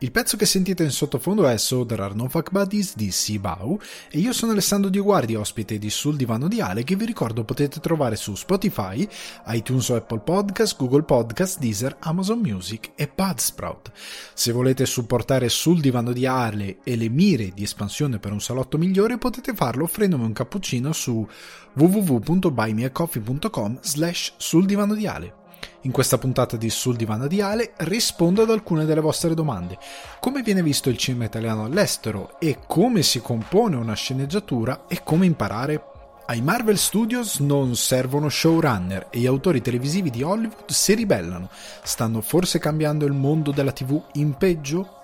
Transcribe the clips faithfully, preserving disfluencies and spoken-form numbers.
Il pezzo che sentite in sottofondo è So There Are No Fuck Buddies di Sibau e io sono Alessandro Dioguardi, ospite di Sul Divano di Ale, che vi ricordo potete trovare su Spotify, iTunes o Apple Podcast, Google Podcast, Deezer, Amazon Music e Buzzsprout. Se volete supportare Sul Divano di Ale e le mire di espansione per un salotto migliore, potete farlo offrendomi un cappuccino su w w w punto buy me a coffee punto com slash sul divano di Ale. In questa puntata di Sul Divano di Ale rispondo ad alcune delle vostre domande. Come viene visto il cinema italiano all'estero e come si compone una sceneggiatura e come imparare? Ai Marvel Studios non servono showrunner e gli autori televisivi di Hollywood si ribellano. Stanno forse cambiando il mondo della tivù in peggio?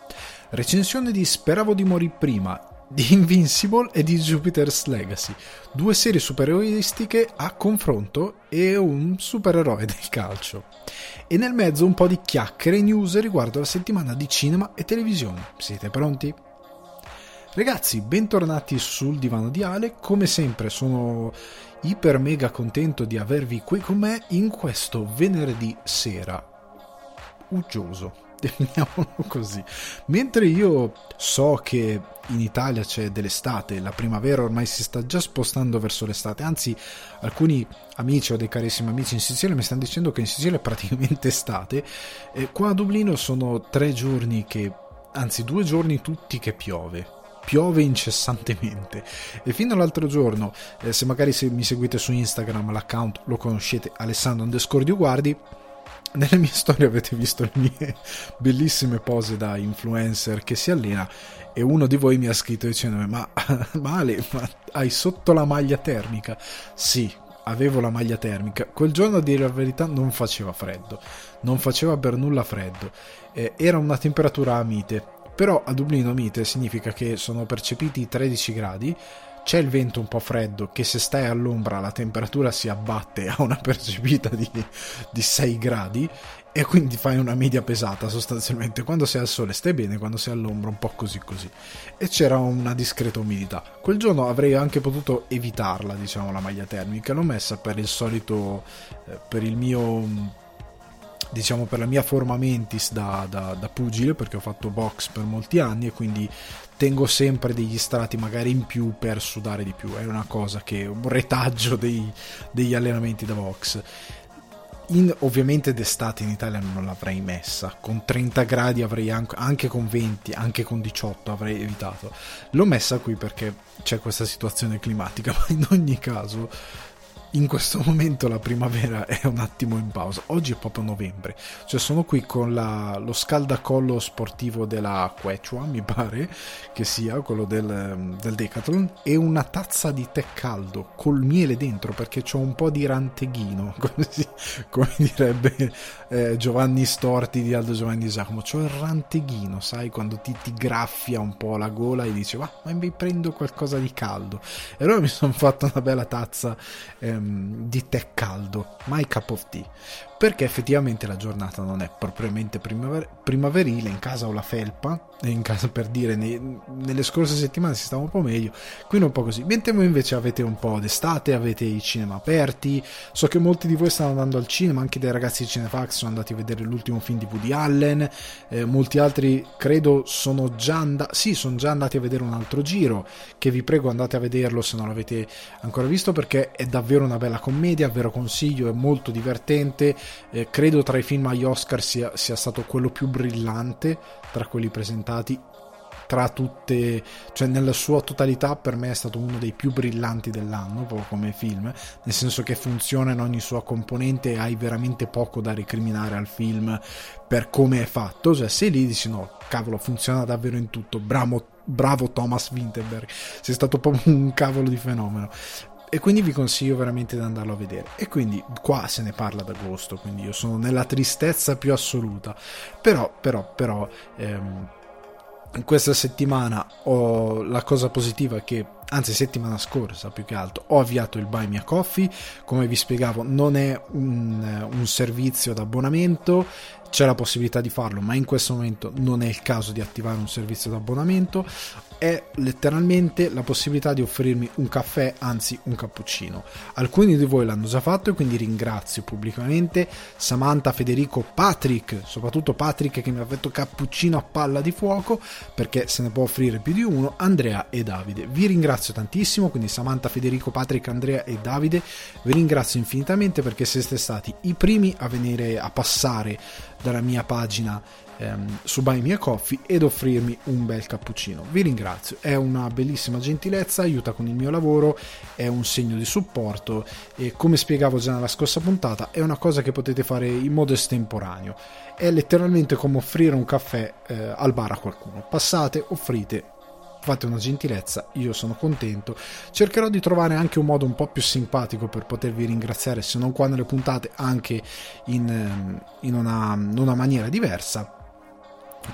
Recensione di Speravo di morir prima, di Invincible e di Jupiter's Legacy, due serie supereroistiche a confronto e un supereroe del calcio. E nel mezzo un po' di chiacchiere e news riguardo la settimana di cinema e televisione. Siete pronti? Ragazzi, bentornati sul divano di Ale, come sempre sono iper mega contento di avervi qui con me in questo venerdì sera uggioso. Definiamolo così. Mentre io so che in Italia c'è dell'estate, la primavera ormai si sta già spostando verso l'estate, anzi alcuni amici o dei carissimi amici in Sicilia mi stanno dicendo che in Sicilia è praticamente estate, e qua a Dublino sono tre giorni che, anzi due giorni tutti che piove. Piove incessantemente e fino all'altro giorno, eh, se magari se mi seguite su Instagram l'account lo conoscete, Alessandro underscore Dioguardi, nelle mie storie avete visto le mie bellissime pose da influencer che si allena e uno di voi mi ha scritto dicendomi ma, ma Ale, ma hai sotto la maglia termica? Sì, avevo la maglia termica. Quel giorno, a dire la verità, non faceva freddo, non faceva per nulla freddo, eh, era una temperatura a mite, però a Dublino mite significa che sono percepiti i tredici gradi, c'è il vento un po' freddo che, se stai all'ombra, la temperatura si abbatte a una percepita di, di sei gradi e quindi fai una media pesata sostanzialmente. Quando sei al sole stai bene, quando sei all'ombra un po' così così, e c'era una discreta umidità. Quel giorno avrei anche potuto evitarla, diciamo, la maglia termica, l'ho messa per il solito, per il mio... diciamo per la mia forma mentis da, da, da pugile, perché ho fatto box per molti anni e quindi tengo sempre degli strati magari in più per sudare di più, è una cosa che è un retaggio dei, degli allenamenti da box. In, ovviamente d'estate in Italia non l'avrei messa, con trenta gradi avrei anche, anche con venti, anche con diciotto avrei evitato, l'ho messa qui perché c'è questa situazione climatica, ma in ogni caso... in questo momento la primavera è un attimo in pausa, oggi è proprio novembre, cioè sono qui con la, lo scaldacollo sportivo della Quechua, mi pare che sia, quello del, del Decathlon, e una tazza di tè caldo col miele dentro perché c'ho un po' di ranteghino, così, come direbbe eh, Giovanni Storti di Aldo Giovanni Giacomo, c'ho il ranteghino, sai, quando ti, ti graffia un po' la gola e dici ah, ma mi prendo qualcosa di caldo, e allora mi sono fatto una bella tazza eh, di tè caldo, my cup of tea, perché effettivamente la giornata non è propriamente primaver- primaverile. In casa ho la felpa, in casa, per dire, nei- nelle scorse settimane si stava un po' meglio, qui non un po' così, mentre voi invece avete un po' d'estate, avete i cinema aperti, so che molti di voi stanno andando al cinema, anche dei ragazzi di Cinefax sono andati a vedere l'ultimo film di Woody Allen, eh, molti altri credo sono già andati, sì, sono già andati a vedere Un altro giro, che vi prego andate a vederlo se non l'avete ancora visto, perché è davvero una bella commedia, ve lo consiglio, è molto divertente, eh, credo tra i film agli Oscar sia, sia stato quello più brillante tra quelli presentati, tra tutte, cioè nella sua totalità per me è stato uno dei più brillanti dell'anno, proprio come film, nel senso che funziona in ogni sua componente e hai veramente poco da recriminare al film per come è fatto, cioè sei lì e dici no, cavolo, funziona davvero in tutto, bravo, bravo Thomas Vinterberg, sei stato proprio un cavolo di fenomeno. E quindi vi consiglio veramente di andarlo a vedere. E quindi qua se ne parla ad agosto, quindi io sono nella tristezza più assoluta. Però, però, però, ehm, questa settimana ho la cosa positiva che, anzi settimana scorsa più che altro, ho avviato il Buy Me a Coffee, come vi spiegavo non è un, un servizio d'abbonamento, c'è la possibilità di farlo, ma in questo momento non è il caso di attivare un servizio d'abbonamento. È letteralmente la possibilità di offrirmi un caffè, anzi un cappuccino. Alcuni di voi l'hanno già fatto e quindi ringrazio pubblicamente Samantha, Federico, Patrick, soprattutto Patrick che mi ha fatto cappuccino a palla di fuoco, perché se ne può offrire più di uno, Andrea e Davide. Vi ringrazio tantissimo, quindi Samantha, Federico, Patrick, Andrea e Davide, vi ringrazio infinitamente perché siete stati i primi a venire a passare dalla mia pagina ehm, su Buy Me a Coffee ed offrirmi un bel cappuccino. Vi ringrazio, è una bellissima gentilezza, aiuta con il mio lavoro, è un segno di supporto e, come spiegavo già nella scorsa puntata, è una cosa che potete fare in modo estemporaneo. È letteralmente come offrire un caffè eh, al bar a qualcuno. Passate, offrite, fate una gentilezza, io sono contento. Cercherò di trovare anche un modo un po' più simpatico per potervi ringraziare, se non qua nelle puntate, anche in, in, una, in una maniera diversa.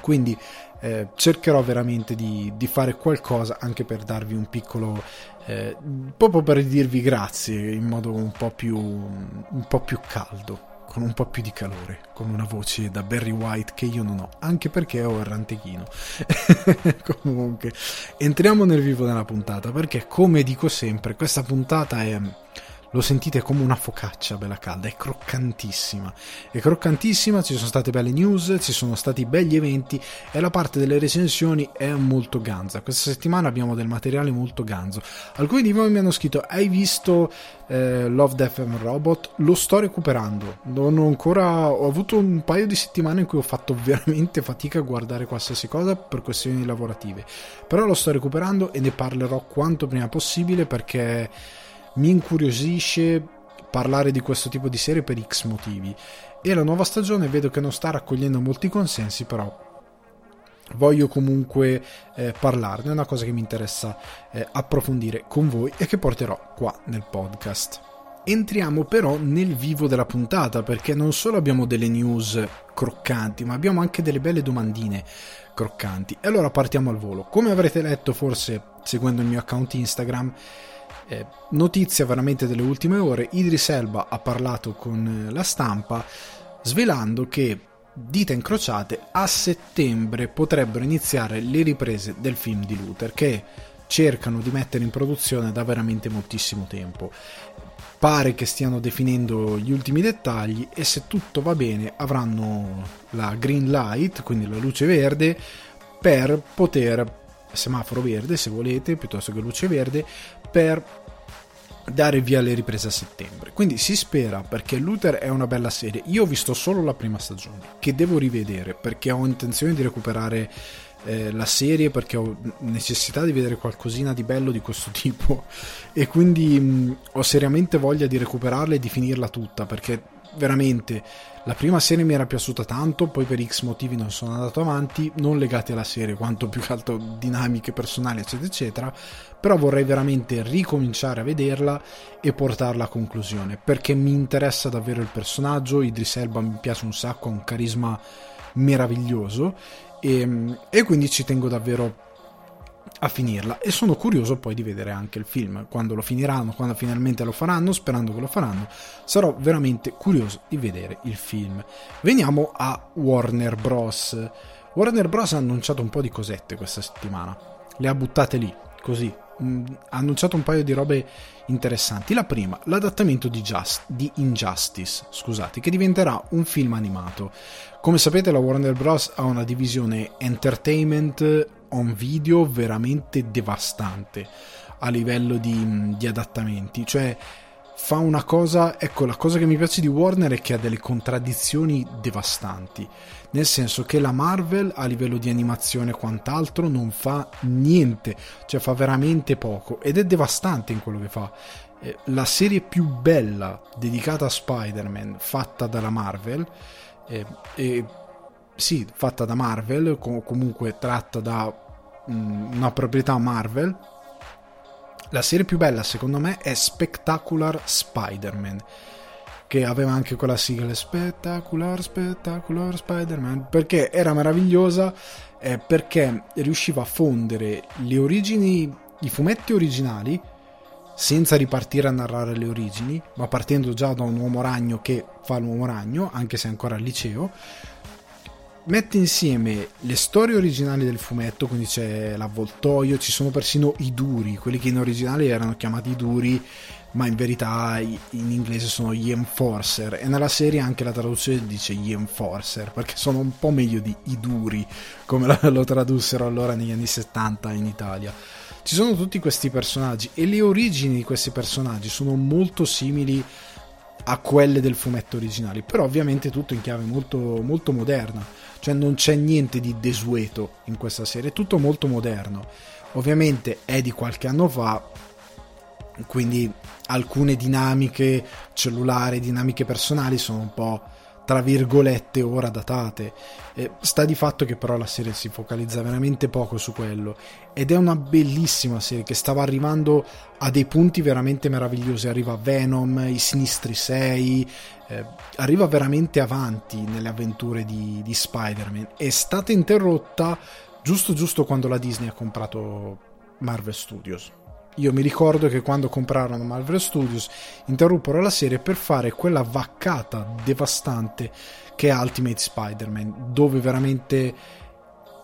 Quindi eh, cercherò veramente di, di fare qualcosa anche per darvi un piccolo eh, proprio per dirvi grazie in modo un po' più un po' più caldo, con un po' più di calore, con una voce da Barry White che io non ho, anche perché ho il ranteghino. Comunque, entriamo nel vivo della puntata, perché come dico sempre, questa puntata è, lo sentite, come una focaccia bella calda, è croccantissima, è croccantissima, ci sono state belle news, ci sono stati belli eventi e la parte delle recensioni è molto ganza. Questa settimana abbiamo del materiale molto ganzo. Alcuni di voi mi hanno scritto: hai visto eh, Love, Death and Robot? Lo sto recuperando, non ho ancora, ho avuto un paio di settimane in cui ho fatto veramente fatica a guardare qualsiasi cosa per questioni lavorative, però lo sto recuperando e ne parlerò quanto prima possibile, perché mi incuriosisce parlare di questo tipo di serie per X motivi. E la nuova stagione vedo che non sta raccogliendo molti consensi, però voglio comunque eh, parlarne, è una cosa che mi interessa eh, approfondire con voi e che porterò qua nel podcast. Entriamo però nel vivo della puntata, perché non solo abbiamo delle news croccanti, ma abbiamo anche delle belle domandine croccanti. E allora partiamo al volo. Come avrete letto forse seguendo il mio account Instagram, Eh, notizia veramente delle ultime ore, Idris Elba ha parlato con la stampa svelando che, dita incrociate, a settembre potrebbero iniziare le riprese del film di Luther, che cercano di mettere in produzione da veramente moltissimo tempo. Pare che stiano definendo gli ultimi dettagli e, se tutto va bene, avranno la green light, quindi la luce verde, per poter, semaforo verde se volete, piuttosto che luce verde, per dare via le riprese a settembre. Quindi si spera, perché Luther è una bella serie. Io ho visto solo la prima stagione, che devo rivedere perché ho intenzione di recuperare eh, la serie, perché ho necessità di vedere qualcosina di bello di questo tipo, e quindi mh, ho seriamente voglia di recuperarla e di finirla tutta, perché veramente la prima serie mi era piaciuta tanto, poi per X motivi non sono andato avanti, non legati alla serie quanto più che altro dinamiche personali eccetera eccetera, però vorrei veramente ricominciare a vederla e portarla a conclusione, perché mi interessa davvero il personaggio. Idris Elba mi piace un sacco, ha un carisma meraviglioso e, e quindi ci tengo davvero a finirla, e sono curioso poi di vedere anche il film, quando lo finiranno, quando finalmente lo faranno, sperando che lo faranno. Sarò veramente curioso di vedere il film. Veniamo a Warner Bros. Warner Bros ha annunciato un po' di cosette questa settimana, le ha buttate lì così, ha annunciato un paio di robe interessanti. La prima, l'adattamento di, Just, di Injustice, scusate, che diventerà un film animato. Come sapete, la Warner Bros ha una divisione entertainment on video veramente devastante a livello di, di adattamenti, cioè fa una cosa, ecco, la cosa che mi piace di Warner è che ha delle contraddizioni devastanti, nel senso che la Marvel a livello di animazione e quant'altro non fa niente, cioè fa veramente poco ed è devastante in quello che fa. La serie più bella dedicata a Spider-Man fatta dalla Marvel e, e sì, fatta da Marvel, comunque tratta da una proprietà Marvel, la serie più bella secondo me è Spectacular Spider-Man, che aveva anche quella sigla Spectacular, Spectacular Spider-Man, perché era meravigliosa, eh, perché riusciva a fondere le origini, i fumetti originali, senza ripartire a narrare le origini, ma partendo già da un uomo ragno che fa l'uomo ragno, anche se ancora al liceo, mette insieme le storie originali del fumetto, quindi c'è l'avvoltoio, ci sono persino i duri, quelli che in originale erano chiamati duri ma in verità in inglese sono gli enforcer, e nella serie anche la traduzione dice gli enforcer perché sono un po' meglio di i duri come lo tradussero allora negli anni settanta in Italia. Ci sono tutti questi personaggi e le origini di questi personaggi sono molto simili a quelle del fumetto originale, però ovviamente tutto in chiave molto, molto moderna, cioè non c'è niente di desueto in questa serie, è tutto molto moderno. Ovviamente è di qualche anno fa, quindi alcune dinamiche cellulari, dinamiche personali sono un po' tra virgolette ora datate, eh, sta di fatto che però la serie si focalizza veramente poco su quello ed è una bellissima serie che stava arrivando a dei punti veramente meravigliosi, arriva Venom, i Sinistri sei, eh, arriva veramente avanti nelle avventure di, di Spider-Man, è stata interrotta giusto giusto quando la Disney ha comprato Marvel Studios. Io mi ricordo che quando comprarono Marvel Studios interruppero la serie per fare quella vaccata devastante che è Ultimate Spider-Man, dove veramente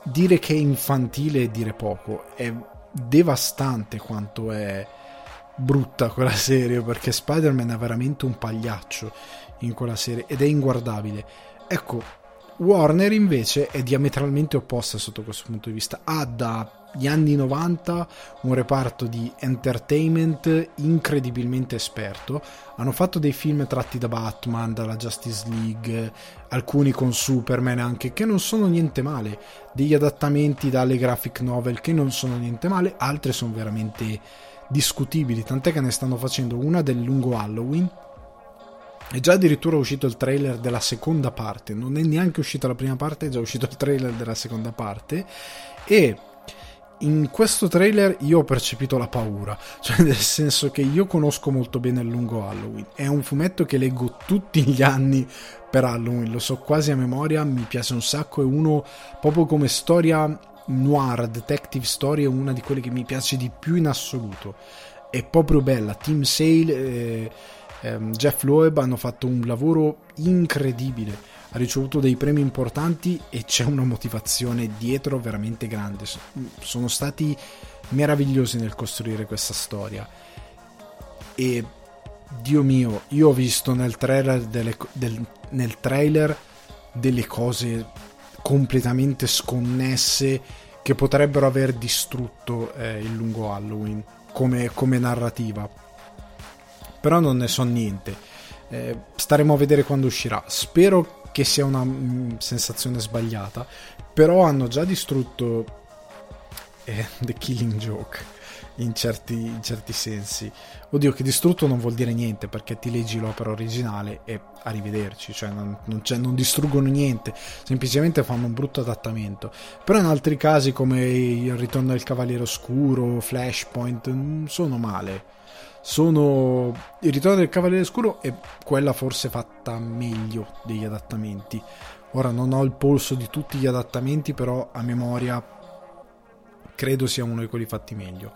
dire che è infantile è dire poco, è devastante quanto è brutta quella serie, perché Spider-Man è veramente un pagliaccio in quella serie ed è inguardabile. Ecco, Warner invece è diametralmente opposta sotto questo punto di vista, ha da gli anni novanta un reparto di entertainment incredibilmente esperto, hanno fatto dei film tratti da Batman, dalla Justice League, alcuni con Superman anche, che non sono niente male, degli adattamenti dalle graphic novel che non sono niente male, altre sono veramente discutibili, tant'è che ne stanno facendo una del lungo Halloween, è già addirittura uscito il trailer della seconda parte, non è neanche uscita la prima parte, è già uscito il trailer della seconda parte, e in questo trailer io ho percepito la paura, cioè nel senso che io conosco molto bene il lungo Halloween, è un fumetto che leggo tutti gli anni per Halloween, lo so quasi a memoria, mi piace un sacco, è uno proprio come storia noir, detective story, è una di quelle che mi piace di più in assoluto, è proprio bella. Tim Sale e Jeff Loeb hanno fatto un lavoro incredibile, ha ricevuto dei premi importanti e c'è una motivazione dietro veramente grande, sono stati meravigliosi nel costruire questa storia e Dio mio, io ho visto nel trailer delle, del, nel trailer delle cose completamente sconnesse che potrebbero aver distrutto eh, il lungo Halloween come, come narrativa, però non ne so niente, eh, staremo a vedere quando uscirà, spero che sia una mh, sensazione sbagliata, però hanno già distrutto eh, The Killing Joke in certi, in certi sensi. Oddio, che distrutto non vuol dire niente perché ti leggi l'opera originale e arrivederci, cioè non, non, c'è, non distruggono niente, semplicemente fanno un brutto adattamento. Però in altri casi come Il Ritorno del Cavaliere Oscuro, Flashpoint, non sono male. Sono Il Ritorno del Cavaliere Oscuro è quella forse fatta meglio degli adattamenti, ora non ho il polso di tutti gli adattamenti però a memoria credo sia uno di quelli fatti meglio.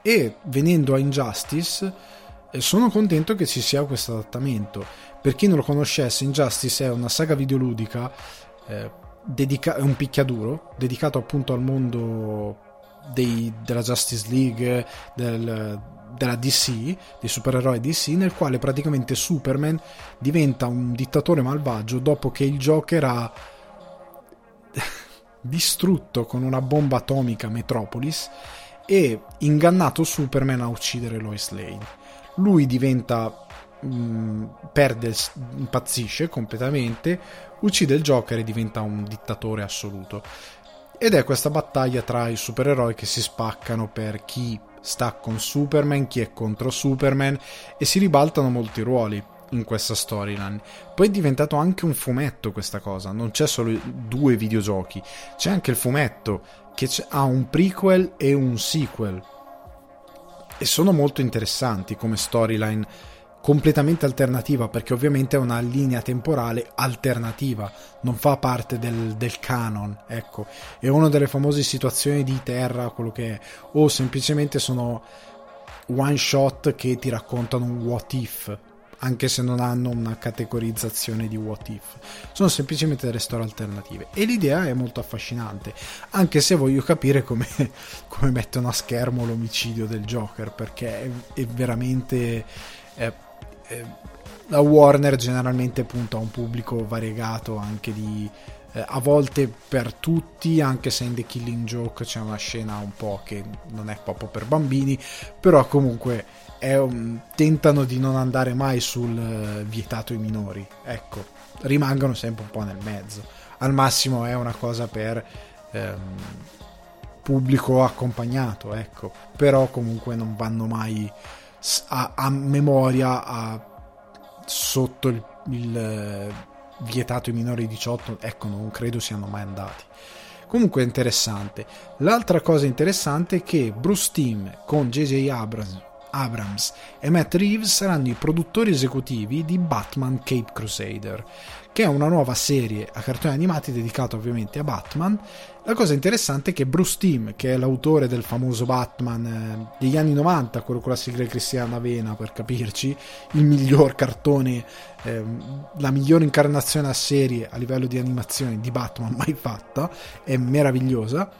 E venendo a Injustice, sono contento che ci sia questo adattamento, per chi non lo conoscesse Injustice è una saga videoludica, eh, dedica- è un picchiaduro dedicato appunto al mondo dei, della Justice League, del della D C, dei supereroi D C, nel quale praticamente Superman diventa un dittatore malvagio dopo che il Joker ha distrutto con una bomba atomica Metropolis e ingannato Superman a uccidere Lois Lane. Lui diventa mh, perde, impazzisce completamente, uccide il Joker e diventa un dittatore assoluto. Ed è questa battaglia tra i supereroi che si spaccano per chi sta con Superman, chi è contro Superman, e si ribaltano molti ruoli in questa storyline. Poi è diventato anche un fumetto questa cosa, non c'è solo due videogiochi, c'è anche il fumetto che ha un prequel e un sequel e sono molto interessanti come storyline, completamente alternativa perché ovviamente è una linea temporale alternativa, non fa parte del, del canon, ecco, è una delle famose situazioni di terra quello che è, o semplicemente sono one shot che ti raccontano un what if anche se non hanno una categorizzazione di what if, sono semplicemente delle storie alternative, e l'idea è molto affascinante, anche se voglio capire come, come mettono a schermo l'omicidio del Joker, perché è, è veramente è, è, la Warner generalmente punta a un pubblico variegato, anche di eh, a volte per tutti, anche se in The Killing Joke c'è una scena un po' che non è proprio per bambini, però comunque è un, tentano di non andare mai sul uh, vietato ai minori, ecco, rimangono sempre un po' nel mezzo, al massimo è una cosa per ehm, pubblico accompagnato, ecco, però comunque non vanno mai a, a memoria a sotto il, il vietato ai minori diciotto, ecco, non credo siano mai andati. Comunque è interessante. L'altra cosa interessante è che Bruce Timm con J J Abrams, Abrams e Matt Reeves saranno i produttori esecutivi di Batman Cape Crusader, che è una nuova serie a cartoni animati dedicata ovviamente a Batman. La cosa interessante è che Bruce Timm, che è l'autore del famoso Batman eh, degli anni novanta, quello con la sigla Cristiana Avena, per capirci, il miglior cartone, eh, la miglior incarnazione a serie a livello di animazione di Batman mai fatta, è meravigliosa,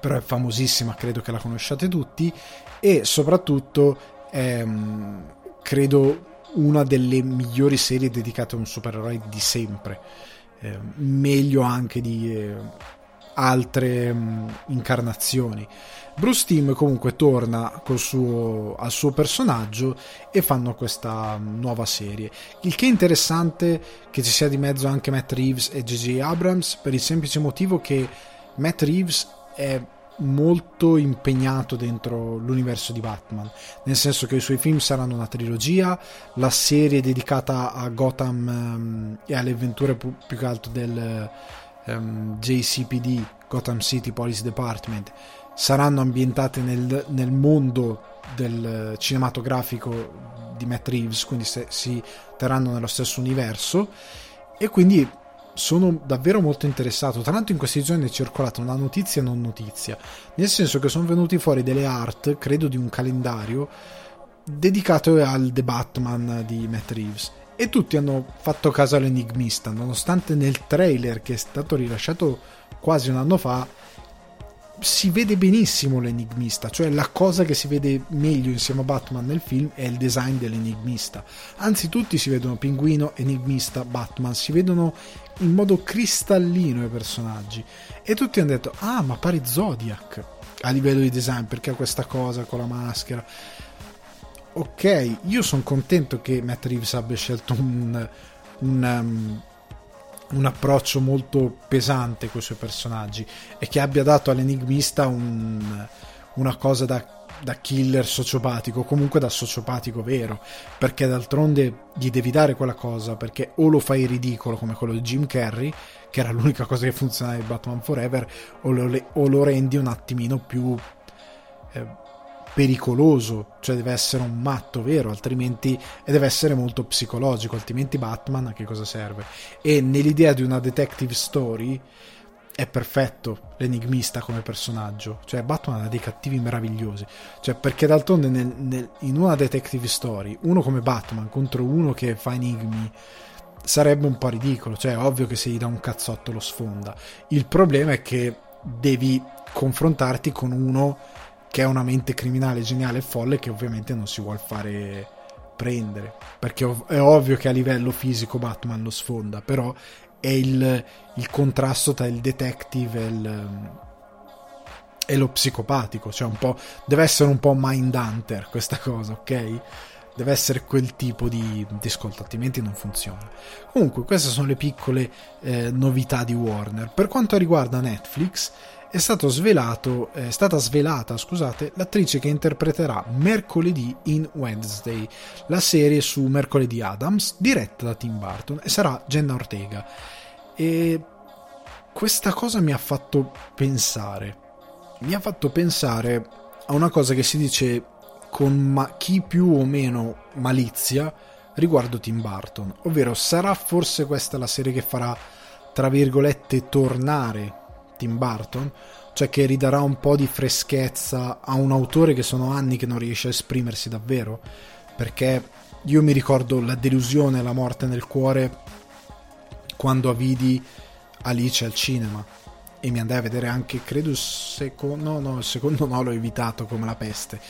però è famosissima, credo che la conosciate tutti, e soprattutto ehm, credo una delle migliori serie dedicate a un supereroe di sempre, eh, meglio anche di eh, altre mh, incarnazioni. Bruce Timm comunque torna col suo, al suo personaggio e fanno questa mh, nuova serie, il che è interessante che ci sia di mezzo anche Matt Reeves e J J Abrams, per il semplice motivo che Matt Reeves è molto impegnato dentro l'universo di Batman, nel senso che i suoi film saranno una trilogia, la serie dedicata a Gotham um, e alle avventure pu- più che altro del um, J C P D, Gotham City Police Department, saranno ambientate nel, nel mondo del cinematografico di Matt Reeves, quindi se, si terranno nello stesso universo, e quindi sono davvero molto interessato. Tra l'altro in questi giorni è circolata una notizia non notizia, nel senso che sono venuti fuori delle art, credo di un calendario dedicato al The Batman di Matt Reeves, e tutti hanno fatto caso all'enigmista, nonostante nel trailer che è stato rilasciato quasi un anno fa si vede benissimo l'enigmista, cioè la cosa che si vede meglio insieme a Batman nel film è il design dell'enigmista, anzi tutti si vedono pinguino, enigmista, Batman, si vedono in modo cristallino i personaggi, e tutti hanno detto ah ma pare Zodiac a livello di design, perché ha questa cosa con la maschera. Ok, io sono contento che Matt Reeves abbia scelto un, un um, un approccio molto pesante con i suoi personaggi e che abbia dato all'enigmista un, una cosa da, da killer sociopatico, comunque da sociopatico vero, perché d'altronde gli devi dare quella cosa, perché o lo fai ridicolo come quello di Jim Carrey, che era l'unica cosa che funzionava in Batman Forever, o lo, o lo rendi un attimino più eh, pericoloso, cioè deve essere un matto vero, altrimenti, e deve essere molto psicologico, altrimenti Batman a che cosa serve? E nell'idea di una detective story è perfetto l'enigmista come personaggio, cioè Batman ha dei cattivi meravigliosi, cioè perché d'altronde nel, nel, in una detective story uno come Batman contro uno che fa enigmi sarebbe un po' ridicolo, cioè è ovvio che se gli dà un cazzotto lo sfonda, il problema è che devi confrontarti con uno che è una mente criminale, geniale e folle, che ovviamente non si vuol fare prendere, perché è ovvio che a livello fisico Batman lo sfonda, però è il, il contrasto tra il detective e, il, e lo psicopatico, cioè un po' deve essere un po' Mindhunter questa cosa, ok? Deve essere quel tipo di ascolto, altrimenti non funziona. Comunque queste sono le piccole eh, novità di Warner. Per quanto riguarda Netflix, è stato svelato, è stata svelata, scusate, l'attrice che interpreterà mercoledì in Wednesday, la serie su Mercoledì Adams, diretta da Tim Burton, e sarà Jenna Ortega. E questa cosa mi ha fatto pensare, mi ha fatto pensare a una cosa che si dice con ma- chi più o meno malizia riguardo Tim Burton, ovvero sarà forse questa la serie che farà, tra virgolette, tornare Tim Burton, cioè che ridarà un po' di freschezza a un autore che sono anni che non riesce a esprimersi davvero, perché Io mi ricordo la delusione e la morte nel cuore quando vidi Alice al cinema, e mi andai a vedere anche, credo, il secondo, no, no, il secondo no, l'ho evitato come la peste.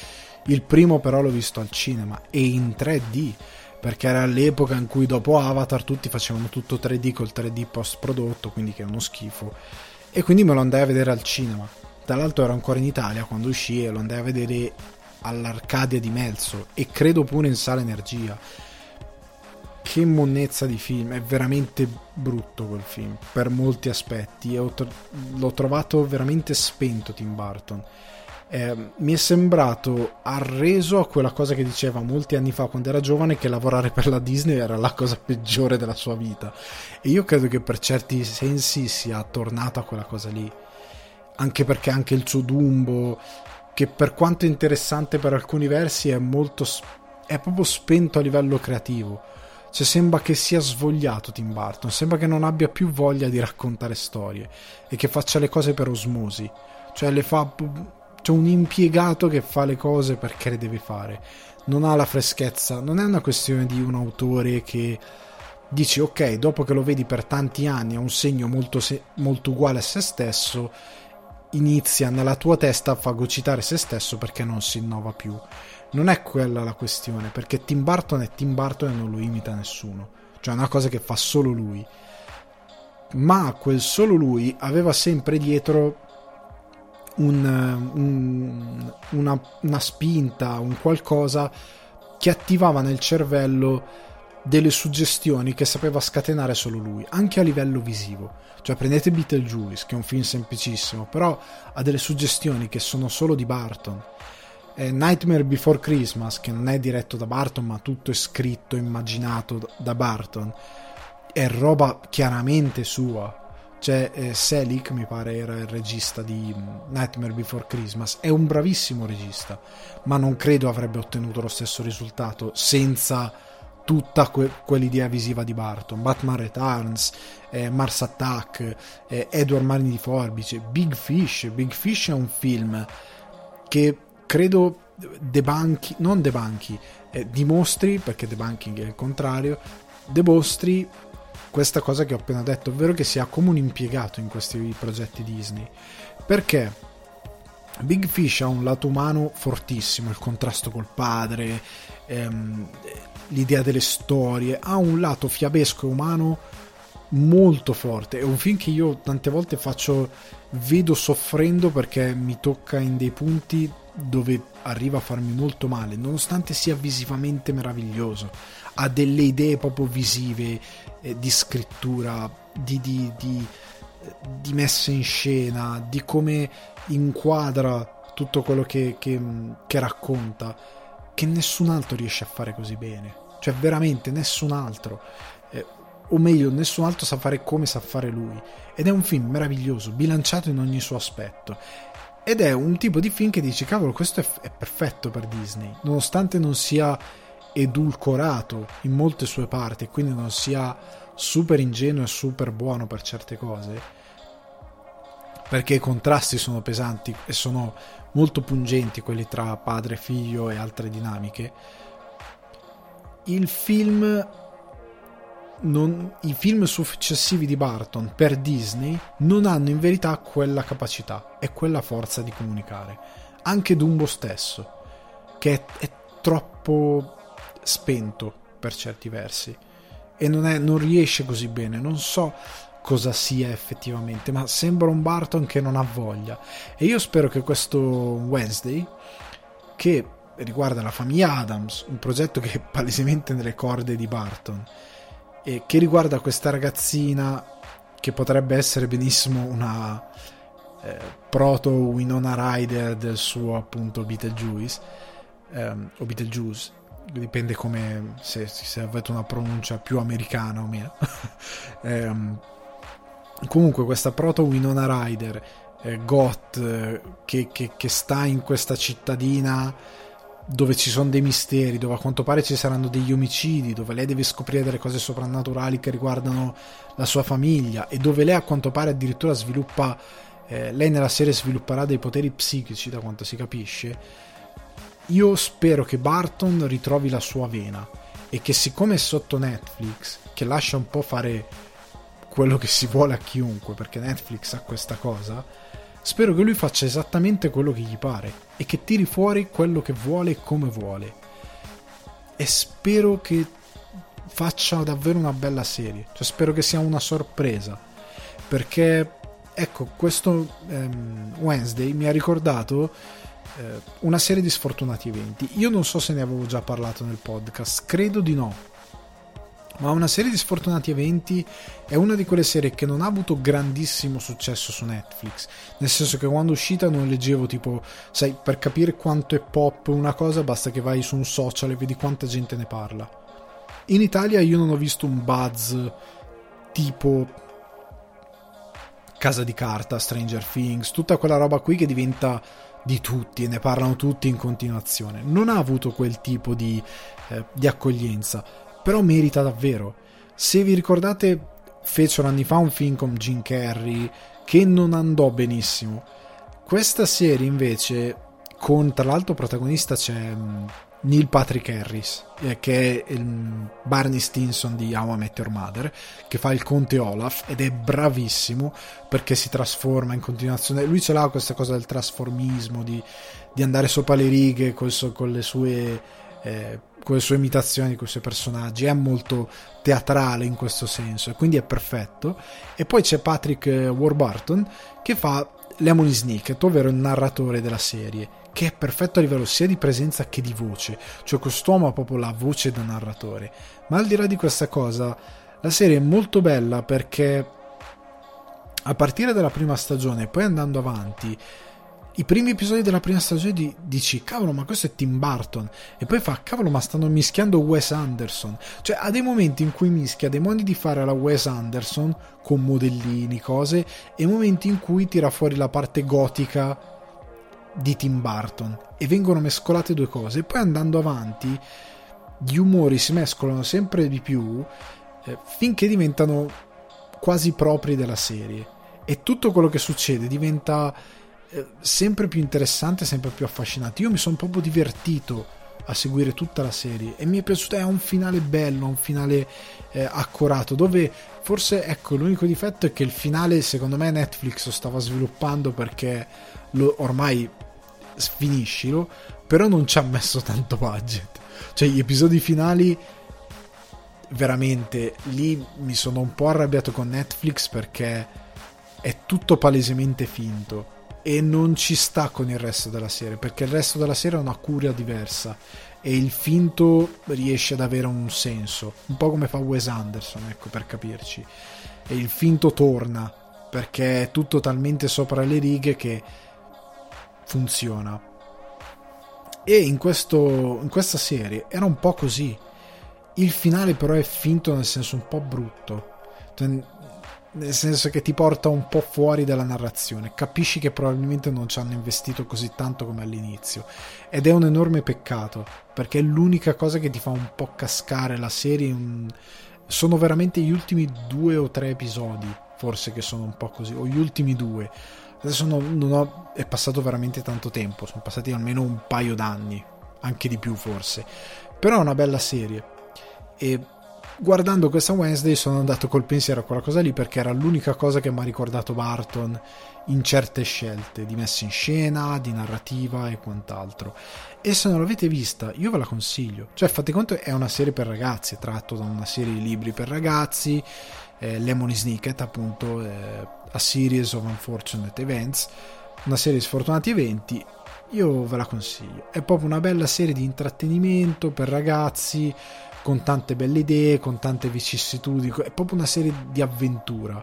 Il primo però l'ho visto al cinema e in tre D, perché era l'epoca in cui dopo Avatar tutti facevano tutto tre D col tre D post prodotto, quindi che è uno schifo, e quindi me lo andai a vedere al cinema. Tra l'altro ero ancora in Italia quando uscì e lo andai a vedere all'Arcadia di Melzo, e credo pure in Sala Energia. Che monnezza di film, è veramente brutto quel film per molti aspetti, e l'ho trovato veramente spento Tim Burton. Eh, mi è sembrato arreso a quella cosa che diceva molti anni fa quando era giovane, che lavorare per la Disney era la cosa peggiore della sua vita, e io credo che per certi sensi sia tornato a quella cosa lì, anche perché anche il suo Dumbo, che per quanto interessante per alcuni versi è molto è proprio spento a livello creativo, cioè sembra che sia svogliato Tim Burton, sembra che non abbia più voglia di raccontare storie e che faccia le cose per osmosi, cioè le fa c'è un impiegato che fa le cose perché le deve fare, non ha la freschezza. Non è una questione di un autore che dici ok, dopo che lo vedi per tanti anni ha un segno molto, se- molto uguale a se stesso, inizia nella tua testa a fagocitare se stesso perché non si innova più. Non è quella la questione, perché Tim Burton è Tim Burton e non lo imita nessuno, cioè è una cosa che fa solo lui, ma quel solo lui aveva sempre dietro Un, un, una, una spinta, un qualcosa che attivava nel cervello delle suggestioni che sapeva scatenare solo lui, anche a livello visivo. Cioè prendete Beetlejuice, che è un film semplicissimo, però ha delle suggestioni che sono solo di Burton. eh, Nightmare Before Christmas, che non è diretto da Burton ma tutto è scritto, immaginato da Burton, è roba chiaramente sua. Cioè, eh, Selick mi pare era il regista di Nightmare Before Christmas, è un bravissimo regista, ma non credo avrebbe ottenuto lo stesso risultato senza tutta que- quell'idea visiva di Burton. Batman Returns, eh, Mars Attack, eh, Edward Mani di Forbice, Big Fish Big Fish è un film che credo debanchi, non debanchi, eh, dimostri, perché debunking è il contrario, debostri questa cosa che ho appena detto, ovvero che sia come un impiegato in questi progetti Disney, perché Big Fish ha un lato umano fortissimo, il contrasto col padre, ehm, l'idea delle storie, ha un lato fiabesco e umano molto forte, è un film che io tante volte faccio, vedo soffrendo perché mi tocca in dei punti dove arriva a farmi molto male, nonostante sia visivamente meraviglioso, ha delle idee proprio visive, eh, di scrittura, di, di, di, di messa in scena, di come inquadra tutto quello che, che, che racconta, che nessun altro riesce a fare così bene, cioè veramente nessun altro, eh, o meglio nessun altro sa fare come sa fare lui, ed è un film meraviglioso, bilanciato in ogni suo aspetto. Ed è un tipo di film che dici, cavolo, questo è, f- è perfetto per Disney, nonostante non sia edulcorato in molte sue parti, quindi non sia super ingenuo e super buono per certe cose, perché i contrasti sono pesanti e sono molto pungenti, quelli tra padre e figlio e altre dinamiche. Il film... Non, i film successivi di Burton per Disney non hanno in verità quella capacità e quella forza di comunicare. Anche Dumbo stesso, che è, è troppo spento per certi versi e non, è, non riesce così bene, non so cosa sia effettivamente, ma sembra un Burton che non ha voglia. E io spero che questo Wednesday, che riguarda la famiglia Adams, un progetto che è palesemente nelle corde di Burton, che riguarda questa ragazzina che potrebbe essere benissimo una eh, proto Winona Ryder del suo appunto Beetlejuice, ehm, o Beetlejuice, dipende come, se, se avete una pronuncia più americana o meno. ehm, comunque questa proto Winona Ryder, eh, goth, eh, che, che, che sta in questa cittadina dove ci sono dei misteri, dove a quanto pare ci saranno degli omicidi, dove lei deve scoprire delle cose soprannaturali che riguardano la sua famiglia, e dove lei a quanto pare addirittura sviluppa, eh, lei nella serie svilupperà dei poteri psichici da quanto si capisce. Io spero che Burton ritrovi la sua vena e che siccome è sotto Netflix, che lascia un po' fare quello che si vuole a chiunque, perché Netflix ha questa cosa, spero che lui faccia esattamente quello che gli pare e che tiri fuori quello che vuole e come vuole, e spero che faccia davvero una bella serie, cioè spero che sia una sorpresa, perché ecco, questo ehm, Wednesday mi ha ricordato eh, Una serie di sfortunati eventi. Io non so se ne avevo già parlato nel podcast, credo di no, ma Una serie di sfortunati eventi è una di quelle serie che non ha avuto grandissimo successo su Netflix, nel senso che quando è uscita non leggevo, tipo, sai, per capire quanto è pop una cosa basta che vai su un social e vedi quanta gente ne parla. In Italia io non ho visto un buzz tipo Casa di Carta, Stranger Things, tutta quella roba qui che diventa di tutti e ne parlano tutti in continuazione. Non ha avuto quel tipo di, eh, di accoglienza, però merita davvero. Se vi ricordate, fecero anni fa un film con Jim Carrey che non andò benissimo. Questa serie invece, con tra l'altro protagonista c'è um, Neil Patrick Harris, eh, che è il um, Barney Stinson di How I Met Your Mother, che fa il conte Olaf, ed è bravissimo perché si trasforma in continuazione. Lui ce l'ha questa cosa del trasformismo, di, di andare sopra le righe col so, con le sue eh, con le sue imitazioni, con i suoi personaggi. È molto teatrale in questo senso e quindi è perfetto. E poi c'è Patrick Warburton che fa Lemony Snicket, ovvero il narratore della serie, che è perfetto a livello sia di presenza che di voce, cioè quest'uomo ha proprio la voce da narratore. Ma al di là di questa cosa, la serie è molto bella perché a partire dalla prima stagione e poi andando avanti, i primi episodi della prima stagione di, dici cavolo, ma questo è Tim Burton, e poi fa cavolo, ma stanno mischiando Wes Anderson, cioè ha dei momenti in cui mischia dei modi di fare alla Wes Anderson con modellini, cose, e momenti in cui tira fuori la parte gotica di Tim Burton e vengono mescolate due cose. E poi andando avanti gli umori si mescolano sempre di più eh, finché diventano quasi propri della serie, e tutto quello che succede diventa sempre più interessante, sempre più affascinante. Io mi sono proprio divertito a seguire tutta la serie e mi è piaciuta. È un finale bello, un finale eh, accurato, dove forse, ecco, l'unico difetto è che il finale secondo me Netflix lo stava sviluppando perché lo, ormai finiscilo, però non ci ha messo tanto budget, cioè gli episodi finali veramente lì mi sono un po' arrabbiato con Netflix perché è tutto palesemente finto e non ci sta con il resto della serie, perché il resto della serie ha una cura diversa e il finto riesce ad avere un senso, un po' come fa Wes Anderson, ecco, per capirci. E il finto torna perché è tutto talmente sopra le righe che funziona. E in, questo, in questa serie era un po' così. Il finale però è finto, nel senso un po' brutto, nel senso che ti porta un po' fuori dalla narrazione, capisci che probabilmente non ci hanno investito così tanto come all'inizio, ed è un enorme peccato perché è l'unica cosa che ti fa un po' cascare la serie. Sono veramente gli ultimi due o tre episodi forse che sono un po' così, o gli ultimi due. Adesso non, non ho, è passato veramente tanto tempo, sono passati almeno un paio d'anni, anche di più forse, però è una bella serie. E guardando questa Wednesday sono andato col pensiero a quella cosa lì perché era l'unica cosa che mi ha ricordato Burton in certe scelte di messa in scena, di narrativa e quant'altro. E se non l'avete vista, io ve la consiglio, cioè fate conto, è una serie per ragazzi, è tratto da una serie di libri per ragazzi, eh, Lemony Snicket appunto, eh, A Series of Unfortunate Events, Una serie di sfortunati eventi. Io ve la consiglio, è proprio una bella serie di intrattenimento per ragazzi, con tante belle idee, con tante vicissitudini. È proprio una serie di avventura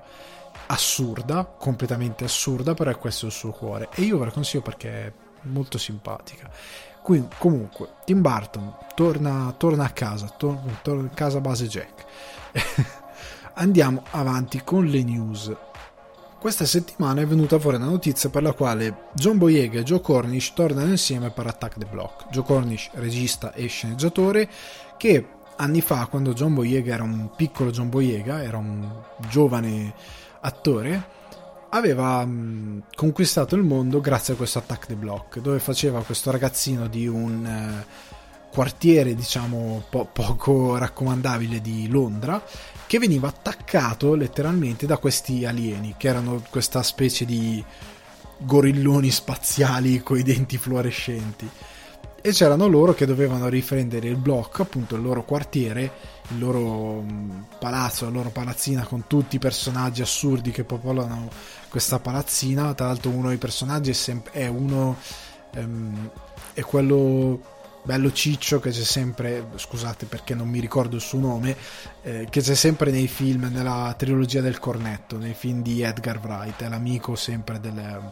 assurda, completamente assurda, però è questo il suo cuore e io ve la consiglio perché è molto simpatica. Quindi comunque Tim Burton torna, torna a casa, torna, torna a casa base Jack. Andiamo avanti con le news. Questa settimana è venuta fuori una notizia per la quale John Boyega e Joe Cornish tornano insieme per Attack the Block. Joe Cornish, regista e sceneggiatore, che anni fa, quando John Boyega era un piccolo John Boyega, era un giovane attore, aveva mh, conquistato il mondo grazie a questo Attack the Block, dove faceva questo ragazzino di un eh, quartiere, diciamo, po- poco raccomandabile di Londra, che veniva attaccato letteralmente da questi alieni, che erano questa specie di gorilloni spaziali coi denti fluorescenti, e c'erano loro che dovevano riprendere il blocco, appunto il loro quartiere, il loro palazzo, la loro palazzina, con tutti i personaggi assurdi che popolano questa palazzina. Tra l'altro uno dei personaggi è, sem- è uno ehm, è quello bello ciccio che c'è sempre, scusate perché non mi ricordo il suo nome, eh, che c'è sempre nei film, nella trilogia del cornetto, nei film di Edgar Wright, è l'amico sempre del,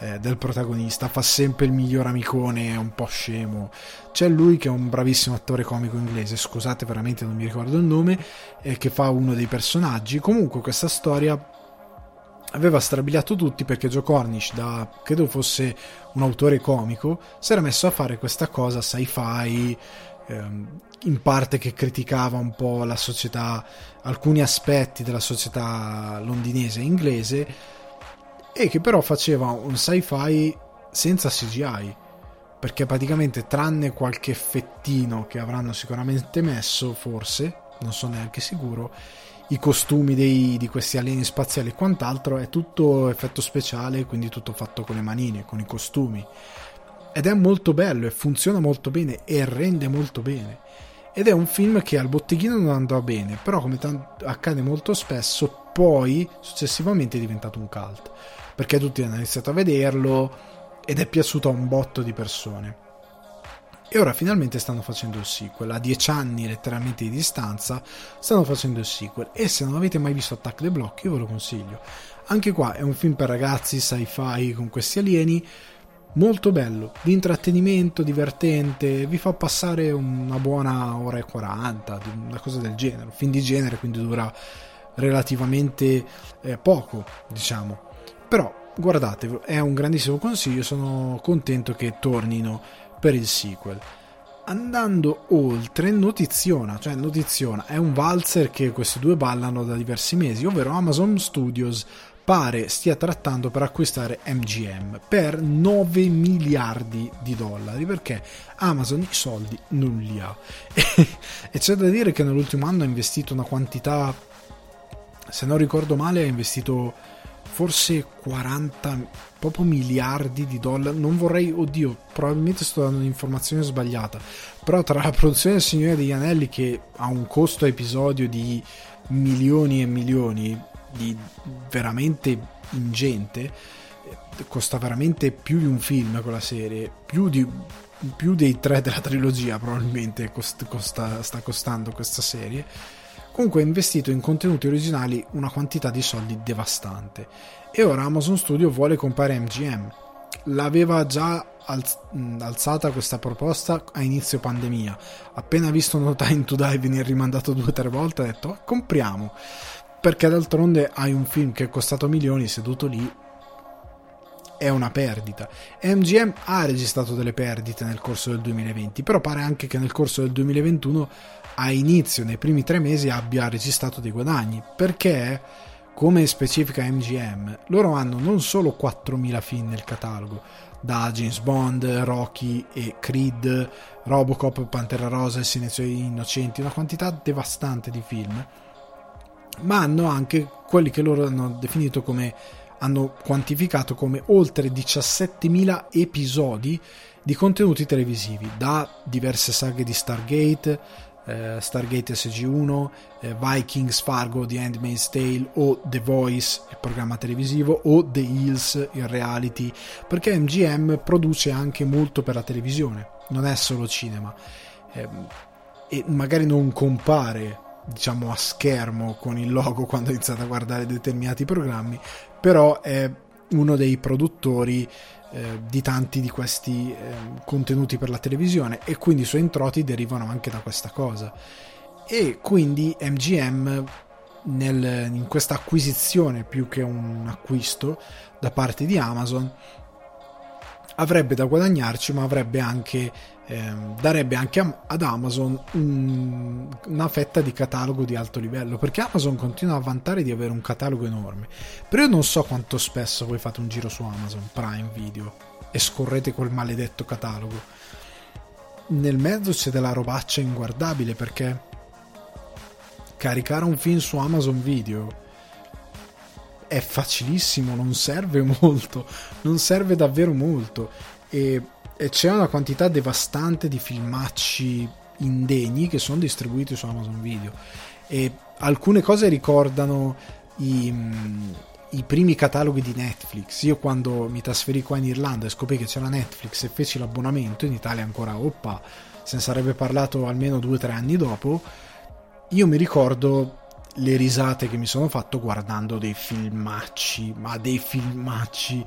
eh, del protagonista, fa sempre il miglior amicone, è un po' scemo. C'è lui che è un bravissimo attore comico inglese, scusate veramente non mi ricordo il nome, eh, che fa uno dei personaggi. Comunque questa storia aveva strabiliato tutti perché Joe Cornish, da credo fosse un autore comico, si era messo a fare questa cosa sci-fi, ehm, in parte che criticava un po' la società, alcuni aspetti della società londinese e inglese, e che però faceva un sci-fi senza C G I, perché praticamente, tranne qualche effettino che avranno sicuramente messo, forse, non sono neanche sicuro, i costumi dei, di questi alieni spaziali e quant'altro è tutto effetto speciale, quindi tutto fatto con le manine, con i costumi, ed è molto bello e funziona molto bene e rende molto bene, ed è un film che al botteghino non andrà bene, però come t- accade molto spesso poi successivamente è diventato un cult, perché tutti hanno iniziato a vederlo ed è piaciuto a un botto di persone. E ora finalmente stanno facendo il sequel, a dieci anni letteralmente di distanza stanno facendo il sequel, e se non avete mai visto Attack the Block io ve lo consiglio. Anche qua è un film per ragazzi, sci-fi, con questi alieni, molto bello, di intrattenimento, divertente, vi fa passare una buona ora e quaranta, una cosa del genere, un film di genere, quindi dura relativamente eh, poco, diciamo. Però guardatevelo, è un grandissimo consiglio, sono contento che tornino per il sequel. Andando oltre, notiziona, cioè notiziona, è un valzer che questi due ballano da diversi mesi, ovvero Amazon Studios pare stia trattando per acquistare M G M per nove miliardi di dollari, perché Amazon i soldi non li ha e c'è da dire che nell'ultimo anno ha investito una quantità, se non ricordo male ha investito forse quaranta proprio miliardi di dollari, non vorrei, oddio, probabilmente sto dando un'informazione sbagliata, però tra la produzione del Signore degli Anelli, che ha un costo a episodio di milioni e milioni, di veramente ingente, costa veramente più di un film quella serie, più di più dei tre della trilogia probabilmente costa, costa, sta costando questa serie. Comunque ha investito in contenuti originali una quantità di soldi devastante, e ora Amazon Studio vuole comprare M G M. L'aveva già alzata questa proposta a inizio pandemia, appena visto No Time to Die venire rimandato due o tre volte ha detto oh, compriamo, perché d'altronde hai un film che è costato milioni seduto lì, è una perdita. M G M ha registrato delle perdite nel corso del duemilaventi, però pare anche che nel corso del duemilaventuno a inizio, nei primi tre mesi, abbia registrato dei guadagni, perché come specifica M G M loro hanno non solo quattromila film nel catalogo, da James Bond, Rocky e Creed, Robocop, Pantera Rosa, Il Silenzio degli Innocenti, una quantità devastante di film, ma hanno anche quelli che loro hanno definito come, hanno quantificato come oltre diciassettemila episodi di contenuti televisivi, da diverse saghe di Stargate, Uh, Stargate S G uno, uh, Vikings, Fargo, The Handmaid's Tale o The Voice, il programma televisivo, o The Hills, il reality, perché M G M produce anche molto per la televisione, non è solo cinema, um, e magari non compare, diciamo, a schermo con il logo quando iniziate a guardare determinati programmi, però è uno dei produttori di tanti di questi eh, contenuti per la televisione, e quindi i suoi introiti derivano anche da questa cosa. E quindi M G M nel, in questa acquisizione, più che un acquisto da parte di Amazon, avrebbe da guadagnarci, ma avrebbe anche eh, darebbe anche ad Amazon un, una fetta di catalogo di alto livello, perché Amazon continua a vantare di avere un catalogo enorme. Però io non so quanto spesso voi fate un giro su Amazon Prime Video e scorrete quel maledetto catalogo, nel mezzo c'è della robaccia inguardabile, perché caricare un film su Amazon Video è facilissimo, non serve molto, non serve davvero molto, e, e c'è una quantità devastante di filmacci indegni che sono distribuiti su Amazon Video, e alcune cose ricordano i, i primi cataloghi di Netflix. Io quando mi trasferì qua in Irlanda e scoprì che c'era Netflix e feci l'abbonamento, in Italia ancora oppa, se ne sarebbe parlato almeno due o tre anni dopo, io mi ricordo le risate che mi sono fatto guardando dei filmacci, ma dei filmacci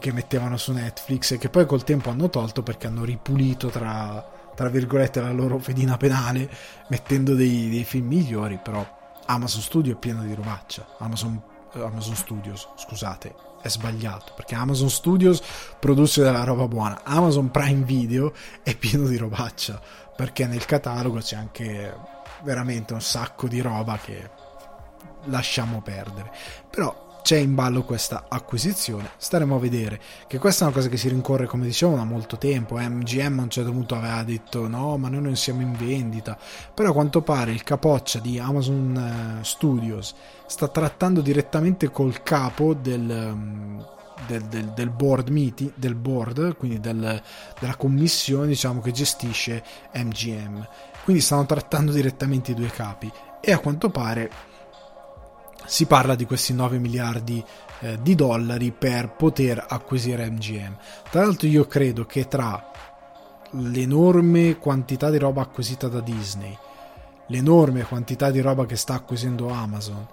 che mettevano su Netflix e che poi col tempo hanno tolto perché hanno ripulito tra, tra virgolette la loro fedina penale mettendo dei, dei film migliori. Però Amazon Studios è pieno di robaccia. Amazon, Amazon Studios, scusate, è sbagliato, perché Amazon Studios produce della roba buona. Amazon Prime Video è pieno di robaccia, perché nel catalogo c'è anche veramente un sacco di roba che lasciamo perdere. Però c'è in ballo questa acquisizione, staremo a vedere, che questa è una cosa che si rincorre, come dicevo, da molto tempo. M G M a un certo punto aveva detto no, ma noi non siamo in vendita, però a quanto pare il capoccia di Amazon Studios sta trattando direttamente col capo del del, del, del board meeting, del board, quindi del, della commissione, diciamo, che gestisce M G M, quindi stanno trattando direttamente i due capi, e a quanto pare si parla di questi nove miliardi eh, di dollari per poter acquisire M G M. Tra l'altro io credo che tra l'enorme quantità di roba acquisita da Disney, l'enorme quantità di roba che sta acquisendo Amazon,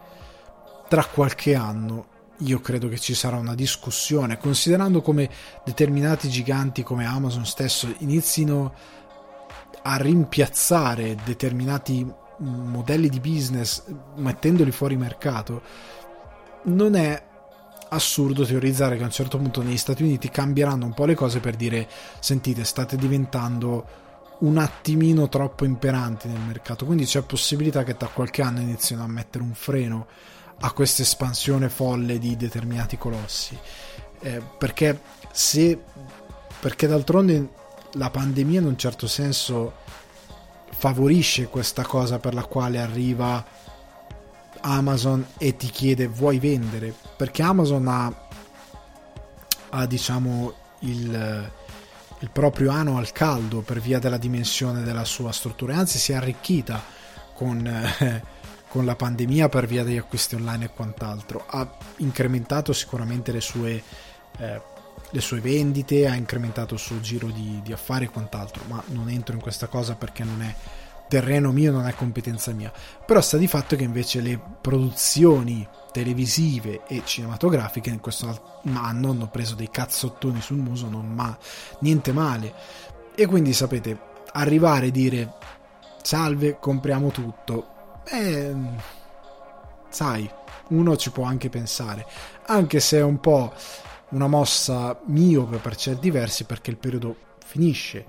tra qualche anno io credo che ci sarà una discussione, considerando come determinati giganti come Amazon stesso inizino a rimpiazzare determinati modelli di business mettendoli fuori mercato. Non è assurdo teorizzare che a un certo punto negli Stati Uniti cambieranno un po' le cose per dire sentite, state diventando un attimino troppo imperanti nel mercato, quindi c'è possibilità che tra qualche anno inizino a mettere un freno a questa espansione folle di determinati colossi, eh, perché se perché d'altronde la pandemia in un certo senso favorisce questa cosa per la quale arriva Amazon e ti chiede vuoi vendere, perché Amazon ha, ha diciamo il, il proprio ano al caldo per via della dimensione della sua struttura, anzi si è arricchita con, eh, con la pandemia per via degli acquisti online e quant'altro, ha incrementato sicuramente le sue eh, le sue vendite, ha incrementato il suo giro di, di affari e quant'altro, ma non entro in questa cosa perché non è terreno mio, non è competenza mia. Però sta di fatto che invece le produzioni televisive e cinematografiche in questo anno hanno preso dei cazzottoni sul muso, non ma niente male, e quindi sapete, arrivare e dire salve, compriamo tutto, eh, sai, uno ci può anche pensare, anche se è un po' una mossa miope per certi versi, perché il periodo finisce,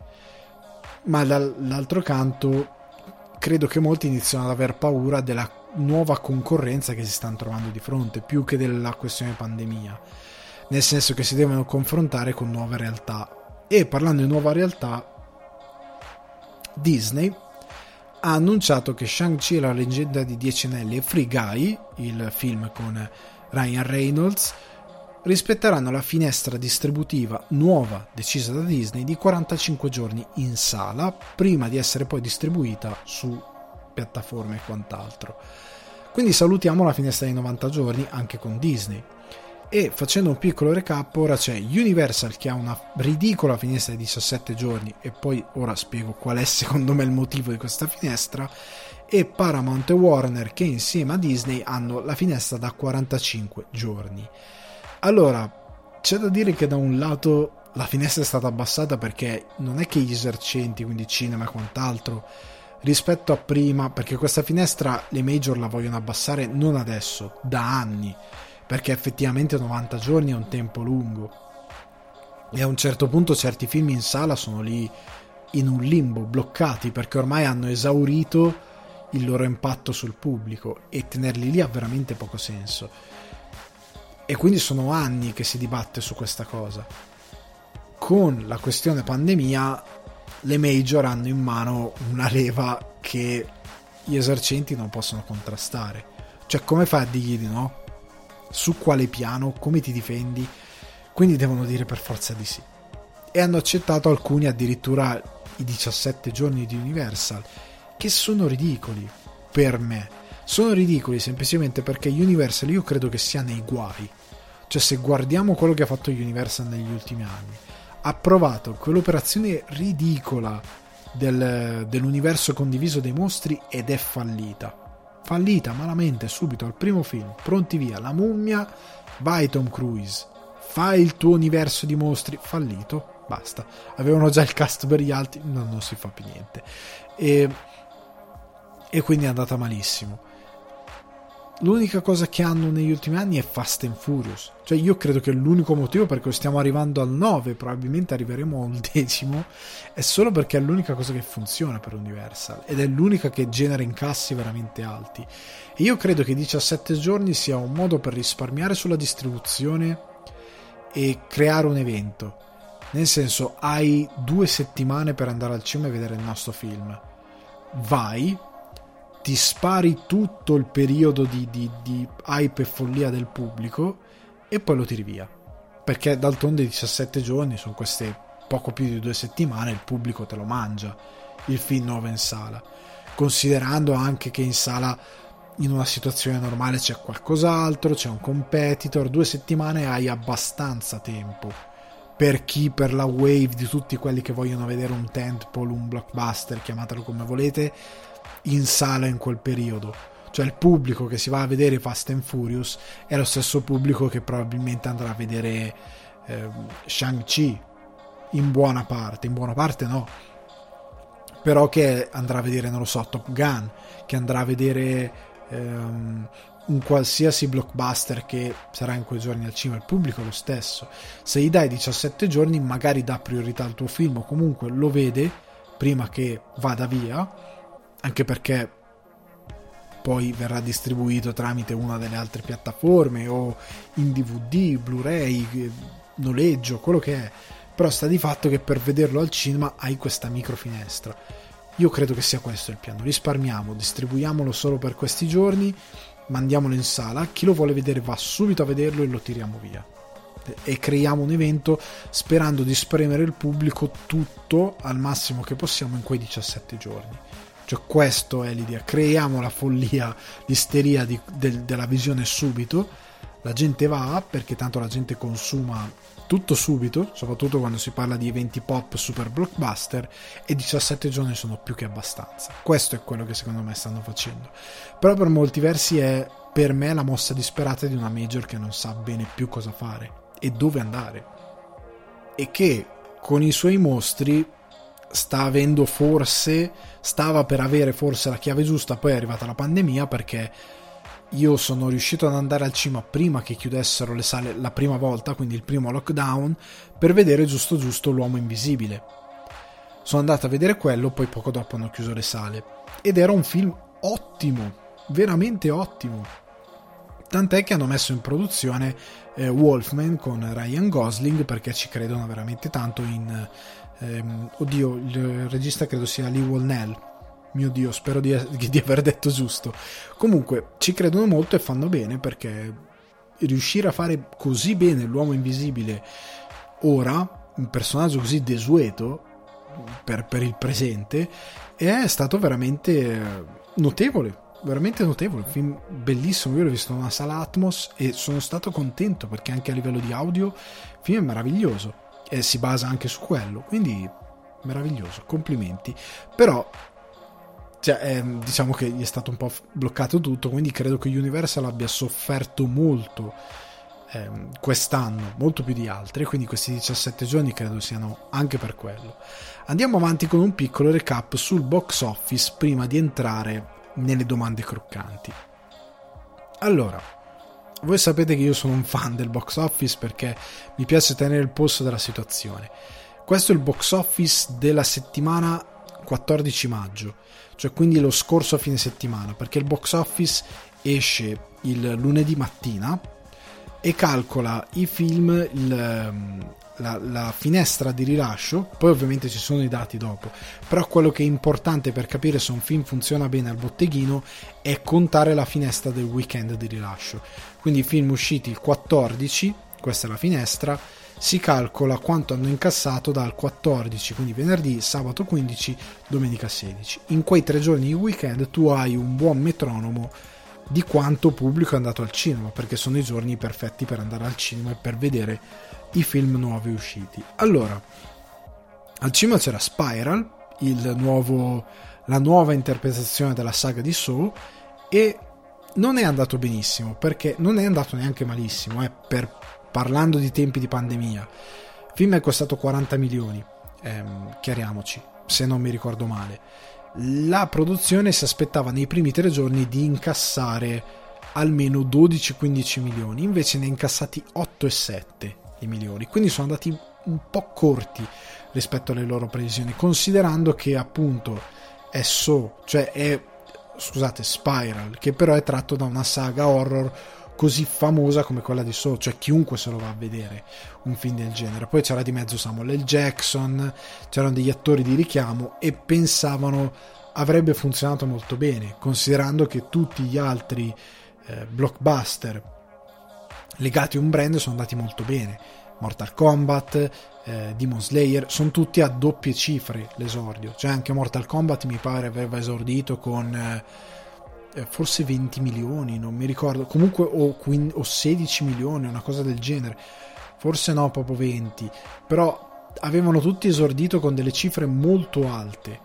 ma dall'altro canto credo che molti iniziano ad aver paura della nuova concorrenza che si stanno trovando di fronte, più che della questione pandemia, nel senso che si devono confrontare con nuove realtà. E parlando di nuova realtà, Disney ha annunciato che Shang-Chi e la leggenda di dieci anelli e Free Guy, il film con Ryan Reynolds, rispetteranno la finestra distributiva nuova decisa da Disney di quarantacinque giorni in sala, prima di essere poi distribuita su piattaforme e quant'altro. Quindi salutiamo la finestra di novanta giorni anche con Disney. E facendo un piccolo recap, ora c'è Universal che ha una ridicola finestra di diciassette giorni, e poi ora spiego qual è secondo me il motivo di questa finestra, e Paramount e Warner che insieme a Disney hanno la finestra da quarantacinque giorni. Allora, c'è da dire che da un lato la finestra è stata abbassata perché non è che gli esercenti, quindi cinema e quant'altro, rispetto a prima, perché questa finestra le major la vogliono abbassare non adesso, da anni, perché effettivamente novanta giorni è un tempo lungo, e a un certo punto certi film in sala sono lì in un limbo, bloccati, perché ormai hanno esaurito il loro impatto sul pubblico e tenerli lì ha veramente poco senso. E quindi sono anni che si dibatte su questa cosa. Con la questione pandemia le major hanno in mano una leva che gli esercenti non possono contrastare. Cioè, come fai a dirgli di no? Su quale piano? Come ti difendi? Quindi devono dire per forza di sì. E hanno accettato alcuni addirittura i diciassette giorni di Universal, che sono ridicoli per me. Sono ridicoli semplicemente perché Universal io credo che sia nei guai. Cioè, se guardiamo quello che ha fatto Universal negli ultimi anni, ha provato quell'operazione ridicola del, dell'universo condiviso dei mostri ed è fallita. Fallita malamente subito al primo film, pronti via, La mummia, vai Tom Cruise, fai il tuo universo di mostri, fallito, basta. Avevano già il cast per gli altri, no, non si fa più niente. E, e quindi è andata malissimo. L'unica cosa che hanno negli ultimi anni è Fast and Furious. Cioè, io credo che l'unico motivo per cui stiamo arrivando al nove, probabilmente arriveremo al decimo, è solo perché è l'unica cosa che funziona per Universal ed è l'unica che genera incassi veramente alti. E io credo che diciassette giorni sia un modo per risparmiare sulla distribuzione e creare un evento. Nel senso, hai due settimane per andare al cinema e vedere il nostro film. Vai, ti spari tutto il periodo di, di, di hype e follia del pubblico e poi lo tiri via, perché d'altronde diciassette giorni sono queste poco più di due settimane, il pubblico te lo mangia il film nuovo in sala, considerando anche che in sala in una situazione normale c'è qualcos'altro, c'è un competitor. Due settimane hai abbastanza tempo per chi, per la wave di tutti quelli che vogliono vedere un tentpole, un blockbuster, chiamatelo come volete, in sala in quel periodo. Cioè, il pubblico che si va a vedere Fast and Furious è lo stesso pubblico che probabilmente andrà a vedere eh, Shang-Chi in buona parte, in buona parte no, però che andrà a vedere, non lo so, Top Gun, che andrà a vedere ehm, un qualsiasi blockbuster che sarà in quei giorni al cinema. Il pubblico è lo stesso. Se gli dai diciassette giorni magari dà priorità al tuo film, o comunque lo vede prima che vada via, anche perché poi verrà distribuito tramite una delle altre piattaforme o in D V D, Blu-ray, noleggio, quello che è. Però sta di fatto che per vederlo al cinema hai questa micro finestra. Io credo che sia questo il piano: risparmiamo, distribuiamolo solo per questi giorni, mandiamolo in sala, chi lo vuole vedere va subito a vederlo e lo tiriamo via, e creiamo un evento sperando di spremere il pubblico tutto al massimo che possiamo in quei diciassette giorni. Cioè, questo è l'idea: creiamo la follia, l'isteria di, del, della visione subito, la gente va, perché tanto la gente consuma tutto subito, soprattutto quando si parla di eventi pop super blockbuster, e diciassette giorni sono più che abbastanza. Questo è quello che secondo me stanno facendo, però per molti versi è, per me, la mossa disperata di una major che non sa bene più cosa fare e dove andare, e che con i suoi mostri sta avendo forse stava per avere forse la chiave giusta. Poi è arrivata la pandemia, perché io sono riuscito ad andare al cinema prima che chiudessero le sale la prima volta, quindi il primo lockdown, per vedere giusto giusto L'Uomo Invisibile. Sono andato a vedere quello, poi poco dopo hanno chiuso le sale, ed era un film ottimo, veramente ottimo, tant'è che hanno messo in produzione eh, Wolfman con Ryan Gosling, perché ci credono veramente tanto in... Oddio, il regista credo sia Lee Wallnell, mio Dio, spero di, di aver detto giusto. Comunque ci credono molto e fanno bene, perché riuscire a fare così bene L'Uomo Invisibile ora, un personaggio così desueto per, per il presente, è stato veramente notevole, veramente notevole. Film bellissimo, io l'ho visto in una sala Atmos e sono stato contento, perché anche a livello di audio il film è meraviglioso e si basa anche su quello, quindi meraviglioso, complimenti. Però cioè, eh, diciamo che gli è stato un po' bloccato tutto, quindi credo che Universal abbia sofferto molto eh, quest'anno, molto più di altri, quindi questi diciassette giorni credo siano anche per quello. Andiamo avanti con un piccolo recap sul box office prima di entrare nelle domande croccanti. Allora, voi sapete che io sono un fan del box office perché mi piace tenere il polso della situazione. Questo è il box office della settimana quattordici maggio, cioè quindi lo scorso fine settimana, perché il box office esce il lunedì mattina e calcola i film il, la, la finestra di rilascio, poi ovviamente ci sono i dati dopo, però quello che è importante per capire se un film funziona bene al botteghino è contare la finestra del weekend di rilascio. Quindi i film usciti il quattordici, questa è la finestra, si calcola quanto hanno incassato dal quattordici, quindi venerdì, sabato quindici, domenica sedici. In quei tre giorni di weekend tu hai un buon metronomo di quanto pubblico è andato al cinema, perché sono i giorni perfetti per andare al cinema e per vedere i film nuovi usciti. Allora, al cinema c'era Spiral, il nuovo, la nuova interpretazione della saga di Saw, e non è andato benissimo, perché non è andato neanche malissimo, eh, per parlando di tempi di pandemia. Il film è costato quaranta milioni, ehm, chiariamoci, se non mi ricordo male. La produzione si aspettava nei primi tre giorni di incassare almeno dodici quindici milioni, invece ne ha incassati otto e sette i milioni, quindi sono andati un po' corti rispetto alle loro previsioni, considerando che appunto è so, cioè è, scusate, Spiral, che però è tratto da una saga horror così famosa come quella di Saw, cioè chiunque se lo va a vedere un film del genere. Poi c'era di mezzo Samuel L. Jackson, c'erano degli attori di richiamo e pensavano avrebbe funzionato molto bene, considerando che tutti gli altri eh, blockbuster legati a un brand sono andati molto bene. Mortal Kombat, eh, Demon Slayer, sono tutti a doppie cifre l'esordio, cioè anche Mortal Kombat mi pare aveva esordito con... Eh, forse venti milioni, non mi ricordo, comunque o, o sedici milioni, una cosa del genere, forse no, proprio venti, però avevano tutti esordito con delle cifre molto alte,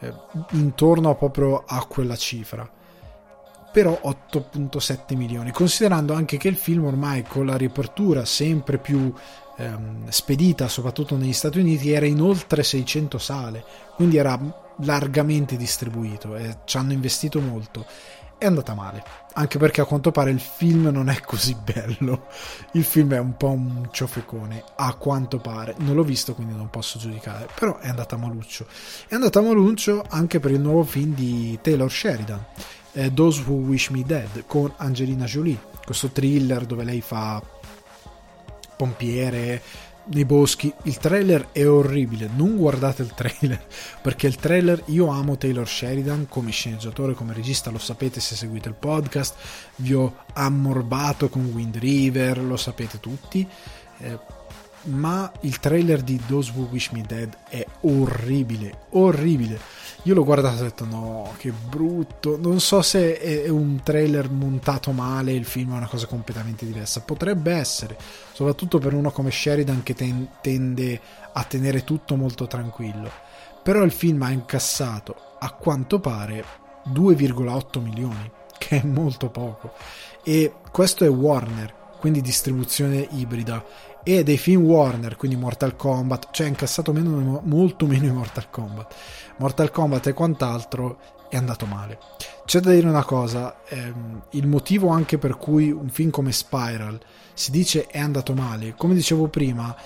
eh, intorno a proprio a quella cifra, però otto virgola sette milioni, considerando anche che il film ormai con la riapertura sempre più ehm, spedita, soprattutto negli Stati Uniti, era in oltre seicento sale, quindi era largamente distribuito e ci hanno investito molto. È andata male, anche perché a quanto pare il film non è così bello, il film è un po' un ciofecone a quanto pare, non l'ho visto quindi non posso giudicare, però è andata maluccio. È andata maluccio anche per il nuovo film di Taylor Sheridan, eh, Those Who Wish Me Dead, con Angelina Jolie, questo thriller dove lei fa pompiere nei boschi. Il trailer è orribile, non guardate il trailer, perché il trailer, io amo Taylor Sheridan come sceneggiatore, come regista, lo sapete se seguite il podcast, vi ho ammorbato con Wind River, lo sapete tutti, eh, ma il trailer di Those Who Wish Me Dead è orribile, orribile. Io l'ho guardato e ho detto no, che brutto, non so se è un trailer montato male, il film è una cosa completamente diversa, potrebbe essere, soprattutto per uno come Sheridan che ten- tende a tenere tutto molto tranquillo, però il film ha incassato a quanto pare due virgola otto milioni, che è molto poco, e questo è Warner, quindi distribuzione ibrida, e dei film Warner, quindi Mortal Kombat, cioè ha incassato meno, molto meno di Mortal Kombat. Mortal Kombat e quant'altro è andato male. C'è da dire una cosa, ehm, il motivo anche per cui un film come Spiral si dice è andato male, come dicevo prima,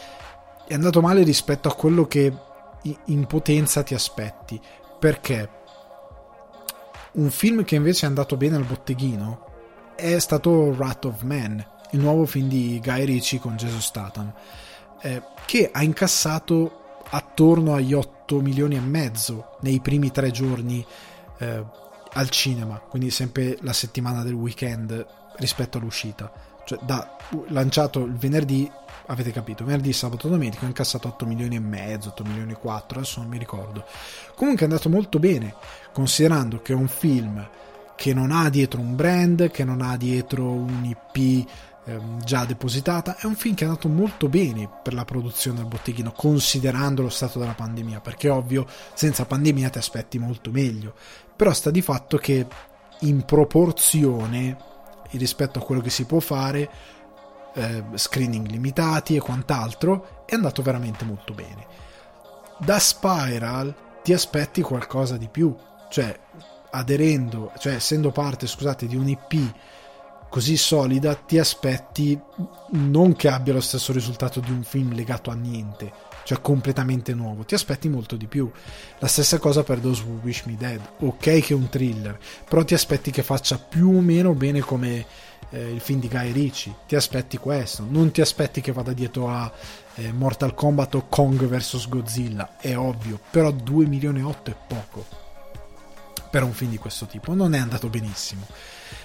è andato male rispetto a quello che in potenza ti aspetti, perché un film che invece è andato bene al botteghino è stato Wrath of Man, il nuovo film di Guy Ritchie con Jason Statham, eh, che ha incassato attorno agli otto milioni e mezzo nei primi tre giorni eh, al cinema, quindi sempre la settimana del weekend rispetto all'uscita, cioè da lanciato il venerdì, avete capito, venerdì, sabato, domenica ha incassato otto milioni e mezzo, otto milioni e quattro, adesso non mi ricordo. Comunque è andato molto bene, considerando che è un film che non ha dietro un brand, che non ha dietro un I P già depositata, è un film che è andato molto bene per la produzione del botteghino, considerando lo stato della pandemia, perché ovvio senza pandemia ti aspetti molto meglio, però sta di fatto che in proporzione rispetto a quello che si può fare, eh, screening limitati e quant'altro, è andato veramente molto bene. Da Spiral ti aspetti qualcosa di più, cioè aderendo, cioè essendo parte, scusate, di un I P così solida ti aspetti non che abbia lo stesso risultato di un film legato a niente, cioè completamente nuovo, ti aspetti molto di più. La stessa cosa per Those Who Wish Me Dead, ok che è un thriller, però ti aspetti che faccia più o meno bene come eh, il film di Guy Ritchie, ti aspetti questo, non ti aspetti che vada dietro a eh, Mortal Kombat o Kong vs Godzilla, è ovvio, però due milioni e otto è poco per un film di questo tipo, non è andato benissimo.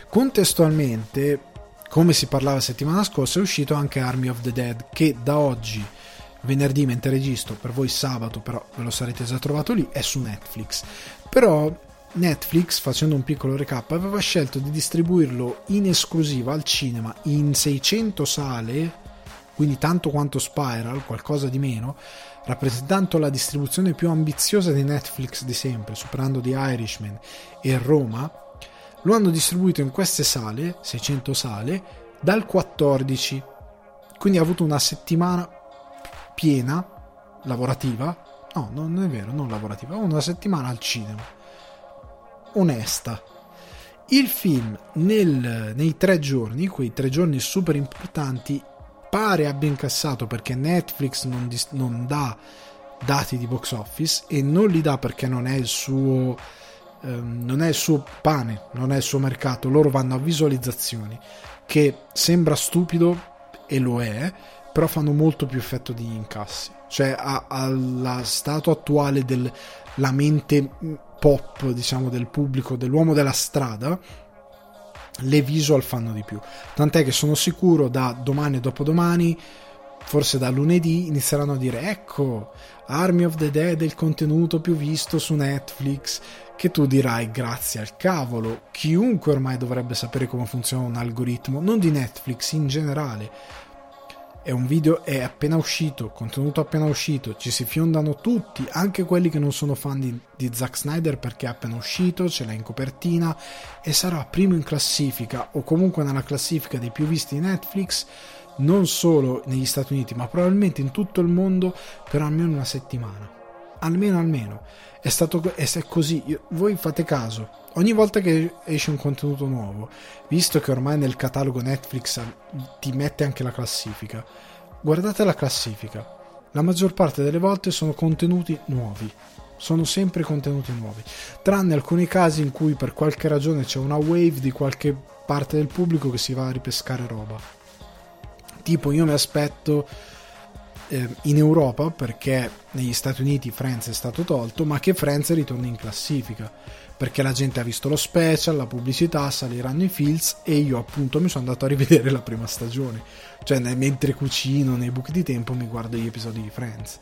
Contestualmente, come si parlava settimana scorsa, è uscito anche Army of the Dead, che da oggi venerdì, mentre registro, per voi sabato, però ve lo sarete già trovato lì, è su Netflix. Però Netflix, facendo un piccolo recap, aveva scelto di distribuirlo in esclusiva al cinema in seicento sale, quindi tanto quanto Spiral, qualcosa di meno, rappresentando la distribuzione più ambiziosa di Netflix di sempre, superando The Irishman e Roma. Lo hanno distribuito in queste sale, seicento sale, dal quattordici, quindi ha avuto una settimana piena lavorativa, no, non è vero, non lavorativa, una settimana al cinema onesta. Il film nel, nei tre giorni, quei tre giorni super importanti, pare abbia incassato, perché Netflix non, dis, non dà dati di box office, e non li dà perché non è il suo ehm, non è il suo pane, non è il suo mercato. Loro vanno a visualizzazioni, che sembra stupido e lo è, però fanno molto più effetto di incassi, cioè alla stato attuale della mente pop, diciamo, del pubblico, dell'uomo della strada, le visual fanno di più, tant'è che sono sicuro da domani e dopodomani, forse da lunedì, inizieranno a dire: ecco, Army of the Dead è il contenuto più visto su Netflix, che tu dirai: grazie al cavolo, chiunque ormai dovrebbe sapere come funziona un algoritmo, non di Netflix, in generale. È un video, è appena uscito, contenuto appena uscito, ci si fiondano tutti, anche quelli che non sono fan di, di Zack Snyder, perché è appena uscito, ce l'ha in copertina e sarà primo in classifica, o comunque nella classifica dei più visti di Netflix, non solo negli Stati Uniti ma probabilmente in tutto il mondo, per almeno una settimana, almeno almeno è stato è così. Io, voi fate caso, ogni volta che esce un contenuto nuovo, visto che ormai nel catalogo Netflix ti mette anche la classifica, guardate la classifica, la maggior parte delle volte sono contenuti nuovi, sono sempre contenuti nuovi, tranne alcuni casi in cui per qualche ragione c'è una wave di qualche parte del pubblico che si va a ripescare roba. Tipo, io mi aspetto in Europa, perché negli Stati Uniti Friends è stato tolto, ma che Friends ritorni in classifica, perché la gente ha visto lo special, la pubblicità, saliranno i feels, e io appunto mi sono andato a rivedere la prima stagione, cioè mentre cucino, nei buchi di tempo mi guardo gli episodi di Friends,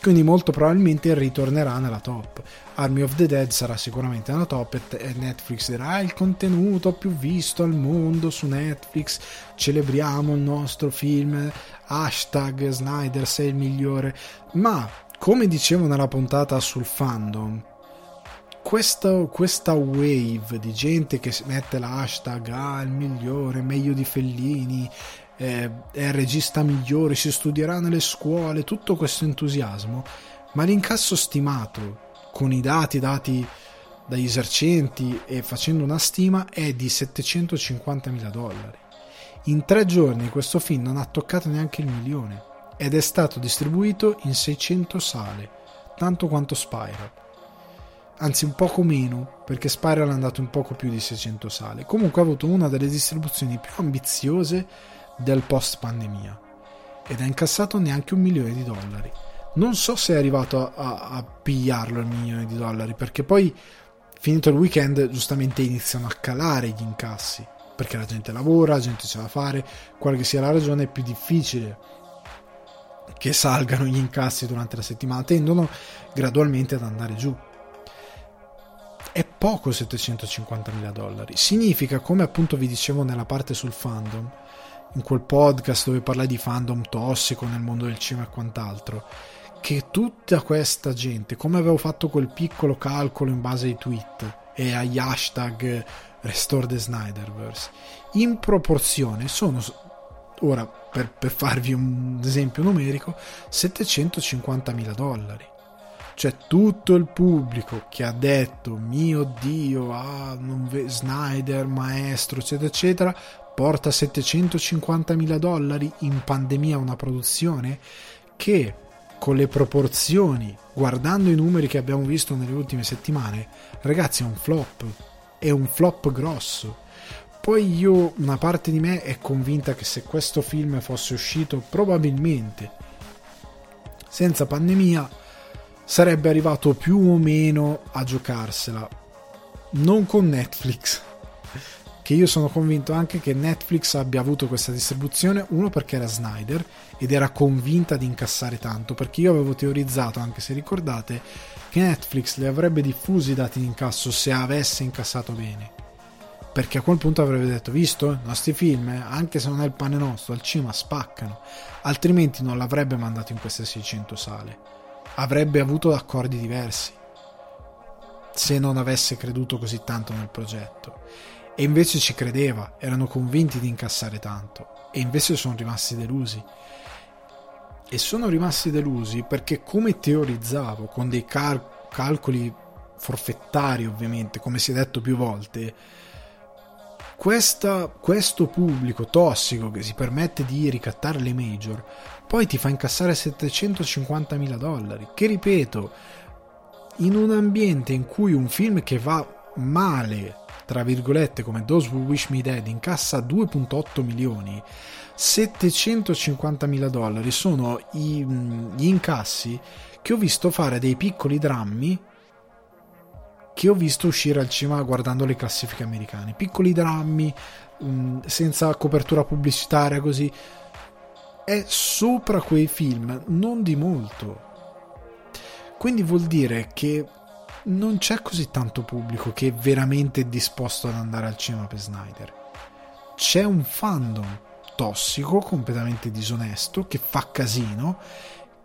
quindi molto probabilmente ritornerà nella top. Army of the Dead sarà sicuramente nella top, e Netflix dirà: ah, il contenuto più visto al mondo su Netflix, celebriamo il nostro film, hashtag Snyder sei il migliore. Ma come dicevo nella puntata sul fandom, questa, questa wave di gente che mette la hashtag ah il migliore, meglio di Fellini, eh, è il regista migliore, si studierà nelle scuole, tutto questo entusiasmo, ma l'incasso stimato con i dati dati dagli esercenti e facendo una stima è di settecentocinquantamila dollari. In tre giorni questo film non ha toccato neanche il milione, ed è stato distribuito in seicento sale, tanto quanto Spiral, anzi un poco meno, perché Spiral è andato in poco più di seicento sale. Comunque ha avuto una delle distribuzioni più ambiziose del post pandemia, ed ha incassato neanche un milione di dollari. Non so se è arrivato a, a, a pigliarlo il milione di dollari, perché poi, finito il weekend, giustamente iniziano a calare gli incassi, perché la gente lavora, la gente ce la fare, quale che sia la ragione, è più difficile che salgano gli incassi durante la settimana, tendono gradualmente ad andare giù. È poco settecentocinquantamila dollari, significa, come appunto vi dicevo nella parte sul fandom, in quel podcast dove parlai di fandom tossico nel mondo del cinema e quant'altro, che tutta questa gente, come avevo fatto quel piccolo calcolo in base ai tweet e agli hashtag Restore the Snyderverse, in proporzione sono, ora per, per farvi un esempio numerico, settecentocinquantamila dollari. C'è tutto il pubblico che ha detto mio Dio, ah, non ve- Snyder, maestro, eccetera, eccetera, porta settecentocinquantamila dollari in pandemia una produzione che, con le proporzioni, guardando i numeri che abbiamo visto nelle ultime settimane, ragazzi, è un flop, è un flop grosso. Poi io, una parte di me è convinta che se questo film fosse uscito probabilmente senza pandemia sarebbe arrivato più o meno a giocarsela, non con Netflix, che io sono convinto anche che Netflix abbia avuto questa distribuzione, uno perché era Snyder ed era convinta di incassare tanto, perché io avevo teorizzato, anche se ricordate, che Netflix le avrebbe diffusi i dati di incasso se avesse incassato bene, perché a quel punto avrebbe detto, visto, i nostri film, anche se non è il pane nostro, al cinema spaccano, altrimenti non l'avrebbe mandato in queste seicento sale. Avrebbe avuto accordi diversi se non avesse creduto così tanto nel progetto, e invece ci credeva, erano convinti di incassare tanto, e invece sono rimasti delusi e sono rimasti delusi perché, come teorizzavo, con dei cal- calcoli forfettari, ovviamente, come si è detto più volte, questa, questo pubblico tossico che si permette di ricattare le major poi ti fa incassare settecentocinquantamila dollari, che, ripeto, in un ambiente in cui un film che va male, tra virgolette, come Those Who Wish Me Dead, incassa due virgola otto milioni, settecentocinquantamila dollari sono i, gli incassi che ho visto fare dei piccoli drammi che ho visto uscire al cinema guardando le classifiche americane, piccoli drammi mh, senza copertura pubblicitaria, così. È sopra quei film, non di molto. Quindi vuol dire che non c'è così tanto pubblico che è veramente disposto ad andare al cinema per Snyder. C'è un fandom tossico, completamente disonesto, che fa casino,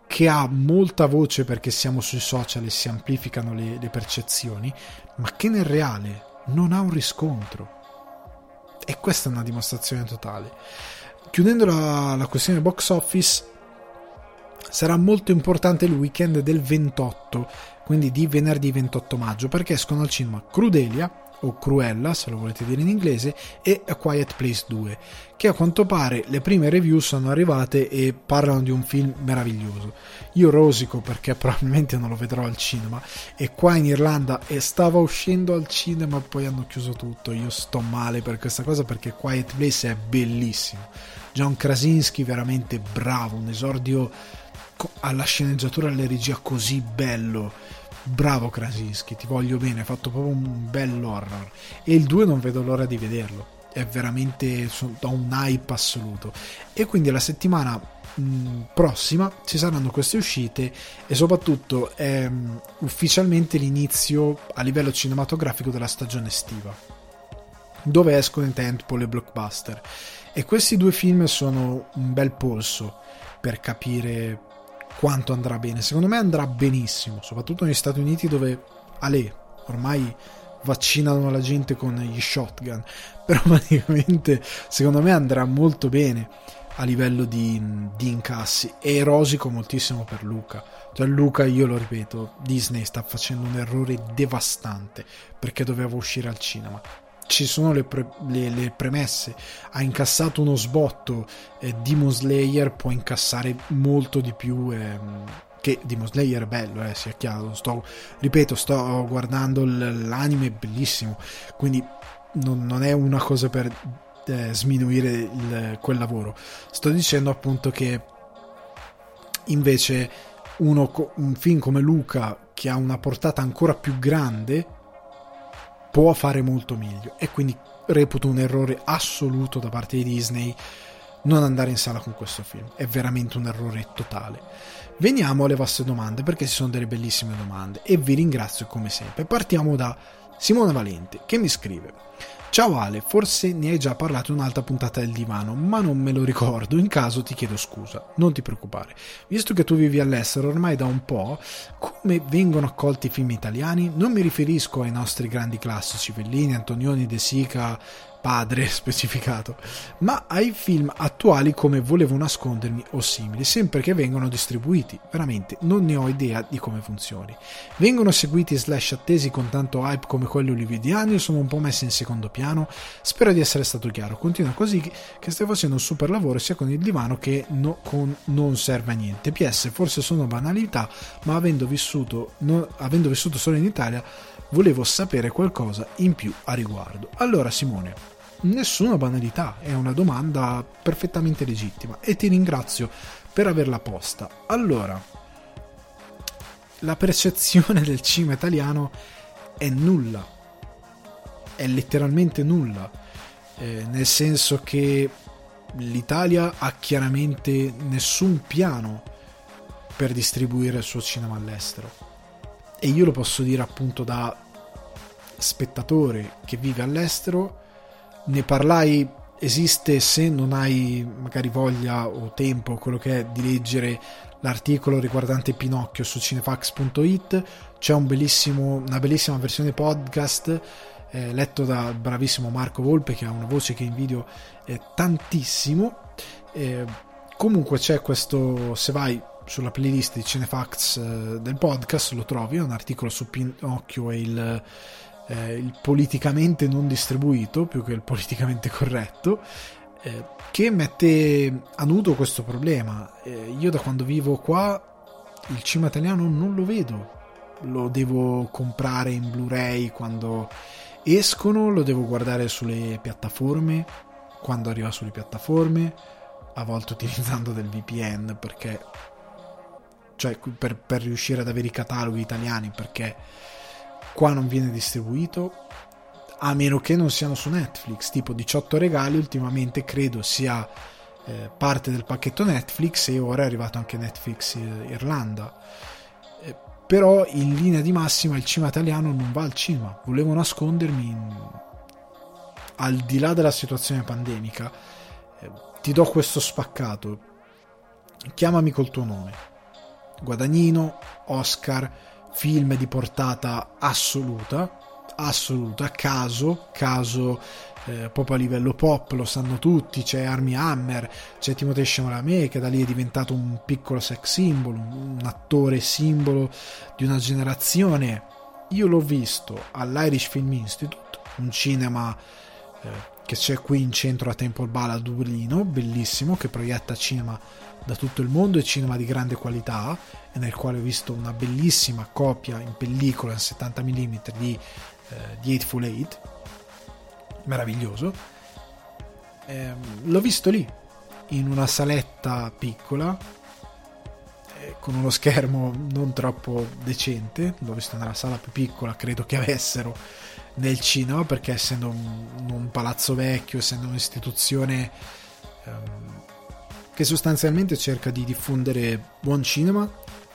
che ha molta voce perché siamo sui social e si amplificano le, le percezioni, ma che nel reale non ha un riscontro. E questa è una dimostrazione totale. Chiudendo la, la questione box office, sarà molto importante il weekend del ventotto, quindi di venerdì ventotto maggio, perché escono al cinema Crudelia, o Cruella se lo volete dire in inglese, e A Quiet Place due, che a quanto pare le prime review sono arrivate e parlano di un film meraviglioso. Io rosico perché probabilmente non lo vedrò al cinema, e qua in Irlanda e stava uscendo al cinema, poi hanno chiuso tutto. Io sto male per questa cosa, perché Quiet Place è bellissimo, John Krasinski veramente bravo, un esordio alla sceneggiatura e alla regia così bello. Bravo Krasinski, ti voglio bene, hai fatto proprio un bel horror. E il due non vedo l'ora di vederlo, è veramente da un hype assoluto. E quindi la settimana mh, prossima ci saranno queste uscite, e soprattutto è mh, ufficialmente l'inizio a livello cinematografico della stagione estiva, dove escono i tentpole e blockbuster, e questi due film sono un bel polso per capire quanto andrà bene. Secondo me andrà benissimo, soprattutto negli Stati Uniti, dove Ale ormai vaccinano la gente con gli shotgun, però praticamente secondo me andrà molto bene a livello di, di incassi, e rosico moltissimo per Luca. Cioè Luca, io lo ripeto, Disney sta facendo un errore devastante, perché doveva uscire al cinema, ci sono le, pre- le, le premesse, ha incassato uno sbotto, eh, Demon Slayer può incassare molto di più, eh, che Demon Slayer è bello, eh, sia chiaro, sto, ripeto, sto guardando l'anime, è bellissimo, quindi non, non è una cosa per eh, sminuire il, quel lavoro, sto dicendo appunto che invece uno, un film come Luca, che ha una portata ancora più grande, può fare molto meglio, e quindi reputo un errore assoluto da parte di Disney non andare in sala con questo film, è veramente un errore totale. Veniamo alle vostre domande, perché ci sono delle bellissime domande, e vi ringrazio come sempre. Partiamo da Simona Valente, che mi scrive: ciao Ale, forse ne hai già parlato in un'altra puntata del divano, ma non me lo ricordo, in caso ti chiedo scusa. Non ti preoccupare, visto che tu vivi all'estero ormai da un po', come vengono accolti i film italiani? Non mi riferisco ai nostri grandi classici Fellini, Antonioni, De Sica, padre specificato, ma ai film attuali come Volevo nascondermi o simili, sempre che vengono distribuiti. Veramente non ne ho idea di come funzioni. Vengono seguiti slash attesi con tanto hype come quelli hollywoodiani, sono un po' messi in secondo piano. Spero di essere stato chiaro. Continua così che stai facendo un super lavoro sia con Il Divano che no, con Non serve a niente. P S, forse sono banalità, ma avendo vissuto, non, avendo vissuto solo in Italia volevo sapere qualcosa in più a riguardo. Allora Simone, nessuna banalità, è una domanda perfettamente legittima e ti ringrazio per averla posta. Allora, la percezione del cinema italiano è nulla, è letteralmente nulla, eh, nel senso che l'Italia ha chiaramente nessun piano per distribuire il suo cinema all'estero. E io lo posso dire appunto da spettatore che vive all'estero. Ne parlai, esiste, se non hai magari voglia o tempo, quello che è, di leggere l'articolo riguardante Pinocchio su cinefax punto it, c'è un bellissimo, una bellissima versione podcast eh, letto dal bravissimo Marco Volpe, che ha una voce che invidio eh, tantissimo. Eh, comunque c'è questo, se vai sulla playlist di Cinefax eh, del podcast lo trovi, è un articolo su Pinocchio e il Eh, il politicamente non distribuito più che il politicamente corretto, eh, che mette a nudo questo problema. Eh, io da quando vivo qua il cinema italiano non lo vedo, lo devo comprare in Blu-ray quando escono, lo devo guardare sulle piattaforme quando arriva sulle piattaforme, a volte utilizzando del V P N perché, cioè, per, per riuscire ad avere i cataloghi italiani, perché qua non viene distribuito, a meno che non siano su Netflix, tipo diciotto regali ultimamente credo sia eh, parte del pacchetto Netflix, e ora è arrivato anche Netflix eh, Irlanda. Eh, però in linea di massima il cinema italiano non va al cinema. Volevo nascondermi, in... al di là della situazione pandemica, eh, ti do questo spaccato, chiamami col tuo nome, Guadagnino, Oscar, film di portata assoluta, assoluta, caso, caso eh, proprio a livello pop, lo sanno tutti, c'è Armie Hammer, c'è Timothée Chalamet, che da lì è diventato un piccolo sex symbol, un attore simbolo di una generazione. Io l'ho visto all'Irish Film Institute, un cinema eh, che c'è qui in centro a Temple Bar a Dublino, bellissimo, che proietta cinema da tutto il mondo, è cinema di grande qualità, e nel quale ho visto una bellissima copia in pellicola in settanta millimetri di eh, The Hateful Eight, meraviglioso. Eh, l'ho visto lì in una saletta piccola eh, con uno schermo non troppo decente, l'ho visto nella sala più piccola credo che avessero nel cinema, perché essendo un, un palazzo vecchio, essendo un'istituzione ehm, che sostanzialmente cerca di diffondere buon cinema,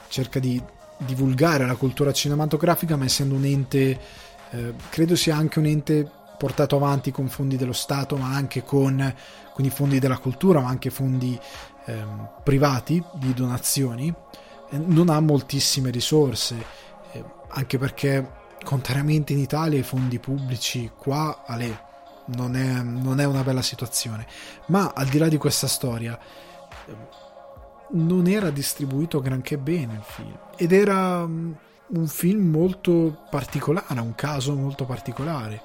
cerca di divulgare la cultura cinematografica, ma essendo un ente, eh, credo sia anche un ente portato avanti con fondi dello Stato, ma anche con, con i fondi della cultura, ma anche fondi eh, privati di donazioni, non ha moltissime risorse, eh, anche perché contrariamente in Italia i fondi pubblici qua Ale, non, è, non è una bella situazione. Ma al di là di questa storia, non era distribuito granché bene il film, ed era un film molto particolare, un caso molto particolare.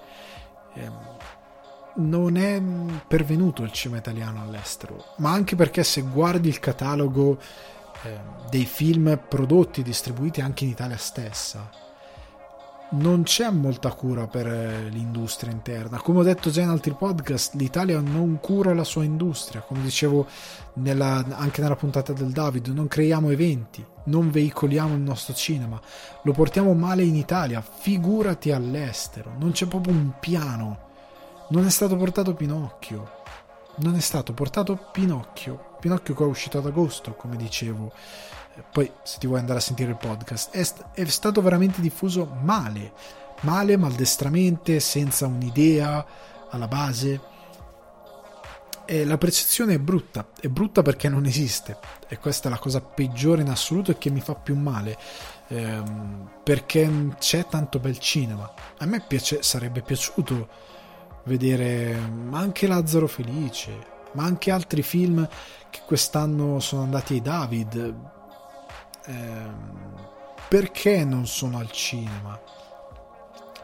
Non è pervenuto il cinema italiano all'estero, ma anche perché se guardi il catalogo dei film prodotti e distribuiti anche in Italia stessa, non c'è molta cura per l'industria interna. Come ho detto già in altri podcast, l'Italia non cura la sua industria, come dicevo nella, anche nella puntata del David, non creiamo eventi, non veicoliamo il nostro cinema, lo portiamo male in Italia, figurati all'estero. Non c'è proprio un piano, non è stato portato Pinocchio, non è stato portato Pinocchio Pinocchio che è uscito ad agosto, come dicevo, poi se ti vuoi andare a sentire il podcast, è, st- è stato veramente diffuso male, male, maldestramente, senza un'idea alla base, e la percezione è brutta, è brutta perché non esiste, e questa è la cosa peggiore in assoluto e che mi fa più male, ehm, perché c'è tanto bel cinema, a me piace, sarebbe piaciuto vedere anche Lazzaro Felice, ma anche altri film che quest'anno sono andati ai David, eh, perché non sono al cinema?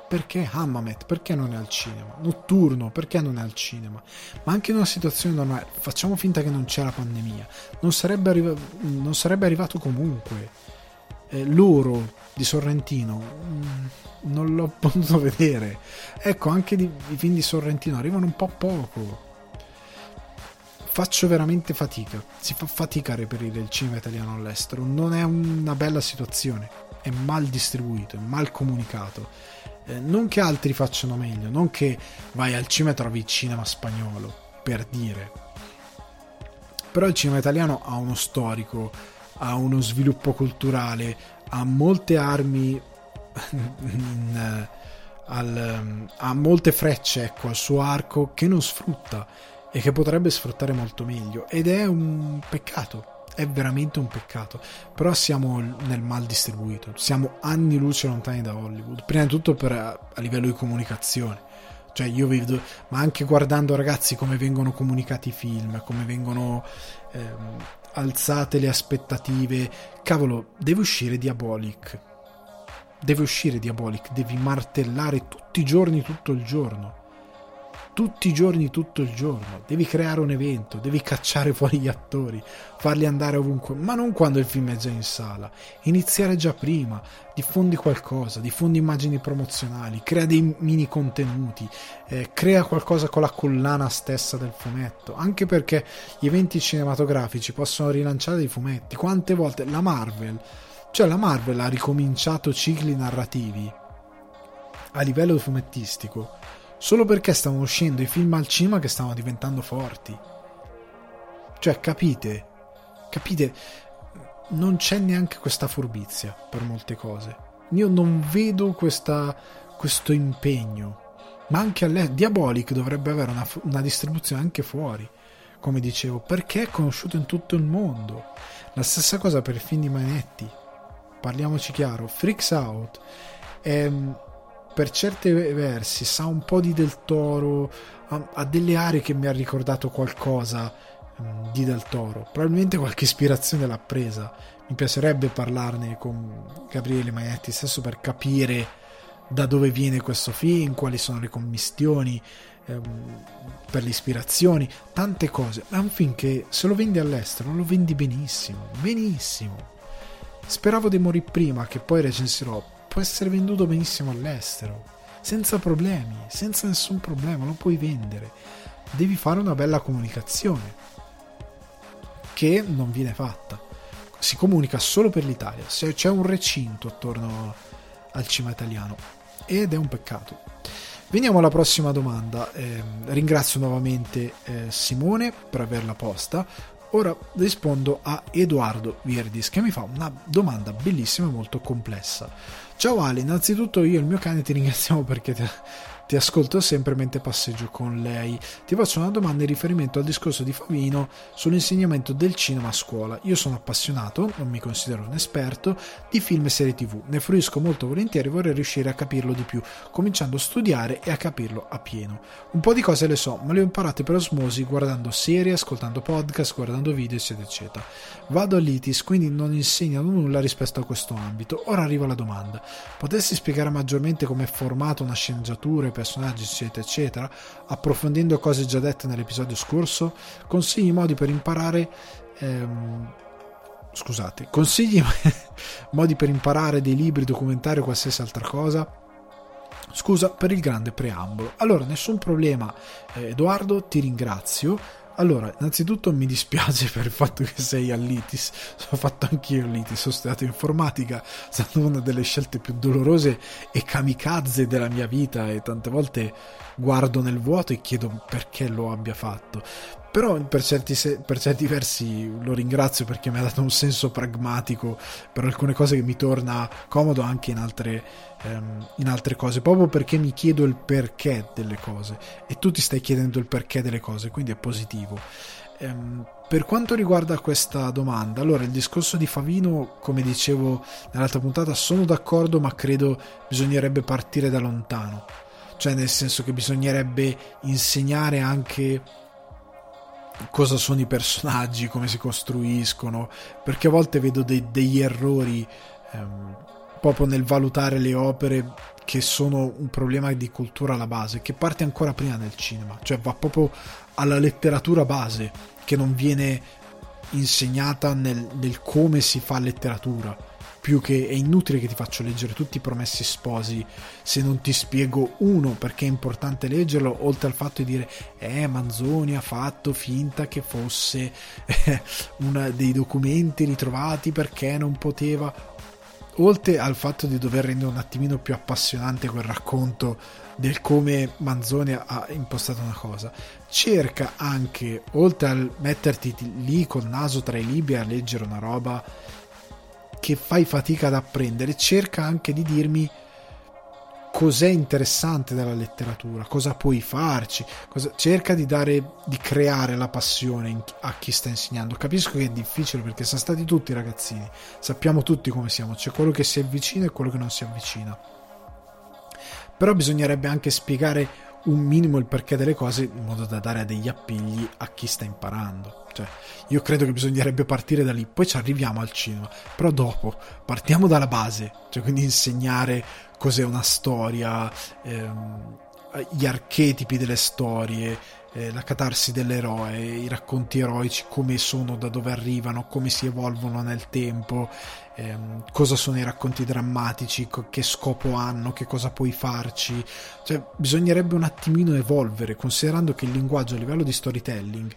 Perché Hammamet? Perché non è al cinema? Notturno? Perché non è al cinema? Ma anche in una situazione normale, facciamo finta che non c'è la pandemia, non sarebbe, arriva- non sarebbe arrivato comunque. Eh, L'oro di Sorrentino mh, non l'ho potuto vedere. Ecco, anche di, i film di Sorrentino arrivano un po' poco. Faccio veramente fatica, si fa fatica a reperire il cinema italiano all'estero, non è una bella situazione, è mal distribuito, è mal comunicato, eh, non che altri facciano meglio, non che vai al cinema e trovi cinema spagnolo, per dire, però il cinema italiano ha uno storico, ha uno sviluppo culturale, ha molte armi in, uh, al, um, ha molte frecce, ecco, al suo arco, che non sfrutta e che potrebbe sfruttare molto meglio, ed è un peccato, è veramente un peccato, però siamo nel mal distribuito, siamo anni luce lontani da Hollywood, prima di tutto per, a livello di comunicazione, cioè io vedo, ma anche guardando, ragazzi, come vengono comunicati i film, come vengono ehm, alzate le aspettative. Cavolo, deve uscire Diabolic deve uscire Diabolic devi martellare tutti i giorni, tutto il giorno tutti i giorni, tutto il giorno, devi creare un evento, devi cacciare fuori gli attori, farli andare ovunque, ma non quando il film è già in sala, iniziare già prima, diffondi qualcosa, diffondi immagini promozionali, crea dei mini contenuti, eh, crea qualcosa con la collana stessa del fumetto, anche perché gli eventi cinematografici possono rilanciare dei fumetti. Quante volte la Marvel, cioè la Marvel ha ricominciato cicli narrativi a livello fumettistico solo perché stavano uscendo i film al cinema che stavano diventando forti. Cioè, capite? Capite? Non c'è neanche questa furbizia per molte cose. Io non vedo questa, questo impegno. Ma anche alle... Diabolic dovrebbe avere una, una distribuzione anche fuori, come dicevo, perché è conosciuto in tutto il mondo. La stessa cosa per i film di Mainetti. Parliamoci chiaro. Freaks Out è... per certi versi sa un po' di Del Toro, ha, ha delle aree che mi ha ricordato qualcosa mh, di Del Toro, probabilmente qualche ispirazione l'ha presa. Mi piacerebbe parlarne con Gabriele Mainetti stesso per capire da dove viene questo film, quali sono le commistioni ehm, per le ispirazioni, tante cose. È un film che se lo vendi all'estero lo vendi benissimo, benissimo. Speravo di morir prima, che poi recensirò, può essere venduto benissimo all'estero senza problemi, senza nessun problema, lo puoi vendere. Devi fare una bella comunicazione che non viene fatta, si comunica solo per l'Italia, c'è un recinto attorno al cinema italiano ed è un peccato. Veniamo alla prossima domanda. Eh, ringrazio nuovamente eh, Simone per averla posta. Ora rispondo a Edoardo Virdis, che mi fa una domanda bellissima e molto complessa. Ciao Ale, innanzitutto io e il mio cane ti ringraziamo perché ti, ti ascolto sempre mentre passeggio con lei. Ti faccio una domanda in riferimento al discorso di Favino sull'insegnamento del cinema a scuola. Io sono appassionato, non mi considero un esperto, di film e serie tv. Ne fruisco molto volentieri e vorrei riuscire a capirlo di più, cominciando a studiare e a capirlo appieno. Un po' di cose le so, ma le ho imparate per osmosi, guardando serie, ascoltando podcast, guardando video, eccetera, eccetera. Vado all'ITIS, quindi non insegnano nulla rispetto a questo ambito. Ora arriva la domanda. Potessi spiegare maggiormente come è formata una sceneggiatura, i personaggi, eccetera eccetera, approfondendo cose già dette nell'episodio scorso? Consigli modi per imparare ehm, scusate consigli modi per imparare dei libri, documentari o qualsiasi altra cosa? Scusa per il grande preambolo. Allora, nessun problema, eh, Edoardo, ti ringrazio. Allora, innanzitutto mi dispiace per il fatto che sei all'ITIS, ho fatto anch'io l'ITIS, ho studiato informatica, è stata una delle scelte più dolorose e kamikaze della mia vita e tante volte guardo nel vuoto e chiedo perché lo abbia fatto, però per certi, se- per certi versi lo ringrazio perché mi ha dato un senso pragmatico per alcune cose che mi torna comodo anche in altre, ehm, in altre cose, proprio perché mi chiedo il perché delle cose e tu ti stai chiedendo il perché delle cose, quindi è positivo. Ehm, per quanto riguarda questa domanda, allora il discorso di Favino, come dicevo nell'altra puntata, sono d'accordo, ma credo bisognerebbe partire da lontano. cioè nel senso che bisognerebbe insegnare anche cosa sono i personaggi, come si costruiscono, perché a volte vedo de- degli errori ehm, proprio nel valutare le opere, che sono un problema di cultura alla base, che parte ancora prima del cinema, cioè va proprio alla letteratura base, che non viene insegnata nel, nel come si fa letteratura, più che è inutile che ti faccio leggere tutti i Promessi Sposi se non ti spiego, uno, perché è importante leggerlo, oltre al fatto di dire eh Manzoni ha fatto finta che fosse eh, una dei documenti ritrovati perché non poteva, oltre al fatto di dover rendere un attimino più appassionante quel racconto del come Manzoni ha impostato una cosa, cerca anche, oltre al metterti lì col naso tra i libri a leggere una roba che fai fatica ad apprendere, cerca anche di dirmi cos'è interessante della letteratura, cosa puoi farci, cosa... cerca di dare, di creare la passione in... a chi sta insegnando. Capisco che è difficile perché sono stati tutti ragazzini, sappiamo tutti come siamo, c'è quello che si avvicina e quello che non si avvicina, però bisognerebbe anche spiegare un minimo il perché delle cose in modo da dare degli appigli a chi sta imparando. Cioè, io credo che bisognerebbe partire da lì, poi ci arriviamo al cinema, però dopo partiamo dalla base, cioè quindi insegnare cos'è una storia, ehm, gli archetipi delle storie, eh, la catarsi dell'eroe, i racconti eroici, come sono, da dove arrivano, come si evolvono nel tempo, ehm, cosa sono i racconti drammatici, che scopo hanno, che cosa puoi farci, cioè bisognerebbe un attimino evolvere, considerando che il linguaggio a livello di storytelling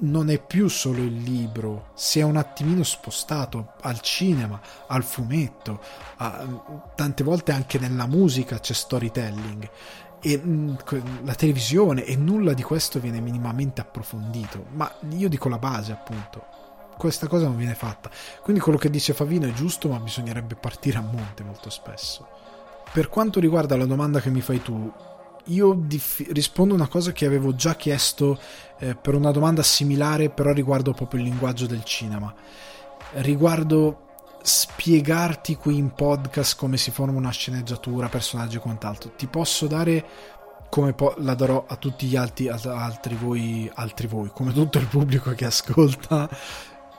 non è più solo il libro, si è un attimino spostato al cinema, al fumetto, a, tante volte anche nella musica c'è storytelling, e mh, la televisione, e nulla di questo viene minimamente approfondito, ma io dico la base, appunto, questa cosa non viene fatta, quindi quello che dice Favino è giusto, ma bisognerebbe partire a monte molto spesso. Per quanto riguarda la domanda che mi fai tu, io dif- rispondo una cosa che avevo già chiesto eh, per una domanda similare, però riguardo proprio il linguaggio del cinema, riguardo spiegarti qui in podcast come si forma una sceneggiatura, personaggi e quant'altro. Ti posso dare, come po- la darò a tutti gli altri, a- altri, voi, altri voi, come tutto il pubblico che ascolta,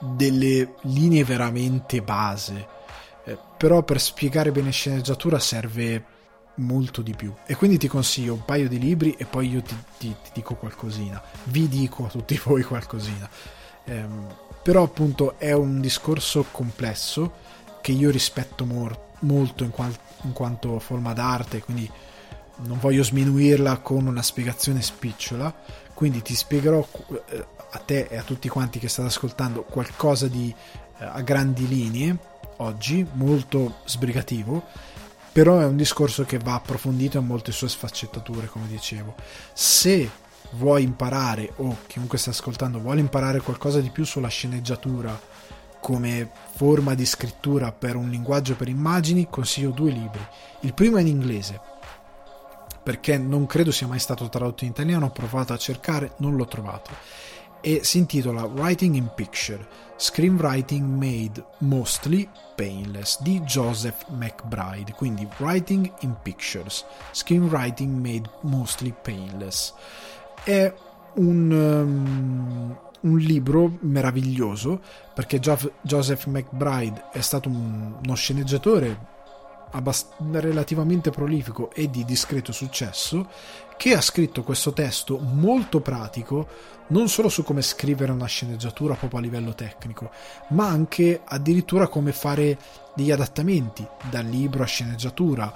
delle linee veramente base, eh, però per spiegare bene sceneggiatura serve molto di più, e quindi ti consiglio un paio di libri e poi io ti, ti, ti dico qualcosina, vi dico a tutti voi qualcosina, ehm, però appunto è un discorso complesso che io rispetto mor- molto in, qual- in quanto forma d'arte, quindi non voglio sminuirla con una spiegazione spicciola, quindi ti spiegherò eh, a te e a tutti quanti che state ascoltando qualcosa di eh, a grandi linee oggi, molto sbrigativo, però è un discorso che va approfondito a molte sue sfaccettature, come dicevo. Se vuoi imparare, o chiunque sta ascoltando vuole imparare qualcosa di più sulla sceneggiatura come forma di scrittura per un linguaggio per immagini, consiglio due libri. Il primo è in inglese, perché non credo sia mai stato tradotto in italiano, ho provato a cercare, non l'ho trovato, e si intitola Writing in Picture, Screenwriting Made Mostly Painless, di Joseph McBride. Quindi Writing in Pictures, Screenwriting Made Mostly Painless, è un, um, un libro meraviglioso, perché jo- Joseph McBride è stato un, uno sceneggiatore abbast- relativamente prolifico e di discreto successo, che ha scritto questo testo molto pratico, non solo su come scrivere una sceneggiatura proprio a livello tecnico, ma anche addirittura come fare degli adattamenti dal libro a sceneggiatura,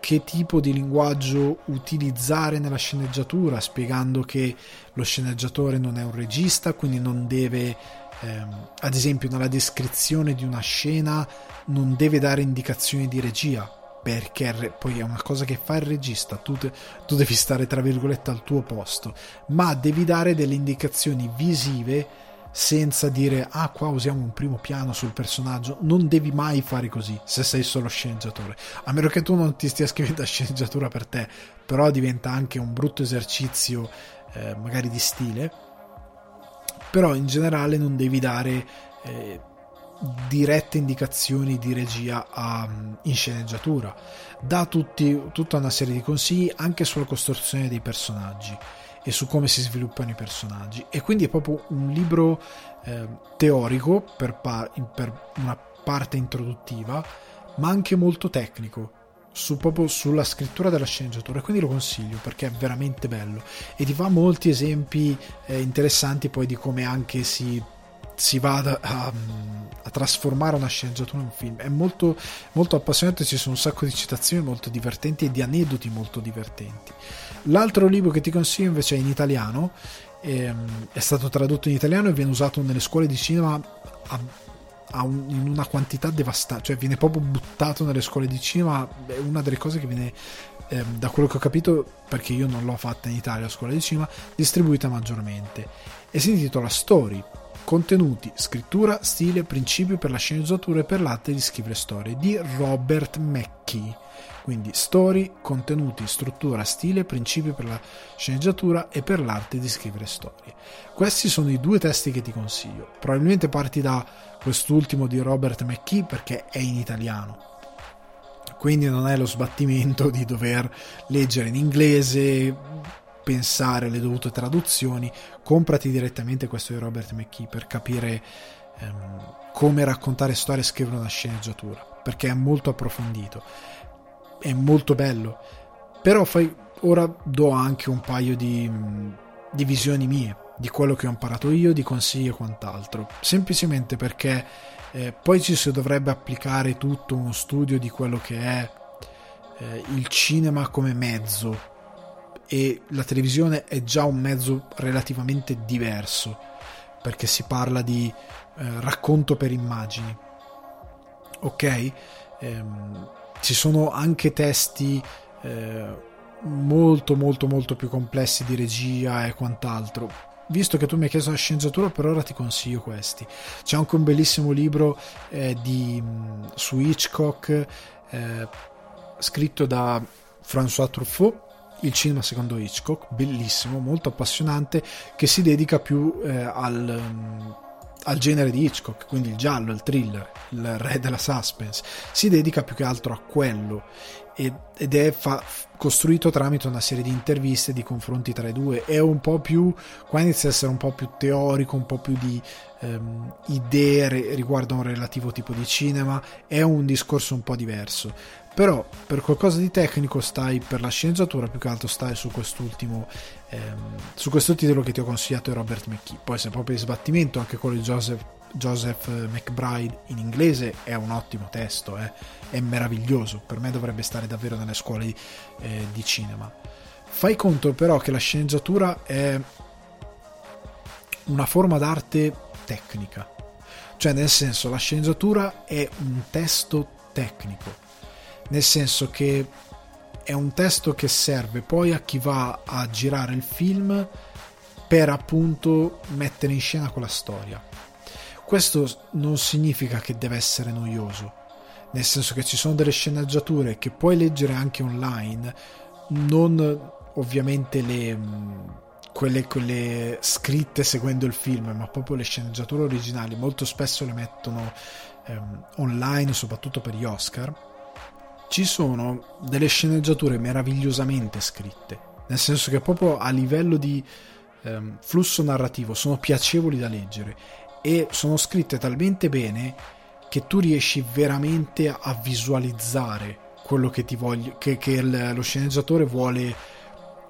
che tipo di linguaggio utilizzare nella sceneggiatura, spiegando che lo sceneggiatore non è un regista, quindi non deve, ehm, ad esempio nella descrizione di una scena, non deve dare indicazioni di regia, perché poi è una cosa che fa il regista, tu, te, tu devi stare tra virgolette al tuo posto, ma devi dare delle indicazioni visive senza dire ah qua usiamo un primo piano sul personaggio, non devi mai fare così se sei solo sceneggiatore, a meno che tu non ti stia scrivendo la sceneggiatura per te, però diventa anche un brutto esercizio eh, magari di stile, però in generale non devi dare eh, dirette indicazioni di regia a, in sceneggiatura, dà tutti, tutta una serie di consigli anche sulla costruzione dei personaggi e su come si sviluppano i personaggi, e quindi è proprio un libro eh, teorico per, par- per una parte introduttiva, ma anche molto tecnico su, proprio sulla scrittura della sceneggiatura, e quindi lo consiglio perché è veramente bello e ti fa molti esempi eh, interessanti poi di come anche si si va a, a, a trasformare una sceneggiatura in un film. È molto, molto appassionato, ci sono un sacco di citazioni molto divertenti e di aneddoti molto divertenti. L'altro libro che ti consiglio invece è in italiano, ehm, è stato tradotto in italiano e viene usato nelle scuole di cinema a, a un, in una quantità devastante, cioè viene proprio buttato nelle scuole di cinema. È una delle cose che viene, ehm, da quello che ho capito, perché io non l'ho fatta in Italia a scuola di cinema, distribuita maggiormente, e si intitola Story, contenuti, scrittura, stile, principi per la sceneggiatura e per l'arte di scrivere storie, di Robert McKee. Quindi story, contenuti, struttura, stile, principi per la sceneggiatura e per l'arte di scrivere storie. Questi sono i due testi che ti consiglio. Probabilmente parti da quest'ultimo di Robert McKee perché è in italiano, quindi non hai lo sbattimento di dover leggere in inglese, pensare alle dovute traduzioni. Comprati direttamente questo di Robert McKee per capire ehm, come raccontare storie e scrivere una sceneggiatura, perché è molto approfondito, è molto bello. Però fai, ora do anche un paio di, di visioni mie, di quello che ho imparato io, di consigli e quant'altro, semplicemente perché eh, poi ci si dovrebbe applicare tutto uno studio di quello che è eh, il cinema come mezzo, e la televisione è già un mezzo relativamente diverso perché si parla di eh, racconto per immagini, ok? Ehm, ci sono anche testi eh, molto molto molto più complessi di regia e quant'altro. Visto che tu mi hai chiesto la sceneggiatura, per ora ti consiglio questi. C'è anche un bellissimo libro eh, di, su Hitchcock eh, scritto da François Truffaut, Il cinema secondo Hitchcock, bellissimo, molto appassionante, che si dedica più eh, al, um, al genere di Hitchcock, quindi il giallo, il thriller, il re della suspense, si dedica più che altro a quello, ed, ed è fa, costruito tramite una serie di interviste, di confronti tra i due. È un po' più, qua inizia a essere un po' più teorico, un po' più di um, idee re, riguardo a un relativo tipo di cinema, è un discorso un po' diverso. Però per qualcosa di tecnico stai per la sceneggiatura, più che altro stai su quest'ultimo ehm, su questo titolo che ti ho consigliato di Robert McKee. Poi se proprio di sbattimento, anche quello di Joseph, Joseph McBride in inglese è un ottimo testo, eh? È meraviglioso, per me dovrebbe stare davvero nelle scuole eh, di cinema. Fai conto però che la sceneggiatura è una forma d'arte tecnica, cioè nel senso la sceneggiatura è un testo tecnico, nel senso che è un testo che serve poi a chi va a girare il film per appunto mettere in scena quella storia. Questo non significa che deve essere noioso, nel senso che ci sono delle sceneggiature che puoi leggere anche online, non ovviamente le, quelle, quelle scritte seguendo il film, ma proprio le sceneggiature originali molto spesso le mettono ehm, online, soprattutto per gli Oscar. Ci sono delle sceneggiature meravigliosamente scritte, nel senso che proprio a livello di ehm, flusso narrativo sono piacevoli da leggere e sono scritte talmente bene che tu riesci veramente a visualizzare quello che ti voglio, che, che il, lo sceneggiatore vuole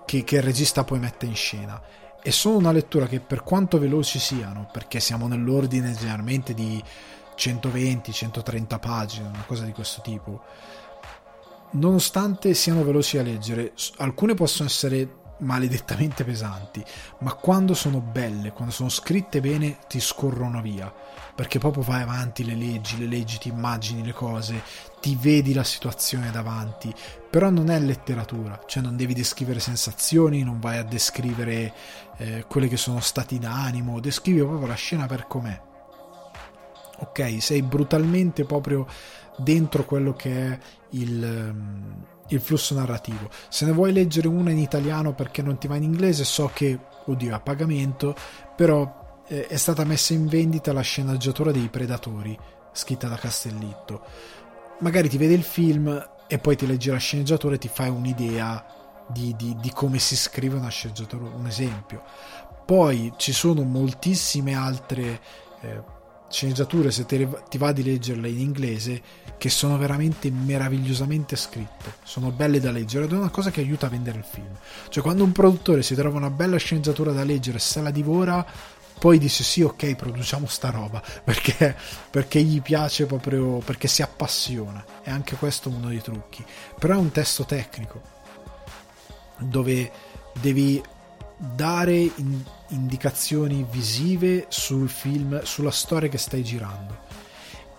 che, che il regista poi metta in scena. E sono una lettura che, per quanto veloci siano, perché siamo nell'ordine generalmente di centoventi centotrenta pagine, una cosa di questo tipo, nonostante siano veloci da leggere, alcune possono essere maledettamente pesanti, ma quando sono belle, quando sono scritte bene, ti scorrono via, perché proprio vai avanti, le leggi, le leggi, ti immagini le cose, ti vedi la situazione davanti. Però non è letteratura, cioè non devi descrivere sensazioni, non vai a descrivere eh, quelle che sono stati d'animo, descrivi proprio la scena per com'è, ok? Sei brutalmente proprio dentro quello che è il, il flusso narrativo. Se ne vuoi leggere una in italiano perché non ti va in inglese, so che, oddio, è a pagamento, però eh, è stata messa in vendita la sceneggiatura dei Predatori scritta da Castellitto. Magari ti vede il film e poi ti leggi la sceneggiatura e ti fai un'idea di, di, di come si scrive una sceneggiatura, un esempio. Poi ci sono moltissime altre eh, sceneggiature, se te, ti va di leggerle in inglese, che sono veramente meravigliosamente scritte, sono belle da leggere ed è una cosa che aiuta a vendere il film. Cioè, quando un produttore si trova una bella sceneggiatura da leggere e se la divora, poi dice sì, ok, produciamo sta roba, perché, perché gli piace proprio, perché si appassiona. È anche questo uno dei trucchi. Però è un testo tecnico dove devi dare in, indicazioni visive sul film, sulla storia che stai girando.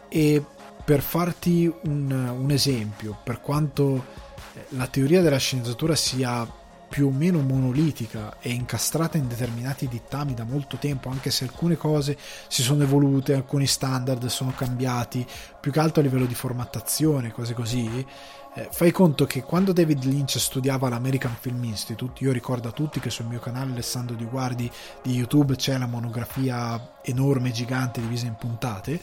E per farti un, un esempio, per quanto la teoria della sceneggiatura sia più o meno monolitica e incastrata in determinati dittami da molto tempo, anche se alcune cose si sono evolute, alcuni standard sono cambiati, più che altro a livello di formattazione, cose così, eh, fai conto che quando David Lynch studiava all'American Film Institute, io ricordo a tutti che sul mio canale Alessandro Dioguardi di YouTube c'è la monografia enorme, gigante, divisa in puntate,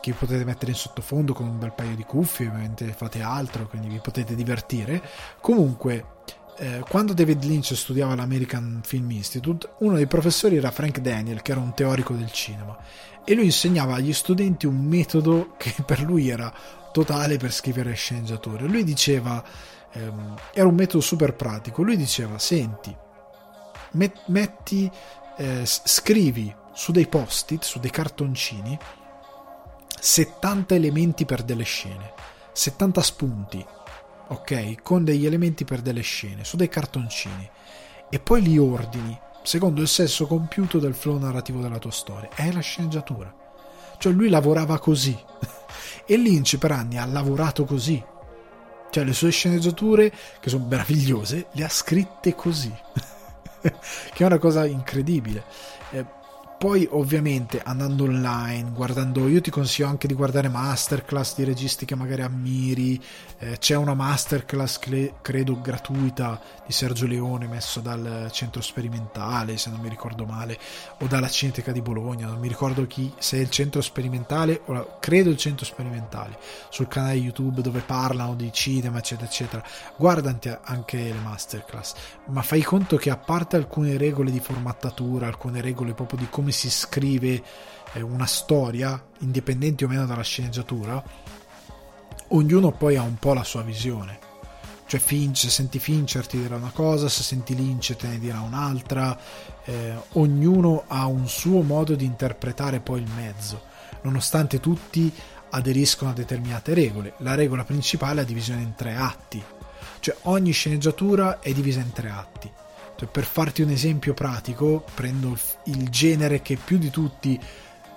che potete mettere in sottofondo con un bel paio di cuffie, ovviamente fate altro, quindi vi potete divertire. Comunque, quando David Lynch studiava all'American Film Institute, uno dei professori era Frank Daniel, che era un teorico del cinema, e lui insegnava agli studenti un metodo che per lui era totale per scrivere sceneggiature. Lui diceva, ehm, era un metodo super pratico, lui diceva: senti, met- metti eh, scrivi su dei post-it, su dei cartoncini, settanta elementi per delle scene, settanta spunti, ok, con degli elementi per delle scene, su dei cartoncini, e poi li ordini secondo il senso compiuto del flow narrativo della tua storia. È la sceneggiatura. Cioè, lui lavorava così e Lynch per anni ha lavorato così. Cioè, le sue sceneggiature, che sono meravigliose, le ha scritte così che è una cosa incredibile. eh, Poi ovviamente andando online, guardando, io ti consiglio anche di guardare masterclass di registi che magari ammiri. Eh, c'è una masterclass cre- credo gratuita di Sergio Leone, messo dal Centro Sperimentale, se non mi ricordo male, o dalla Cineteca di Bologna, non mi ricordo chi, se è il Centro Sperimentale o la, credo il Centro Sperimentale, sul canale YouTube, dove parlano di cinema eccetera eccetera. Guardati anche le masterclass, ma fai conto che, a parte alcune regole di formattatura, alcune regole proprio di come si scrive una storia, indipendente o meno dalla sceneggiatura, ognuno poi ha un po' la sua visione. Cioè, Finch, se senti Fincher ti dirà una cosa, se senti Lynch te ne dirà un'altra. Eh, ognuno ha un suo modo di interpretare poi il mezzo, nonostante tutti aderiscono a determinate regole. La regola principale è la divisione in tre atti. Cioè, ogni sceneggiatura è divisa in tre atti. Cioè, per farti un esempio pratico, prendo il genere che più di tutti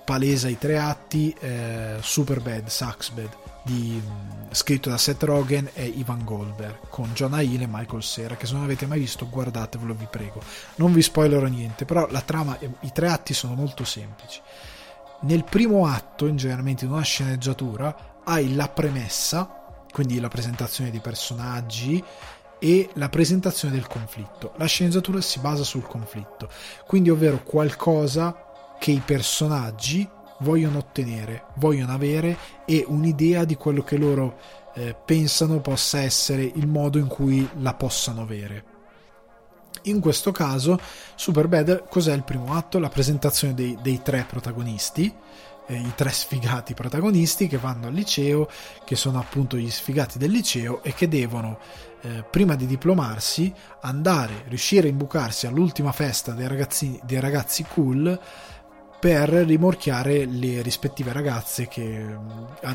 palesa i tre atti, eh, Superbad, Saxbad, di, scritto da Seth Rogen e Ivan Goldberg, con Jonah Hill e Michael Cera, che se non avete mai visto guardatevelo, vi prego. Non vi spoilerò niente, però la trama, i tre atti sono molto semplici. Nel primo atto, in generalmente in una sceneggiatura, hai la premessa, quindi la presentazione dei personaggi e la presentazione del conflitto. La sceneggiatura si basa sul conflitto, quindi ovvero qualcosa che i personaggi vogliono ottenere, vogliono avere, e un'idea di quello che loro eh, pensano possa essere il modo in cui la possano avere. In questo caso Superbad, cos'è il primo atto? La presentazione dei, dei tre protagonisti, i tre sfigati protagonisti che vanno al liceo, che sono appunto gli sfigati del liceo, e che devono eh, prima di diplomarsi andare, riuscire a imbucarsi all'ultima festa dei ragazzi, dei ragazzi cool, per rimorchiare le rispettive ragazze che,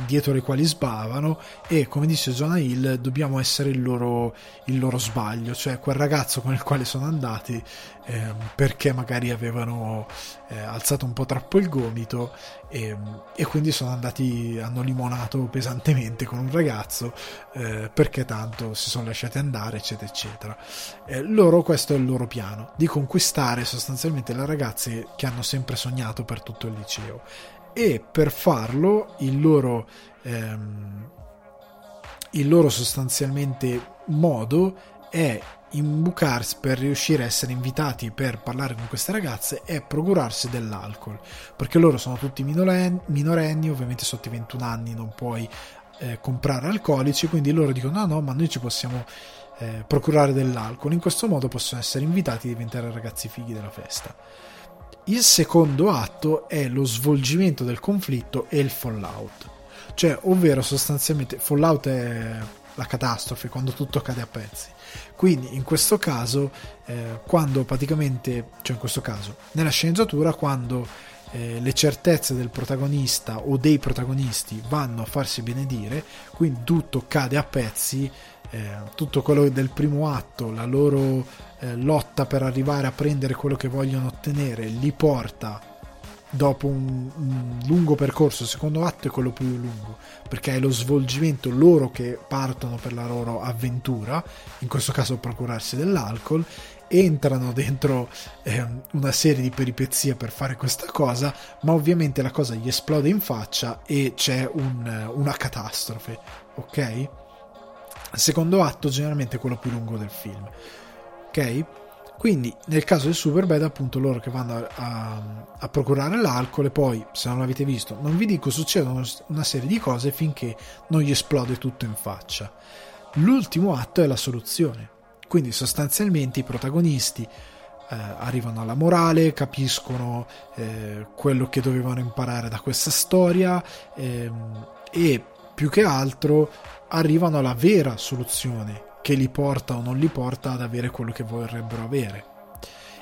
dietro le quali sbavano. E come dice Jonah Hill, dobbiamo essere il loro, il loro sbaglio, cioè quel ragazzo con il quale sono andati eh, perché magari avevano eh, alzato un po' troppo il gomito e, e quindi sono andati, hanno limonato pesantemente con un ragazzo eh, perché tanto si sono lasciati andare eccetera eccetera. Eh, loro, questo è il loro piano, di conquistare sostanzialmente le ragazze che hanno sempre sognato per tutto il liceo. E per farlo il loro ehm, il loro sostanzialmente modo è imbucarsi per riuscire a essere invitati per parlare con queste ragazze e procurarsi dell'alcol, perché loro sono tutti minorenni, minorenni ovviamente sotto i ventuno anni non puoi eh, comprare alcolici, quindi loro dicono no no ma noi ci possiamo eh, procurare dell'alcol, in questo modo possono essere invitati a diventare ragazzi fighi della festa. Il secondo atto è lo svolgimento del conflitto e il fallout, cioè ovvero sostanzialmente fallout è la catastrofe, quando tutto cade a pezzi, quindi in questo caso eh, quando praticamente cioè in questo caso nella sceneggiatura quando eh, le certezze del protagonista o dei protagonisti vanno a farsi benedire, quindi tutto cade a pezzi, eh, tutto quello del primo atto, la loro eh, lotta per arrivare a prendere quello che vogliono ottenere li porta dopo un, un lungo percorso. Il secondo atto è quello più lungo perché è lo svolgimento, loro che partono per la loro avventura, in questo caso procurarsi dell'alcol, entrano dentro eh, una serie di peripezie per fare questa cosa, ma ovviamente la cosa gli esplode in faccia e c'è un, una catastrofe, ok? Il secondo atto generalmente è quello più lungo del film, ok? Quindi nel caso del Superbad appunto loro che vanno a, a procurare l'alcol e poi, se non l'avete visto non vi dico, succedono una serie di cose finché non gli esplode tutto in faccia. L'ultimo atto è la soluzione, quindi sostanzialmente i protagonisti eh, arrivano alla morale, capiscono eh, quello che dovevano imparare da questa storia eh, e più che altro arrivano alla vera soluzione che li porta o non li porta ad avere quello che vorrebbero avere,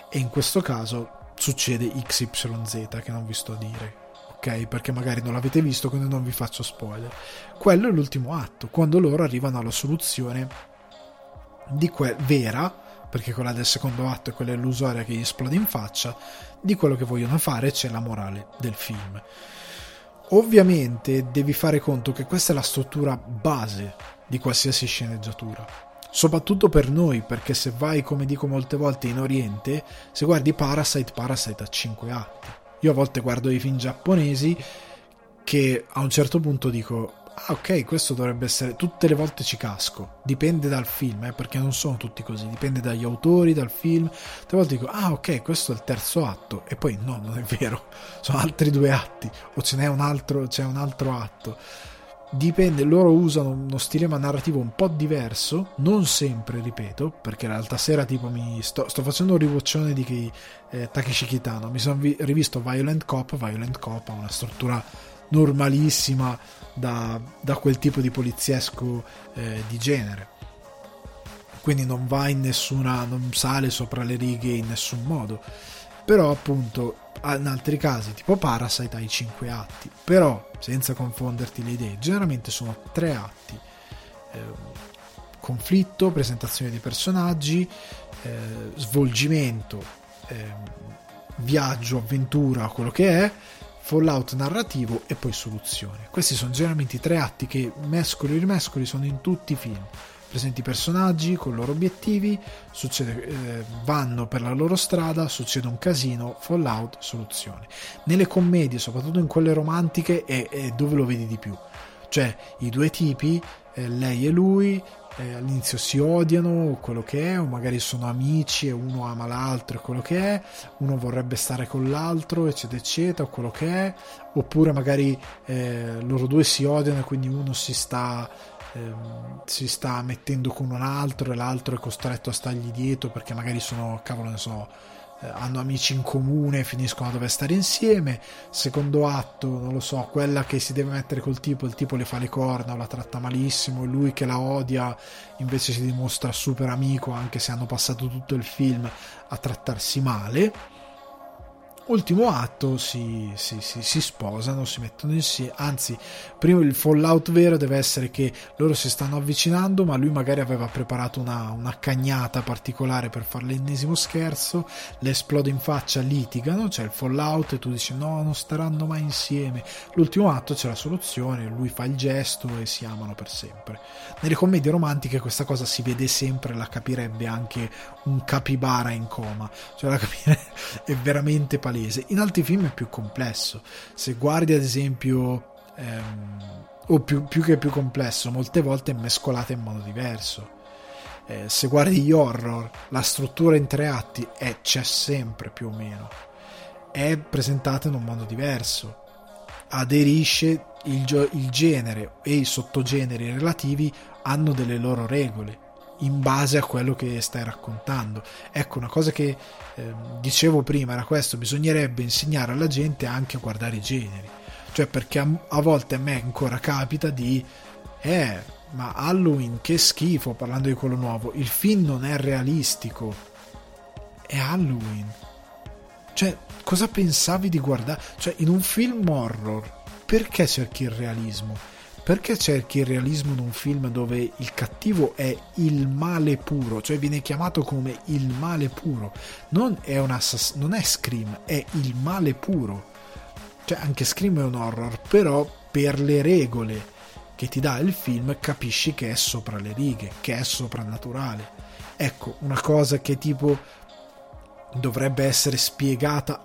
e in questo caso succede X Y Z che non vi sto a dire, ok? Perché magari non l'avete visto, quindi non vi faccio spoiler. Quello è l'ultimo atto, quando loro arrivano alla soluzione di que- vera, perché quella del secondo atto è quella illusoria che gli esplode in faccia, di quello che vogliono fare, c'è la morale del film. Ovviamente devi fare conto che questa è la struttura base di qualsiasi sceneggiatura, soprattutto per noi, perché se vai, come dico molte volte, in Oriente, se guardi Parasite, Parasite ha cinque atti. Io a volte guardo i film giapponesi che a un certo punto dico ah ok, questo dovrebbe essere, tutte le volte ci casco, dipende dal film eh, perché non sono tutti così, dipende dagli autori, dal film, tutte le volte dico ah ok, questo è il terzo atto, e poi no, non è vero, sono altri due atti, o ce n'è un altro, c'è un altro atto. Dipende, loro usano uno stilema narrativo un po' diverso, non sempre, ripeto, perché l'altra sera tipo mi sto, sto facendo un rivoccione di eh, Takeshi Kitano, mi sono vi, rivisto Violent Cop. Violent Cop ha una struttura normalissima da, da quel tipo di poliziesco eh, di genere, quindi non va in nessuna, non sale sopra le righe in nessun modo, però appunto in altri casi tipo Parasite hai cinque atti, però senza confonderti le idee, generalmente sono tre atti, eh, conflitto, presentazione dei personaggi, eh, svolgimento, eh, viaggio, avventura, quello che è, fallout narrativo e poi soluzione. Questi sono generalmente i tre atti che mescoli e rimescoli sono in tutti i film. Presenti i personaggi con i loro obiettivi, succede, eh, vanno per la loro strada, succede un casino, fallout, soluzione. Nelle commedie, soprattutto in quelle romantiche, è, è dove lo vedi di più. Cioè, i due tipi, eh, lei e lui, eh, all'inizio si odiano, quello che è, o magari sono amici e uno ama l'altro e quello che è, uno vorrebbe stare con l'altro, eccetera, eccetera, o quello che è, oppure magari eh, loro due si odiano e quindi uno si sta... si sta mettendo con un altro e l'altro è costretto a stargli dietro perché magari sono, cavolo ne so, hanno amici in comune e finiscono a dover stare insieme. Secondo atto, non lo so, quella che si deve mettere col tipo, il tipo le fa le corna o la tratta malissimo, lui che la odia invece si dimostra super amico anche se hanno passato tutto il film a trattarsi male. Ultimo atto, si, si, si, si sposano, si mettono insieme, anzi prima il fallout vero deve essere che loro si stanno avvicinando ma lui magari aveva preparato una, una cagnata particolare per fare l'ennesimo scherzo, le esplode in faccia, litigano, c'è il fallout e tu dici no, non staranno mai insieme. L'ultimo atto c'è la soluzione, lui fa il gesto e si amano per sempre. Nelle commedie romantiche questa cosa si vede sempre, la capirebbe anche un capibara in coma, cioè la capire è veramente palese. In altri film è più complesso, se guardi ad esempio ehm, o più, più che più complesso, molte volte è mescolata in modo diverso. eh, se guardi gli horror, la struttura in tre atti è, c'è sempre più o meno, è presentata in un modo diverso, aderisce il, gio- il genere e i sottogeneri relativi hanno delle loro regole in base a quello che stai raccontando. Ecco, una cosa che eh, dicevo prima era questo: bisognerebbe insegnare alla gente anche a guardare i generi, cioè, perché a, a volte a me ancora capita di eh ma Halloween che schifo, parlando di quello nuovo, il film non è realistico, è Halloween, cioè cosa pensavi di guardare? Cioè, in un film horror perché cerchi il realismo? Perché cerchi il realismo in un film dove il cattivo è il male puro, cioè viene chiamato come il male puro, non è, un assass- non è Scream, è il male puro. Cioè, anche Scream è un horror, però per le regole che ti dà il film capisci che è sopra le righe, che è soprannaturale. Ecco, una cosa che tipo dovrebbe essere spiegata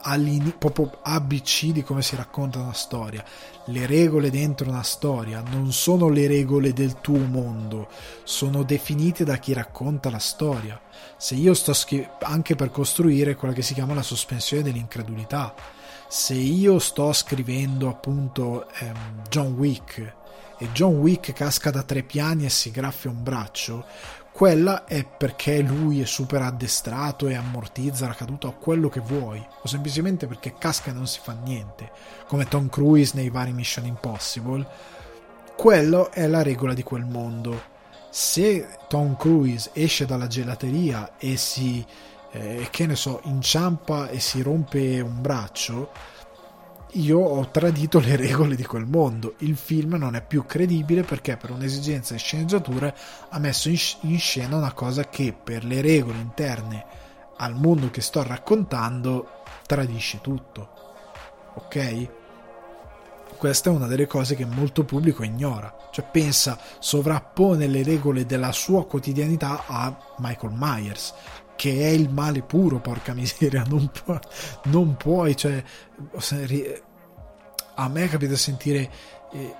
proprio A B C di come si racconta una storia. Le regole dentro una storia non sono le regole del tuo mondo, sono definite da chi racconta la storia. Se io sto schi- anche per costruire quella che si chiama la sospensione dell'incredulità, se io sto scrivendo appunto ehm, John Wick e John Wick casca da tre piani e si graffia un braccio, quella è perché lui è super addestrato e ammortizza la caduta, o quello che vuoi, o semplicemente perché casca e non si fa niente, come Tom Cruise nei vari Mission Impossible. Quello è la regola di quel mondo. Se Tom Cruise esce dalla gelateria e si eh, che ne so, inciampa e si rompe un braccio, io ho tradito le regole di quel mondo. Il film non è più credibile perché per un'esigenza di sceneggiatura ha messo in, sc- in scena una cosa che per le regole interne al mondo che sto raccontando tradisce tutto. Ok? Questa è una delle cose che molto pubblico ignora, cioè pensa, sovrappone le regole della sua quotidianità a Michael Myers, che è il male puro, porca miseria, non, pu- non puoi, cioè, a me capita sentire eh,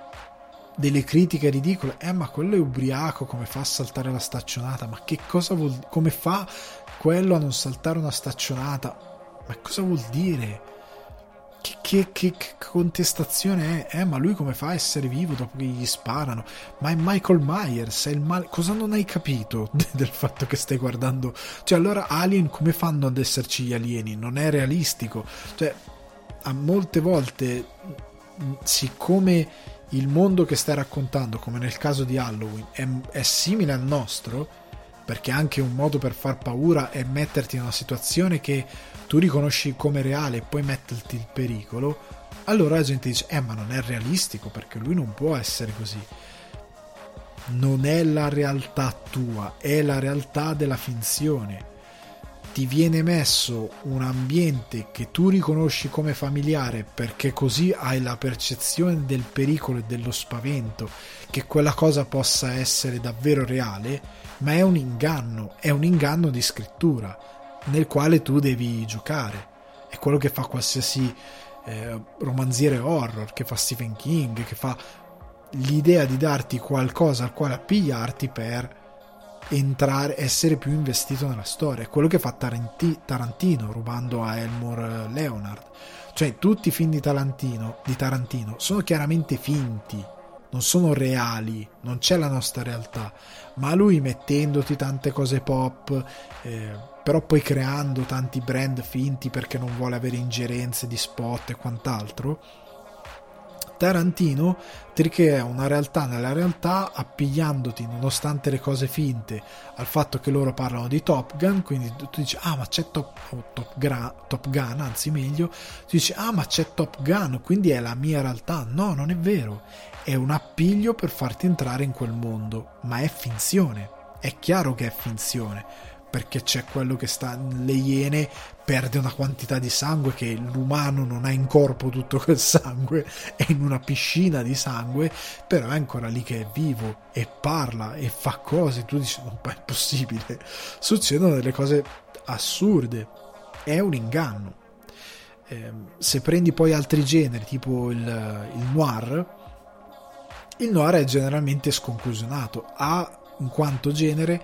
delle critiche ridicole, eh ma quello è ubriaco, come fa a saltare la staccionata, ma che cosa vuol dire, come fa quello a non saltare una staccionata, ma cosa vuol dire, che, che, che, che contestazione è, eh ma lui come fa a essere vivo dopo che gli sparano, ma è Michael Myers, è il male, cosa non hai capito del fatto che stai guardando? Cioè, allora Alien, come fanno ad esserci gli alieni, non è realistico. Cioè, a molte volte, siccome il mondo che stai raccontando, come nel caso di Halloween, è, è simile al nostro, perché anche un modo per far paura è metterti in una situazione che tu riconosci come reale e poi metterti il pericolo, allora la gente dice eh ma non è realistico perché lui non può essere così. Non è la realtà tua, è la realtà della finzione. Ti viene messo un ambiente che tu riconosci come familiare perché così hai la percezione del pericolo e dello spavento, che quella cosa possa essere davvero reale, ma è un inganno, è un inganno di scrittura nel quale tu devi giocare. È quello che fa qualsiasi eh, romanziere horror, che fa Stephen King, che fa l'idea di darti qualcosa al quale appigliarti per entrare, essere più investito nella storia. È quello che fa Tarenti, Tarantino rubando a Elmore Leonard. Cioè, tutti i film di Tarantino, di Tarantino sono chiaramente finti, non sono reali, non c'è la nostra realtà, ma lui mettendoti tante cose pop eh, però poi creando tanti brand finti perché non vuole avere ingerenze di spot e quant'altro. Tarantino ti crea una realtà nella realtà, appigliandoti, nonostante le cose finte, al fatto che loro parlano di Top Gun, quindi tu dici ah ma c'è Top, oh, Top, Gra- Top Gun, anzi meglio, tu dici ah ma c'è Top Gun, quindi è la mia realtà. No, non è vero, è un appiglio per farti entrare in quel mondo, ma è finzione, è chiaro che è finzione, perché c'è quello che sta nelle Iene, perde una quantità di sangue che l'umano non ha in corpo, tutto quel sangue è in una piscina di sangue, però è ancora lì che è vivo e parla e fa cose, tu dici non è possibile, succedono delle cose assurde, è un inganno. Eh, se prendi poi altri generi tipo il, il noir, il noir è generalmente sconclusionato, ha in quanto genere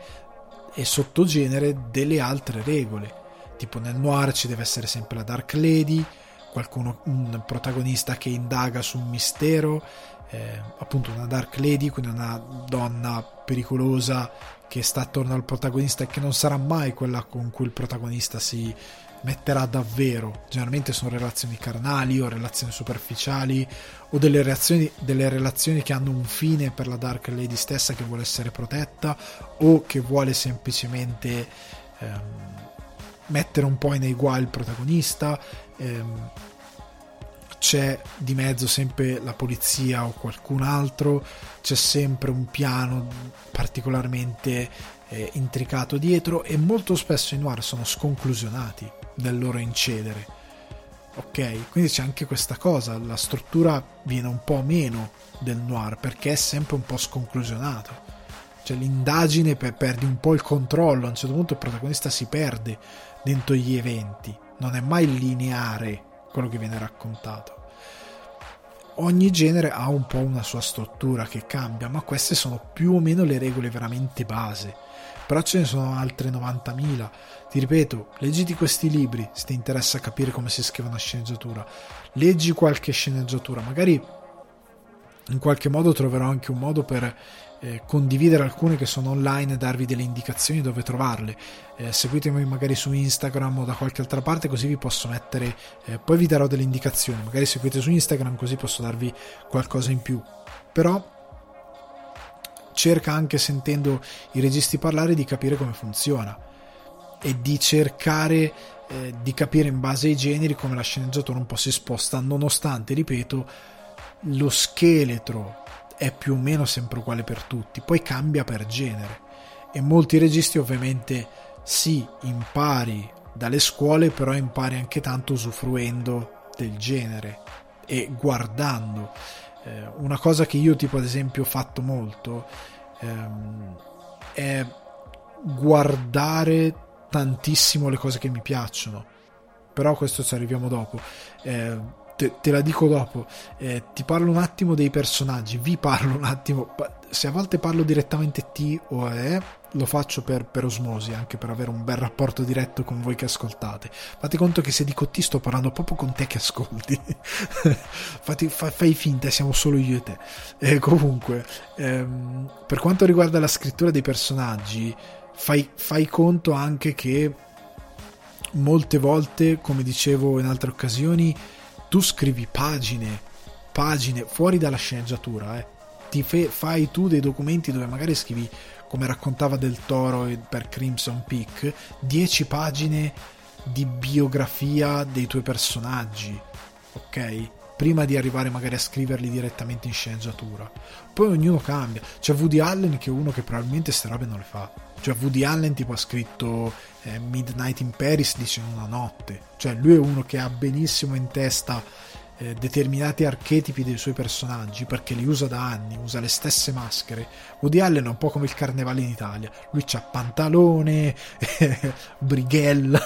e sottogenere delle altre regole, tipo nel noir ci deve essere sempre la Dark Lady, qualcuno, un protagonista che indaga su un mistero, eh, appunto una Dark Lady, quindi una donna pericolosa che sta attorno al protagonista e che non sarà mai quella con cui il protagonista si metterà davvero. Generalmente sono relazioni carnali o relazioni superficiali o delle relazioni, delle relazioni che hanno un fine per la Dark Lady stessa, che vuole essere protetta o che vuole semplicemente ehm, mettere un po' in guai il protagonista. Ehm, c'è di mezzo sempre la polizia o qualcun altro, c'è sempre un piano particolarmente eh, intricato dietro, e molto spesso i noir sono sconclusionati del loro incedere, ok? Quindi c'è anche questa cosa, la struttura viene un po' meno del noir perché è sempre un po' sconclusionato, cioè l'indagine per, perdi un po' il controllo, a un certo punto il protagonista si perde dentro gli eventi, non è mai lineare quello che viene raccontato. Ogni genere ha un po' una sua struttura che cambia, ma queste sono più o meno le regole veramente base. Però ce ne sono altre novantamila. Ti ripeto, leggiti questi libri se ti interessa capire come si scrive una sceneggiatura, leggi qualche sceneggiatura, magari in qualche modo troverò anche un modo per eh, condividere alcune che sono online e darvi delle indicazioni dove trovarle. Eh, seguitemi magari su Instagram o da qualche altra parte, così vi posso mettere, eh, poi vi darò delle indicazioni, magari seguite su Instagram così posso darvi qualcosa in più. Però cerca, anche sentendo i registi parlare, di capire come funziona e di cercare eh, di capire in base ai generi come la sceneggiatura un po' si sposta, nonostante, ripeto, lo scheletro è più o meno sempre uguale per tutti, poi cambia per genere, e molti registi ovviamente sì, impari dalle scuole, però impari anche tanto usufruendo del genere e guardando. Eh, una cosa che io tipo ad esempio ho fatto molto ehm, è guardare tantissimo le cose che mi piacciono, però questo ci arriviamo dopo. eh, Te, te la dico dopo. Eh, ti parlo un attimo dei personaggi, vi parlo un attimo, se a volte parlo direttamente T o E, lo faccio per, per osmosi, anche per avere un bel rapporto diretto con voi che ascoltate. Fate conto che se dico T sto parlando proprio con te che ascolti. Fate, fa, fai finta, siamo solo io e te. Eh, comunque, ehm, per quanto riguarda la scrittura dei personaggi, fai, fai conto anche che molte volte, come dicevo in altre occasioni, tu scrivi pagine, pagine fuori dalla sceneggiatura, eh. Ti fe- fai tu dei documenti dove magari scrivi, come raccontava Del Toro per Crimson Peak, dieci pagine di biografia dei tuoi personaggi, ok? Prima di arrivare magari a scriverli direttamente in sceneggiatura. Poi ognuno cambia, c'è Woody Allen che è uno che probabilmente ste robe non le fa, cioè Woody Allen tipo ha scritto eh, Midnight in Paris, dice in una notte, cioè lui è uno che ha benissimo in testa eh, determinati archetipi dei suoi personaggi perché li usa da anni, usa le stesse maschere. Woody Allen è un po' come il carnevale in Italia, lui c'ha Pantalone, Brighella,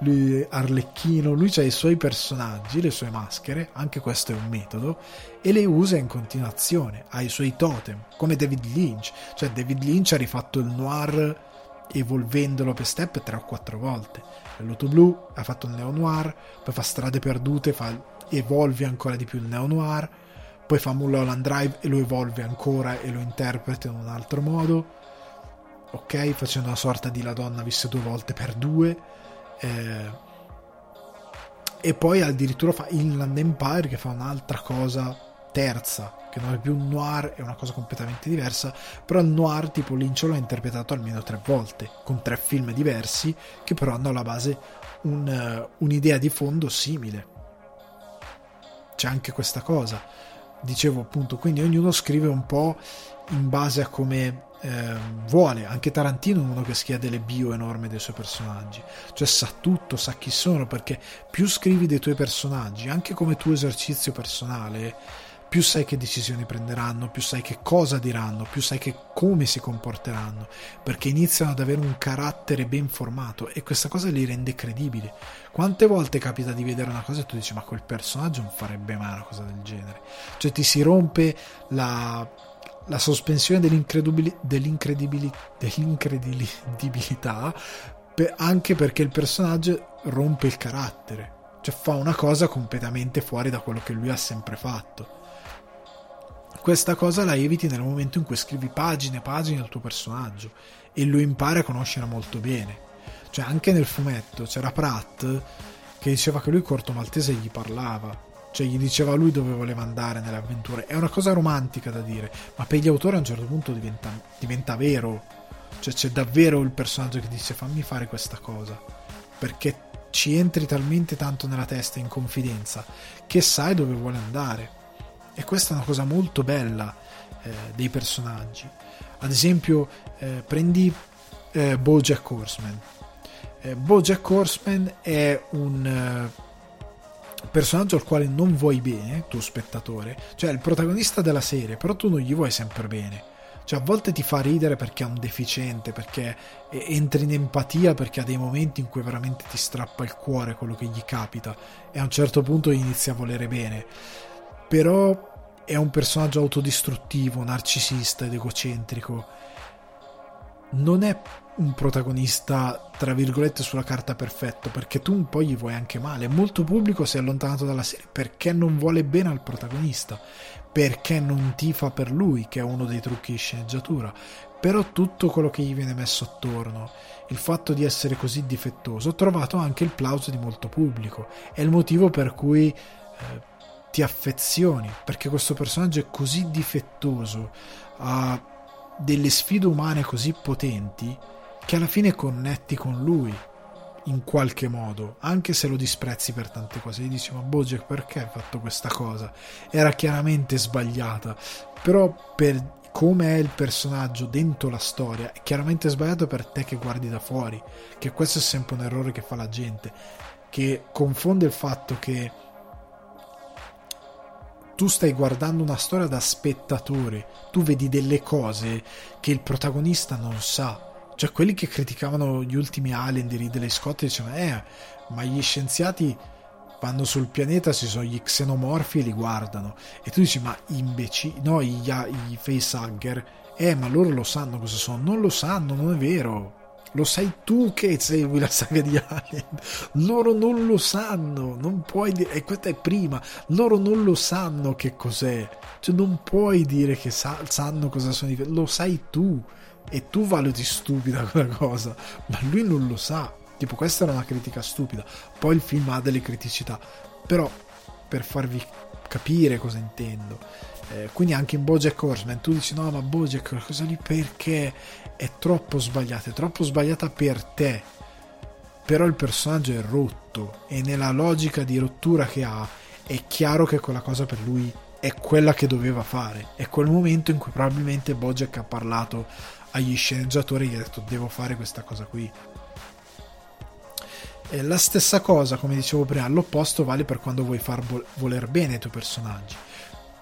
lui Arlecchino, lui c'ha i suoi personaggi, le sue maschere, anche questo è un metodo, e le usa in continuazione, ha i suoi totem, come David Lynch, cioè David Lynch ha rifatto il noir evolvendolo per step tre o quattro volte, il Loto Blu ha fatto il neo noir, poi fa Strade Perdute, fa, evolve ancora di più il neo noir, poi fa Mulholland Drive e lo evolve ancora e lo interpreta in un altro modo, ok, facendo una sorta di La donna visse due volte per due, eh, e poi addirittura fa Inland Empire che fa un'altra cosa terza che non è più un noir, è una cosa completamente diversa, però il noir tipo Lynch l'ha interpretato almeno tre volte con tre film diversi che però hanno alla base un, uh, un'idea di fondo simile. C'è anche questa cosa, dicevo appunto, quindi ognuno scrive un po' in base a come eh, vuole. Anche Tarantino è uno che schia delle bio enormi dei suoi personaggi, cioè sa tutto, sa chi sono, perché più scrivi dei tuoi personaggi anche come tuo esercizio personale, più sai che decisioni prenderanno, più sai che cosa diranno, più sai che come si comporteranno, perché iniziano ad avere un carattere ben formato e questa cosa li rende credibili. Quante volte capita di vedere una cosa e tu dici ma quel personaggio non farebbe mai una cosa del genere, cioè ti si rompe la, la sospensione dell'incredibilità dell'incredibilità per, anche perché il personaggio rompe il carattere, cioè fa una cosa completamente fuori da quello che lui ha sempre fatto. Questa cosa la eviti nel momento in cui scrivi pagine e pagine al tuo personaggio e lo impari a conoscere molto bene. Cioè anche nel fumetto c'era Pratt che diceva che lui corto maltese gli parlava, cioè gli diceva lui dove voleva andare nelle avventure. È una cosa romantica da dire, ma per gli autori a un certo punto diventa, diventa vero, cioè c'è davvero il personaggio che dice fammi fare questa cosa, perché ci entri talmente tanto nella testa in confidenza che sai dove vuole andare. E questa è una cosa molto bella eh, dei personaggi. Ad esempio eh, prendi eh, BoJack Horseman. Eh, BoJack Horseman è un eh, personaggio al quale non vuoi bene, tu spettatore, cioè il protagonista della serie, però tu non gli vuoi sempre bene. Cioè a volte ti fa ridere perché è un deficiente, perché entri in empatia, perché ha dei momenti in cui veramente ti strappa il cuore quello che gli capita e a un certo punto inizi a volere bene. Però è un personaggio autodistruttivo, narcisista ed egocentrico. Non è un protagonista tra virgolette sulla carta perfetto, perché tu un po' gli vuoi anche male. Molto pubblico si è allontanato dalla serie perché non vuole bene al protagonista, perché non tifa per lui, che è uno dei trucchi di sceneggiatura. Però tutto quello che gli viene messo attorno, il fatto di essere così difettoso, ho trovato anche il plauso di molto pubblico. È il motivo per cui eh, ti affezioni, perché questo personaggio è così difettoso, ha delle sfide umane così potenti che alla fine connetti con lui in qualche modo, anche se lo disprezzi per tante cose. Gli dici ma BoJack perché hai fatto questa cosa? Era chiaramente sbagliata, però per come è il personaggio dentro la storia è chiaramente sbagliato per te che guardi da fuori, che questo è sempre un errore che fa la gente, che confonde il fatto che tu stai guardando una storia da spettatore, tu vedi delle cose che il protagonista non sa. Cioè quelli che criticavano gli ultimi Alien di Ridley Scott dicevano eh, ma gli scienziati vanno sul pianeta, ci sono gli xenomorfi e li guardano, e tu dici ma imbecilli, no, i, i facehugger, eh ma loro lo sanno cosa sono. Non lo sanno, non è vero, lo sai tu che segui la saga di Alien, loro non lo sanno, non puoi dire, e questa è prima, loro non lo sanno che cos'è, cioè non puoi dire che sa- sanno cosa sono, lo sai tu e tu valuti stupida quella cosa, ma lui non lo sa. Tipo questa era una critica stupida, poi il film ha delle criticità, però per farvi capire cosa intendo. Eh, quindi anche in BoJack Horseman tu dici no ma BoJack cosa lì perché è troppo sbagliata, è troppo sbagliata per te, però il personaggio è rotto e nella logica di rottura che ha è chiaro che quella cosa per lui è quella che doveva fare. È quel momento in cui probabilmente BoJack ha parlato agli sceneggiatori e gli ha detto devo fare questa cosa qui. E la stessa cosa, come dicevo prima, all'opposto vale per quando vuoi far voler bene ai tuoi personaggi.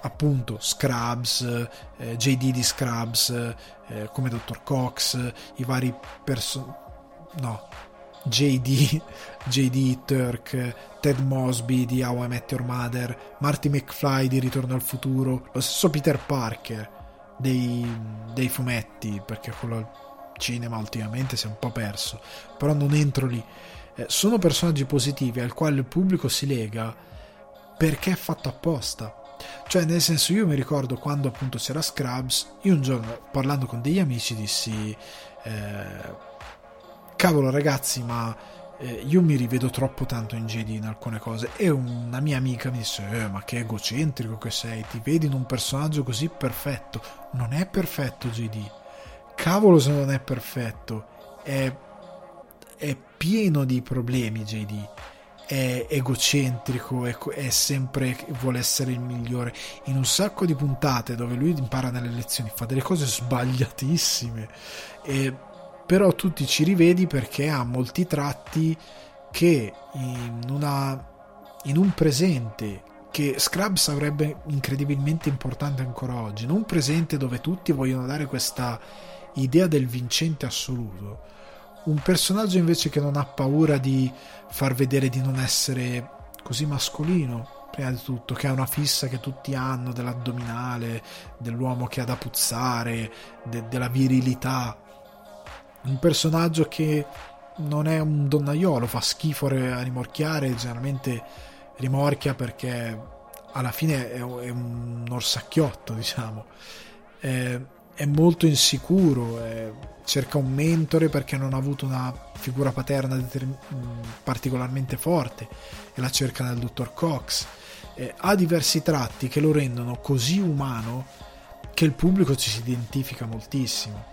Appunto Scrubs, eh, J D di Scrubs, eh, come dottor Cox, i vari person... no, J D, J D Turk, Ted Mosby di How I Met Your Mother, Marty McFly di Ritorno al Futuro, lo stesso Peter Parker dei, dei fumetti, perché quello al cinema ultimamente si è un po' perso, però non entro lì. Eh, sono personaggi positivi al quale il pubblico si lega perché è fatto apposta. Cioè nel senso, io mi ricordo quando appunto c'era Scrubs, io un giorno parlando con degli amici dissi eh, cavolo ragazzi ma eh, io mi rivedo troppo tanto in J D in alcune cose, e una mia amica mi disse eh, ma che egocentrico che sei, ti vedi in un personaggio così perfetto. Non è perfetto J D, cavolo se non è perfetto, è, è pieno di problemi J D, è egocentrico, è, è sempre, vuole essere il migliore. In un sacco di puntate dove lui impara nelle lezioni fa delle cose sbagliatissime, e, però tu ti ci rivedi perché ha molti tratti che in, una, in un presente che Scrubs sarebbe incredibilmente importante ancora oggi, in un presente dove tutti vogliono dare questa idea del vincente assoluto, un personaggio invece che non ha paura di far vedere di non essere così mascolino, prima di tutto, che è una fissa che tutti hanno dell'addominale, dell'uomo che ha da puzzare, de- della virilità. Un personaggio che non è un donnaiolo, fa schifo a rimorchiare, generalmente rimorchia perché alla fine è un orsacchiotto, diciamo, è, è molto insicuro, è, cerca un mentore perché non ha avuto una figura paterna determin- particolarmente forte e la cerca nel dottor Cox. È, ha diversi tratti che lo rendono così umano che il pubblico ci si identifica moltissimo.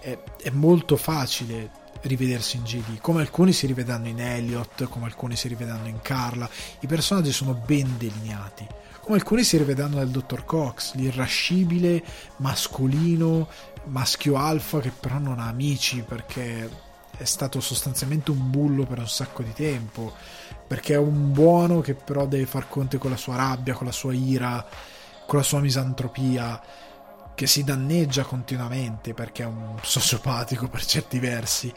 È, è molto facile rivedersi in G D, come alcuni si rivedranno in Elliot, come alcuni si rivedranno in Carla. I personaggi sono ben delineati, come alcuni si rivedranno nel dottor Cox, l'irascibile mascolino, maschio alfa che però non ha amici perché è stato sostanzialmente un bullo per un sacco di tempo, perché è un buono che però deve far conti con la sua rabbia, con la sua ira, con la sua misantropia, che si danneggia continuamente perché è un sociopatico per certi versi.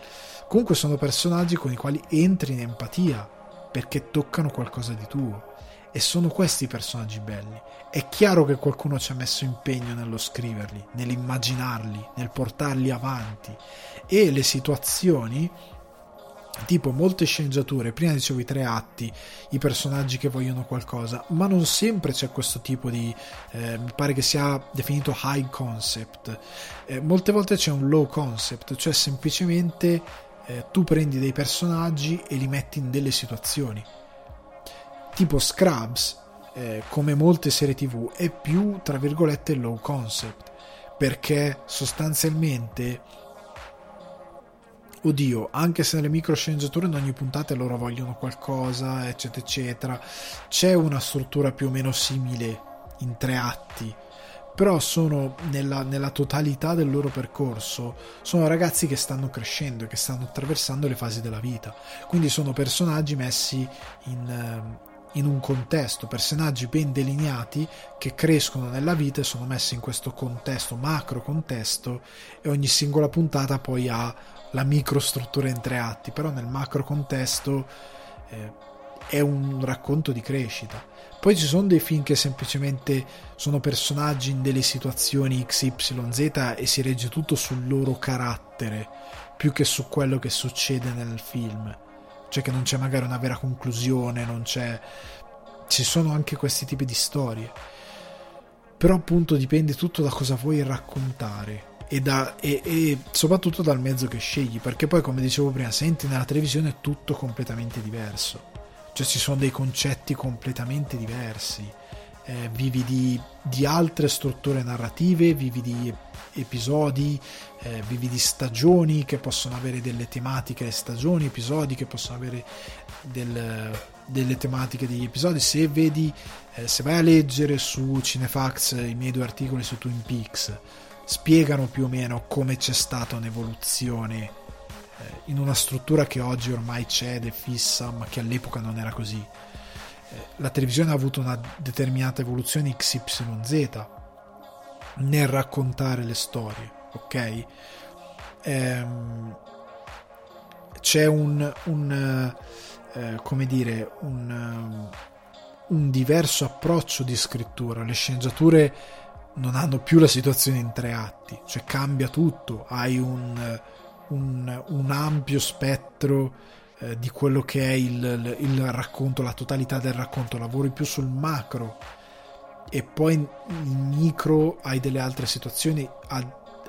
Comunque sono personaggi con i quali entri in empatia perché toccano qualcosa di tuo, e sono questi personaggi belli. È chiaro che qualcuno ci ha messo impegno nello scriverli, nell'immaginarli, nel portarli avanti, e le situazioni, tipo molte sceneggiature, prima dicevo i tre atti, i personaggi che vogliono qualcosa, ma non sempre c'è questo tipo di eh, mi pare che sia definito high concept, eh, molte volte c'è un low concept, cioè semplicemente eh, tu prendi dei personaggi e li metti in delle situazioni, tipo Scrubs, eh, come molte serie tv, è più tra virgolette low concept perché sostanzialmente, oddio, anche se nelle micro sceneggiature in ogni puntata loro vogliono qualcosa, eccetera eccetera, c'è una struttura più o meno simile in tre atti, però sono nella, nella totalità del loro percorso, sono ragazzi che stanno crescendo e che stanno attraversando le fasi della vita, quindi sono personaggi messi in, in un contesto, personaggi ben delineati che crescono nella vita e sono messi in questo contesto, macro contesto, e ogni singola puntata poi ha la microstruttura in tre atti, però nel macro contesto eh, è un racconto di crescita. Poi ci sono dei film che semplicemente sono personaggi in delle situazioni X Y Z e si regge tutto sul loro carattere più che su quello che succede nel film, cioè che non c'è magari una vera conclusione, non c'è, ci sono anche questi tipi di storie, però appunto dipende tutto da cosa vuoi raccontare E, da, e, e soprattutto dal mezzo che scegli, perché poi, come dicevo prima, senti nella televisione è tutto completamente diverso, cioè ci sono dei concetti completamente diversi, eh, vivi di, di altre strutture narrative, vivi di episodi, eh, vivi di stagioni che possono avere delle tematiche, stagioni, episodi che possono avere del, delle tematiche degli episodi. Se vedi, eh, se vai a leggere su Cinefax i miei due articoli su Twin Peaks, spiegano più o meno come c'è stata un'evoluzione eh, in una struttura che oggi ormai c'è ed è fissa, ma che all'epoca non era così. Eh, la televisione ha avuto una determinata evoluzione X Y Z nel raccontare le storie, ok? Ehm, c'è un, un eh, come dire un, un diverso approccio di scrittura. Le sceneggiature non hanno più la situazione in tre atti, cioè cambia tutto, hai un, un, un ampio spettro eh, di quello che è il, il racconto, la totalità del racconto, lavori più sul macro e poi in, in micro hai delle altre situazioni ad,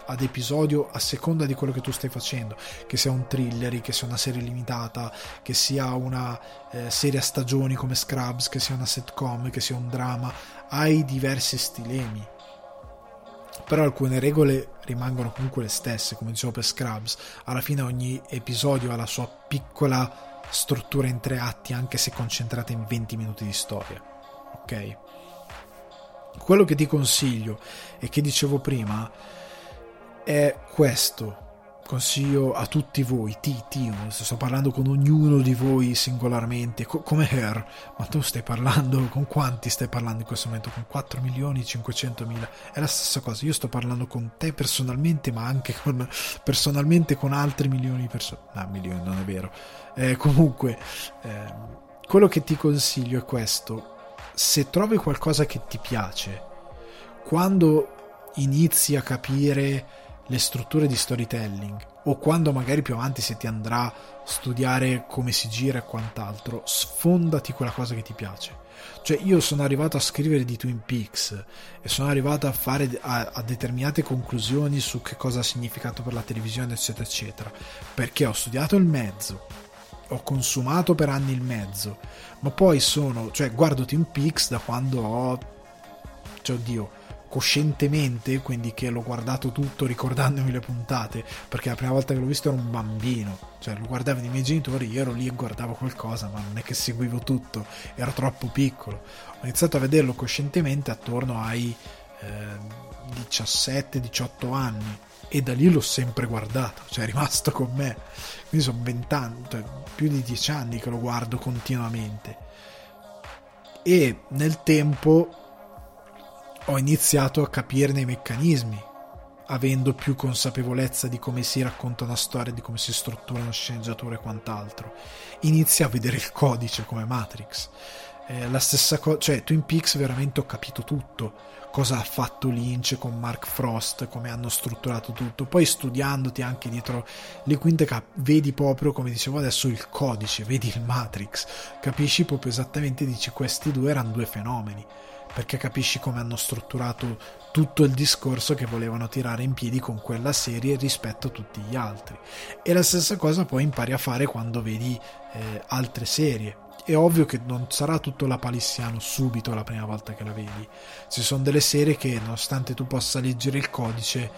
ad episodio a seconda di quello che tu stai facendo, che sia un thriller, che sia una serie limitata, che sia una eh, serie a stagioni come Scrubs, che sia una sitcom, che sia un dramma, hai diversi stilemi, però alcune regole rimangono comunque le stesse. Come dicevo per Scrubs, alla fine ogni episodio ha la sua piccola struttura in tre atti, anche se concentrata in venti minuti di storia, ok? Quello che ti consiglio e che dicevo prima è questo, consiglio a tutti voi, ti, ti, sto parlando con ognuno di voi singolarmente, co- come Her, ma tu stai parlando, con quanti stai parlando in questo momento? Con quattro milioni cinquecentomila, è la stessa cosa, io sto parlando con te personalmente, ma anche con, personalmente con altri milioni di persone, no, milioni non è vero, eh, comunque, eh, quello che ti consiglio è questo, se trovi qualcosa che ti piace, quando inizi a capire le strutture di storytelling, o quando magari più avanti, se ti andrà a studiare come si gira e quant'altro, sfondati quella cosa che ti piace. Cioè, io sono arrivato a scrivere di Twin Peaks e sono arrivato a fare a, a determinate conclusioni su che cosa ha significato per la televisione, eccetera eccetera, perché ho studiato il mezzo, ho consumato per anni il mezzo, ma poi sono, cioè guardo Twin Peaks da quando ho, cioè oddio, coscientemente, quindi che l'ho guardato tutto ricordandomi le puntate, perché la prima volta che l'ho visto ero un bambino, cioè lo guardavo dei miei genitori, io ero lì e guardavo qualcosa, ma non è che seguivo tutto, ero troppo piccolo. Ho iniziato a vederlo coscientemente attorno ai eh, diciassette diciotto anni, e da lì l'ho sempre guardato, cioè è rimasto con me, quindi sono vent'anni, cioè più di dieci anni che lo guardo continuamente. E nel tempo ho iniziato a capirne i meccanismi, avendo più consapevolezza di come si racconta una storia, di come si struttura una sceneggiatura e quant'altro. Inizia a vedere il codice come Matrix. Eh, la stessa cosa, cioè Twin Peaks veramente ho capito tutto, cosa ha fatto Lynch con Mark Frost, come hanno strutturato tutto. Poi studiandoti anche dietro le quinte cap- vedi proprio, come dicevo adesso, il codice, vedi il Matrix, capisci proprio esattamente, dici questi due erano due fenomeni, perché capisci come hanno strutturato tutto il discorso che volevano tirare in piedi con quella serie rispetto a tutti gli altri. E la stessa cosa poi impari a fare quando vedi eh, altre serie. È ovvio che non sarà tutto la lapalissiano subito la prima volta che la vedi. Ci sono delle serie che, nonostante tu possa leggere il codice,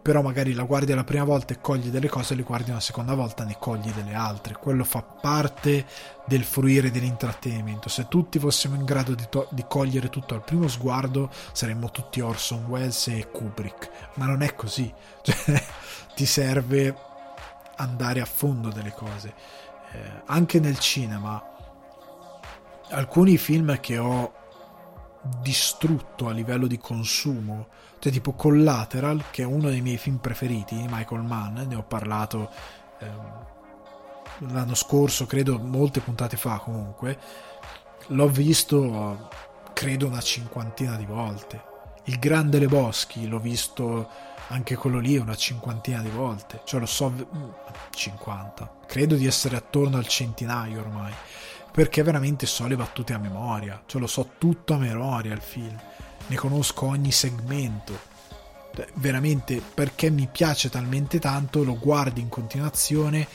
però magari la guardi la prima volta e cogli delle cose, le guardi una seconda volta e ne cogli delle altre. Quello fa parte del fruire dell'intrattenimento. Se tutti fossimo in grado di, to- di cogliere tutto al primo sguardo, saremmo tutti Orson Welles e Kubrick, ma non è così, cioè, ti serve andare a fondo delle cose. Eh, anche nel cinema, alcuni film che ho distrutto a livello di consumo, cioè tipo Collateral, che è uno dei miei film preferiti di Michael Mann, ne ho parlato eh, l'anno scorso, credo molte puntate fa, comunque l'ho visto credo una cinquantina di volte. Il Grande Lebowski l'ho visto anche quello lì una cinquantina di volte, cioè lo so, cinquanta, credo di essere attorno al centinaio ormai, perché veramente so le battute a memoria, cioè lo so tutto a memoria il film, ne conosco ogni segmento veramente, perché mi piace talmente tanto, lo guardi in continuazione.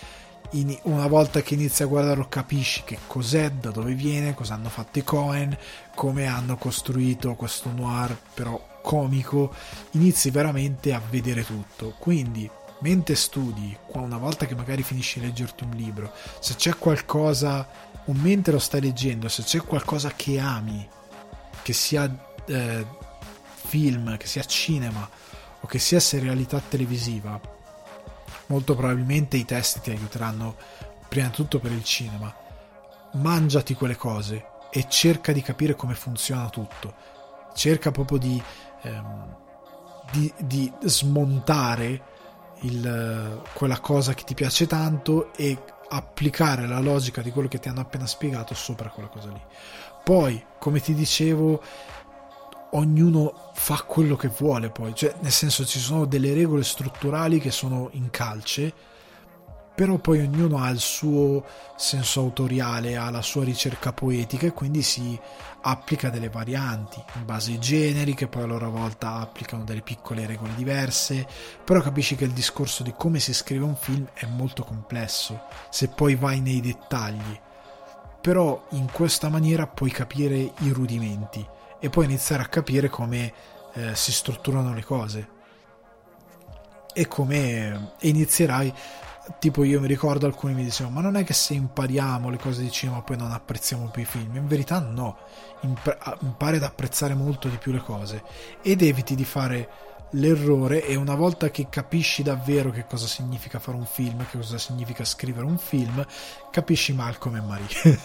In, una volta che inizi a guardarlo capisci che cos'è, da dove viene, cosa hanno fatto i Coen, come hanno costruito questo noir però comico, inizi veramente a vedere tutto. Quindi mentre studi, una volta che magari finisci di leggerti un libro, se c'è qualcosa, o mentre lo stai leggendo, se c'è qualcosa che ami, che sia eh, film, che sia cinema o che sia serialità televisiva, molto probabilmente i testi ti aiuteranno prima di tutto per il cinema. Mangiati quelle cose e cerca di capire come funziona tutto, cerca proprio di, ehm, di, di smontare Il, quella cosa che ti piace tanto e applicare la logica di quello che ti hanno appena spiegato sopra quella cosa lì. Poi, come ti dicevo, ognuno fa quello che vuole, poi, cioè, nel senso, ci sono delle regole strutturali che sono in calce, però poi ognuno ha il suo senso autoriale, ha la sua ricerca poetica, e quindi si applica delle varianti in base ai generi, che poi a loro volta applicano delle piccole regole diverse. Però capisci che il discorso di come si scrive un film è molto complesso, se poi vai nei dettagli, però in questa maniera puoi capire i rudimenti e puoi iniziare a capire come eh, si strutturano le cose e come eh, inizierai. Tipo, io mi ricordo alcuni mi dicevano: ma non è che se impariamo le cose di cinema poi non apprezziamo più i film? In verità no, Imp- impari ad apprezzare molto di più le cose ed eviti di fare l'errore. E una volta che capisci davvero che cosa significa fare un film, che cosa significa scrivere un film, capisci Malcolm e Marie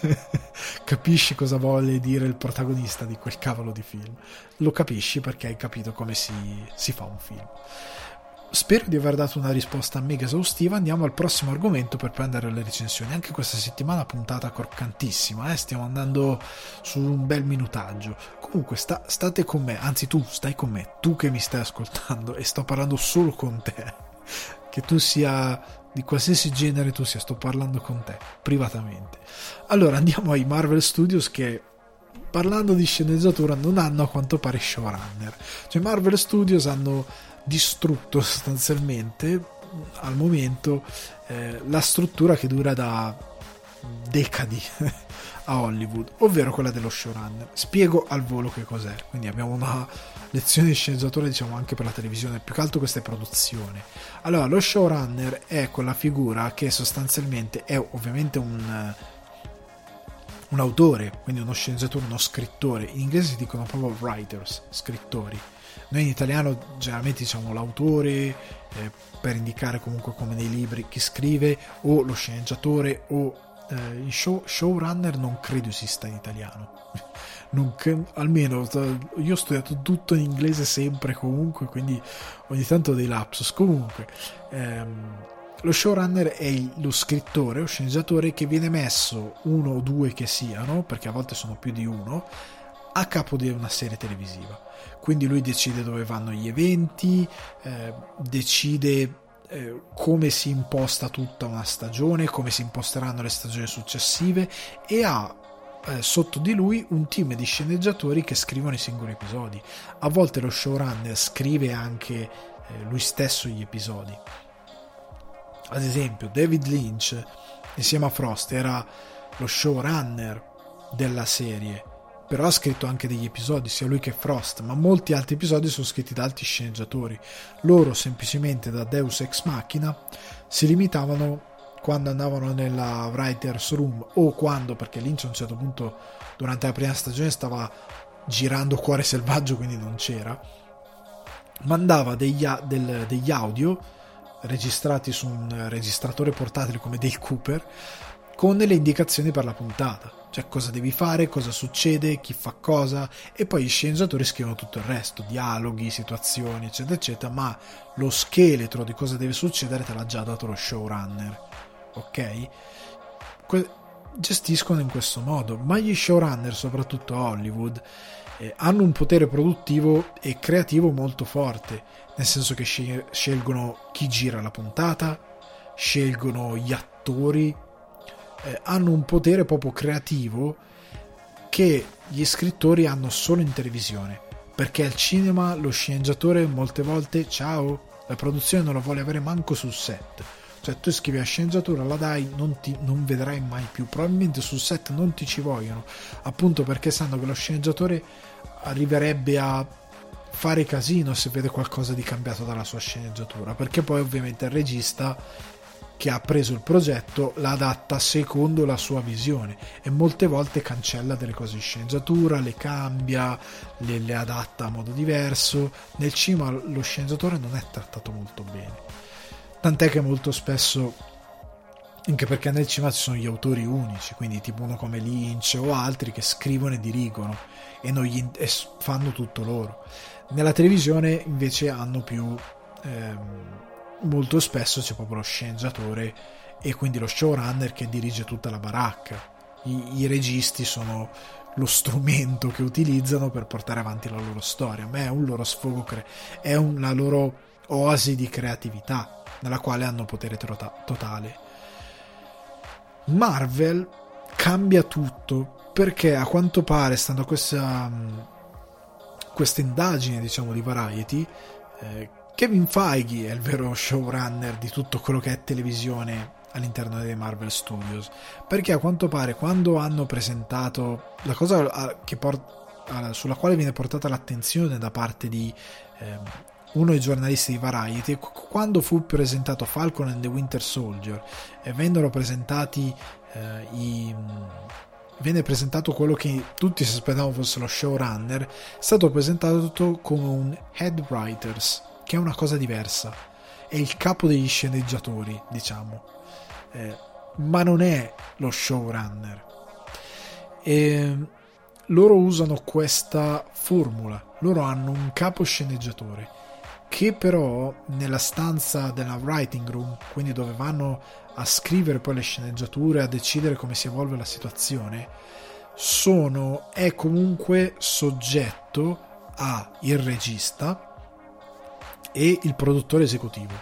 capisci cosa vuole dire il protagonista di quel cavolo di film, lo capisci perché hai capito come si, si fa un film. Spero di aver dato una risposta mega esaustiva. Andiamo al prossimo argomento per prendere le recensioni. Anche questa settimana puntata croccantissima, eh? Stiamo andando su un bel minutaggio. Comunque sta, state con me, anzi tu stai con me, tu che mi stai ascoltando, e sto parlando solo con te, che tu sia di qualsiasi genere tu sia, sto parlando con te privatamente. Allora andiamo ai Marvel Studios, che parlando di sceneggiatura non hanno a quanto pare showrunner, cioè Marvel Studios hanno distrutto sostanzialmente al momento eh, la struttura che dura da decadi a Hollywood, ovvero quella dello showrunner. Spiego al volo che cos'è, quindi abbiamo una lezione di sceneggiatura, diciamo, anche per la televisione, più che altro questa è produzione. Allora lo showrunner è quella figura che sostanzialmente è ovviamente un un autore, quindi uno sceneggiatore, uno scrittore. In inglese si dicono proprio writers, scrittori. Noi in italiano generalmente diciamo l'autore eh, per indicare comunque, come nei libri, chi scrive, o lo sceneggiatore, o eh, il show, showrunner non credo esista in italiano. Non cre- almeno io ho studiato tutto in inglese sempre e comunque, quindi ogni tanto ho dei lapsus. Comunque ehm, lo showrunner è lo scrittore o sceneggiatore che viene messo, uno o due che siano, perché a volte sono più di uno, a capo di una serie televisiva. Quindi lui decide dove vanno gli eventi, eh, decide eh, come si imposta tutta una stagione, come si imposteranno le stagioni successive, e ha eh, sotto di lui un team di sceneggiatori che scrivono i singoli episodi. A volte lo showrunner scrive anche eh, lui stesso gli episodi. Ad esempio David Lynch insieme a Frost era lo showrunner della serie, però ha scritto anche degli episodi, sia lui che Frost, ma molti altri episodi sono scritti da altri sceneggiatori. Loro semplicemente, da Deus Ex Machina, si limitavano, quando andavano nella writer's room o quando, perché Lynch a un certo punto durante la prima stagione stava girando Cuore Selvaggio, quindi non c'era, mandava degli, a- del, degli audio registrati su un registratore portatile come Dale Cooper con le indicazioni per la puntata, cioè cosa devi fare, cosa succede, chi fa cosa, e poi gli sceneggiatori scrivono tutto il resto, dialoghi, situazioni, eccetera eccetera, ma lo scheletro di cosa deve succedere te l'ha già dato lo showrunner, ok? Que- gestiscono in questo modo. Ma gli showrunner, soprattutto a Hollywood, eh, hanno un potere produttivo e creativo molto forte, nel senso che scel- scelgono chi gira la puntata, scelgono gli attori, eh, hanno un potere proprio creativo che gli scrittori hanno solo in televisione, perché al cinema lo sceneggiatore molte volte, ciao, la produzione non la vuole avere manco sul set. Cioè tu scrivi la sceneggiatura, la dai, non, ti, non vedrai mai più, probabilmente sul set non ti ci vogliono, appunto perché sanno che lo sceneggiatore arriverebbe a fare casino se vede qualcosa di cambiato dalla sua sceneggiatura, perché poi ovviamente il regista che ha preso il progetto l'adatta secondo la sua visione e molte volte cancella delle cose in sceneggiatura, le cambia, le, le adatta a modo diverso. Nel cinema lo sceneggiatore non è trattato molto bene, tant'è che molto spesso, anche perché nel cinema ci sono gli autori unici, quindi tipo uno come Lynch o altri che scrivono e dirigono e, non gli, e fanno tutto loro. Nella televisione invece hanno più ehm, molto spesso c'è proprio lo sceneggiatore e quindi lo showrunner che dirige tutta la baracca. I, i registi sono lo strumento che utilizzano per portare avanti la loro storia, ma è un loro sfogo, cre- è una loro oasi di creatività nella quale hanno potere totale. Marvel cambia tutto, perché a quanto pare, stando a questa, questa indagine diciamo di Variety, eh, Kevin Feige è il vero showrunner di tutto quello che è televisione all'interno dei Marvel Studios, perché a quanto pare quando hanno presentato la cosa che port- sulla quale viene portata l'attenzione da parte di eh, uno dei giornalisti di Variety, quando fu presentato Falcon and the Winter Soldier e vennero presentati eh, i, venne presentato quello che tutti si aspettavano fosse lo showrunner, è stato presentato tutto come un head writers, che è una cosa diversa, è il capo degli sceneggiatori, diciamo, eh, ma non è lo showrunner. E loro usano questa formula, loro hanno un capo sceneggiatore che però nella stanza della writing room, quindi dove vanno a scrivere poi le sceneggiature, a decidere come si evolve la situazione, sono, è comunque soggetto a il regista e il produttore esecutivo,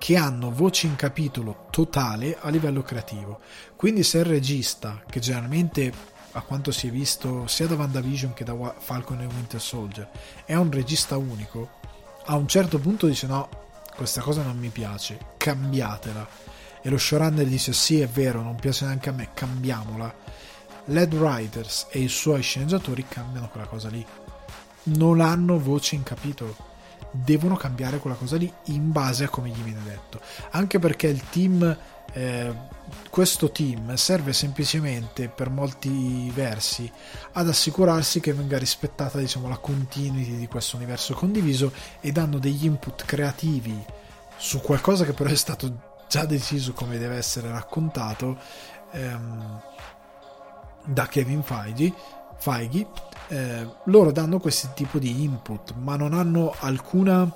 che hanno voce in capitolo totale a livello creativo. Quindi se il regista, che generalmente a quanto si è visto sia da WandaVision che da Falcon e Winter Soldier, è un regista unico, a un certo punto dice no, questa cosa non mi piace, cambiatela, e lo showrunner dice sì, è vero, non piace neanche a me, cambiamola, Lead Writers e i suoi sceneggiatori cambiano quella cosa lì, non hanno voce in capitolo, devono cambiare quella cosa lì in base a come gli viene detto, anche perché il team, eh, questo team serve semplicemente per molti versi ad assicurarsi che venga rispettata, diciamo, la continuity di questo universo condiviso, e danno degli input creativi su qualcosa che però è stato già deciso come deve essere raccontato ehm, da Kevin Feige Feige eh, loro danno questo tipo di input, ma non hanno alcuna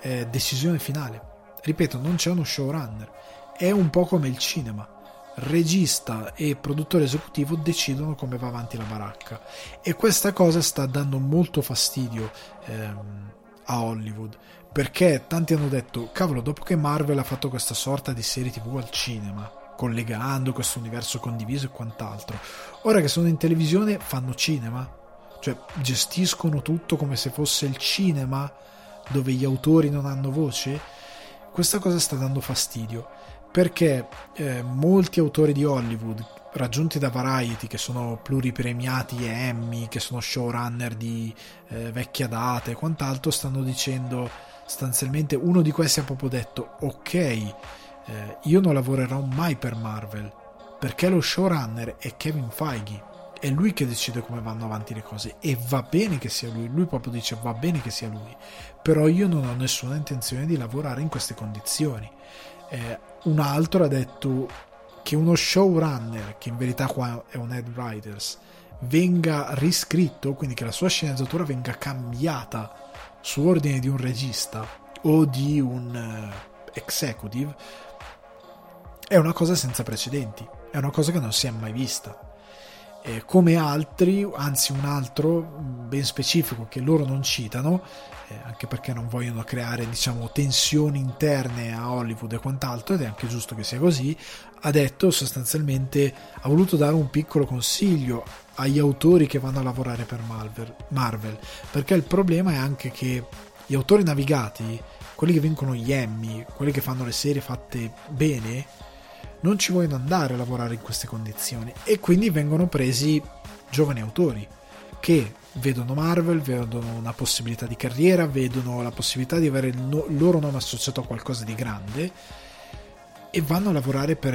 eh, decisione finale. Ripeto, non c'è uno showrunner, è un po' come il cinema: regista e produttore esecutivo decidono come va avanti la baracca, e questa cosa sta dando molto fastidio ehm, a Hollywood, perché tanti hanno detto cavolo, dopo che Marvel ha fatto questa sorta di serie tv al cinema collegando questo universo condiviso e quant'altro, ora che sono in televisione fanno cinema, cioè gestiscono tutto come se fosse il cinema dove gli autori non hanno voce. Questa cosa sta dando fastidio, perché eh, molti autori di Hollywood raggiunti da Variety, che sono pluripremiati Emmy, che sono showrunner di eh, vecchia data e quant'altro, stanno dicendo sostanzialmente, uno di questi ha proprio detto ok, Eh, io non lavorerò mai per Marvel, perché lo showrunner è Kevin Feige, è lui che decide come vanno avanti le cose, e va bene che sia lui, lui proprio dice va bene che sia lui, però io non ho nessuna intenzione di lavorare in queste condizioni. Eh, un altro ha detto che uno showrunner, che in verità qua è un head writers, venga riscritto, quindi che la sua sceneggiatura venga cambiata su ordine di un regista o di un uh, executive, è una cosa senza precedenti, è una cosa che non si è mai vista. Eh, come altri, anzi un altro ben specifico che loro non citano, eh, anche perché non vogliono creare, diciamo, tensioni interne a Hollywood e quant'altro, ed è anche giusto che sia così, ha detto sostanzialmente, ha voluto dare un piccolo consiglio agli autori che vanno a lavorare per Marvel, Marvel perché il problema è anche che gli autori navigati, quelli che vincono gli Emmy, quelli che fanno le serie fatte bene, non ci vogliono andare a lavorare in queste condizioni, e quindi vengono presi giovani autori che vedono Marvel, vedono una possibilità di carriera, vedono la possibilità di avere il, no- il loro nome associato a qualcosa di grande, e vanno a lavorare per,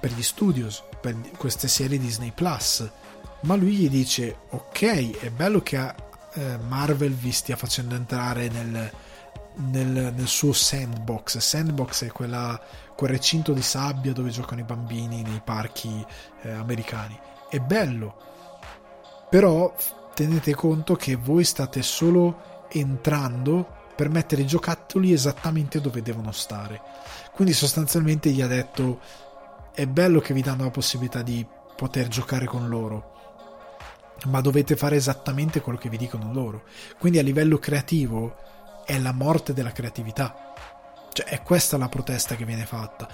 per gli studios, per queste serie Disney Plus. Ma lui gli dice ok, è bello che eh, Marvel vi stia facendo entrare nel Nel, nel suo sandbox. Sandbox è quella, quel recinto di sabbia dove giocano i bambini nei parchi eh, americani. È bello, però tenete conto che voi state solo entrando per mettere i giocattoli esattamente dove devono stare. Quindi sostanzialmente gli ha detto è bello che vi danno la possibilità di poter giocare con loro, ma dovete fare esattamente quello che vi dicono loro. Quindi a livello creativo è la morte della creatività, cioè è questa la protesta che viene fatta.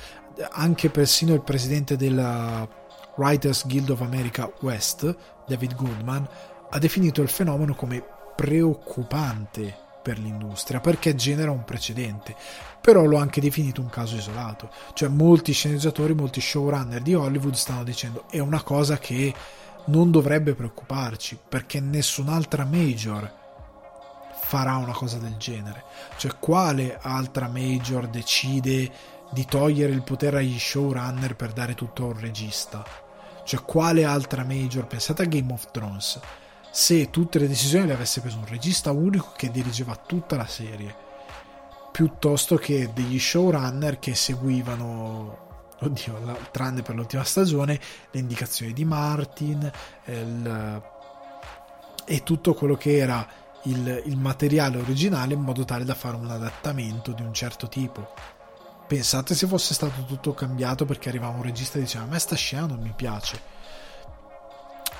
Anche persino il presidente della Writers Guild of America West, David Goodman, ha definito il fenomeno come preoccupante per l'industria, perché genera un precedente, però l'ho anche definito un caso isolato, cioè molti sceneggiatori, molti showrunner di Hollywood stanno dicendo è una cosa che non dovrebbe preoccuparci, perché nessun'altra major farà una cosa del genere. Cioè, quale altra major decide di togliere il potere agli showrunner per dare tutto a un regista? Cioè, quale altra major? Pensate a Game of Thrones, se tutte le decisioni le avesse preso un regista unico che dirigeva tutta la serie, piuttosto che degli showrunner che seguivano, oddio, tranne per l'ultima stagione, le indicazioni di Martin il, e tutto quello che era il, il materiale originale in modo tale da fare un adattamento di un certo tipo. Pensate se fosse stato tutto cambiato perché arrivava un regista e diceva: ma sta scena non mi piace,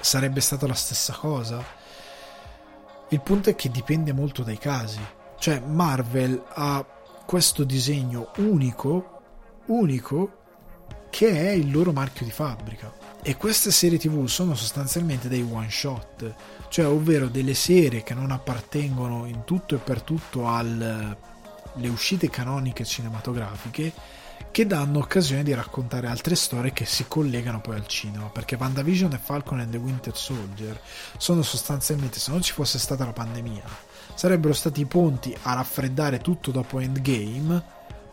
sarebbe stata la stessa cosa. Il punto è che dipende molto dai casi, cioè Marvel ha questo disegno unico unico che è il loro marchio di fabbrica, e queste serie tv sono sostanzialmente dei one shot, cioè ovvero delle serie che non appartengono in tutto e per tutto al le uscite canoniche cinematografiche, che danno occasione di raccontare altre storie che si collegano poi al cinema, perché WandaVision e Falcon and the Winter Soldier sono sostanzialmente, se non ci fosse stata la pandemia, sarebbero stati i ponti a raffreddare tutto dopo Endgame,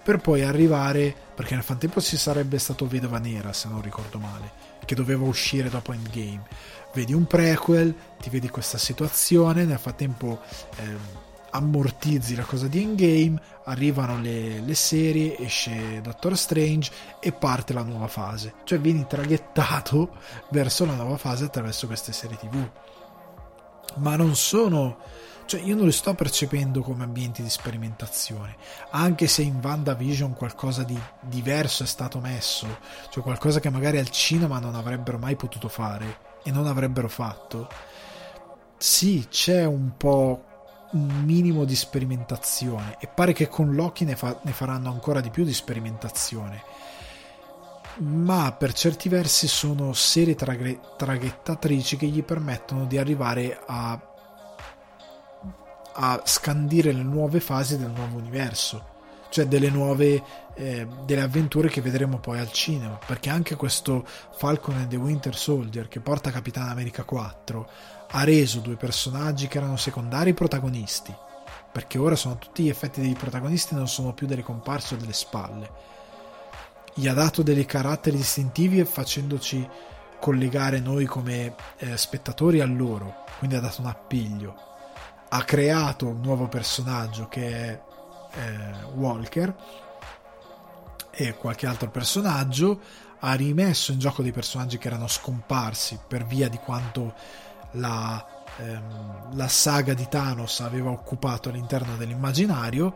per poi arrivare, perché nel frattempo si sarebbe stato Vedova Nera, se non ricordo male, che doveva uscire dopo Endgame, vedi un prequel, ti vedi questa situazione, nel frattempo ehm, ammortizzi la cosa di Endgame, arrivano le, le serie, esce Doctor Strange e parte la nuova fase, cioè vieni traghettato verso la nuova fase attraverso queste serie tv, ma non sono, cioè io non le sto percependo come ambienti di sperimentazione, anche se in WandaVision qualcosa di diverso è stato messo, cioè qualcosa che magari al cinema non avrebbero mai potuto fare e non avrebbero fatto. Sì, c'è un po' un minimo di sperimentazione e pare che con Loki ne, fa, ne faranno ancora di più di sperimentazione, ma per certi versi sono serie traghe, traghettatrici che gli permettono di arrivare a a scandire le nuove fasi del nuovo universo, cioè delle nuove eh, delle avventure che vedremo poi al cinema, perché anche questo Falcon and the Winter Soldier che porta Capitano America quattro ha reso due personaggi che erano secondari protagonisti, perché ora sono tutti gli effetti dei protagonisti, non sono più delle comparse o delle spalle, gli ha dato dei caratteri distintivi e facendoci collegare noi come eh, spettatori a loro, quindi ha dato un appiglio, ha creato un nuovo personaggio che è eh, Walker e qualche altro personaggio, ha rimesso in gioco dei personaggi che erano scomparsi per via di quanto La, ehm, la saga di Thanos aveva occupato all'interno dell'immaginario,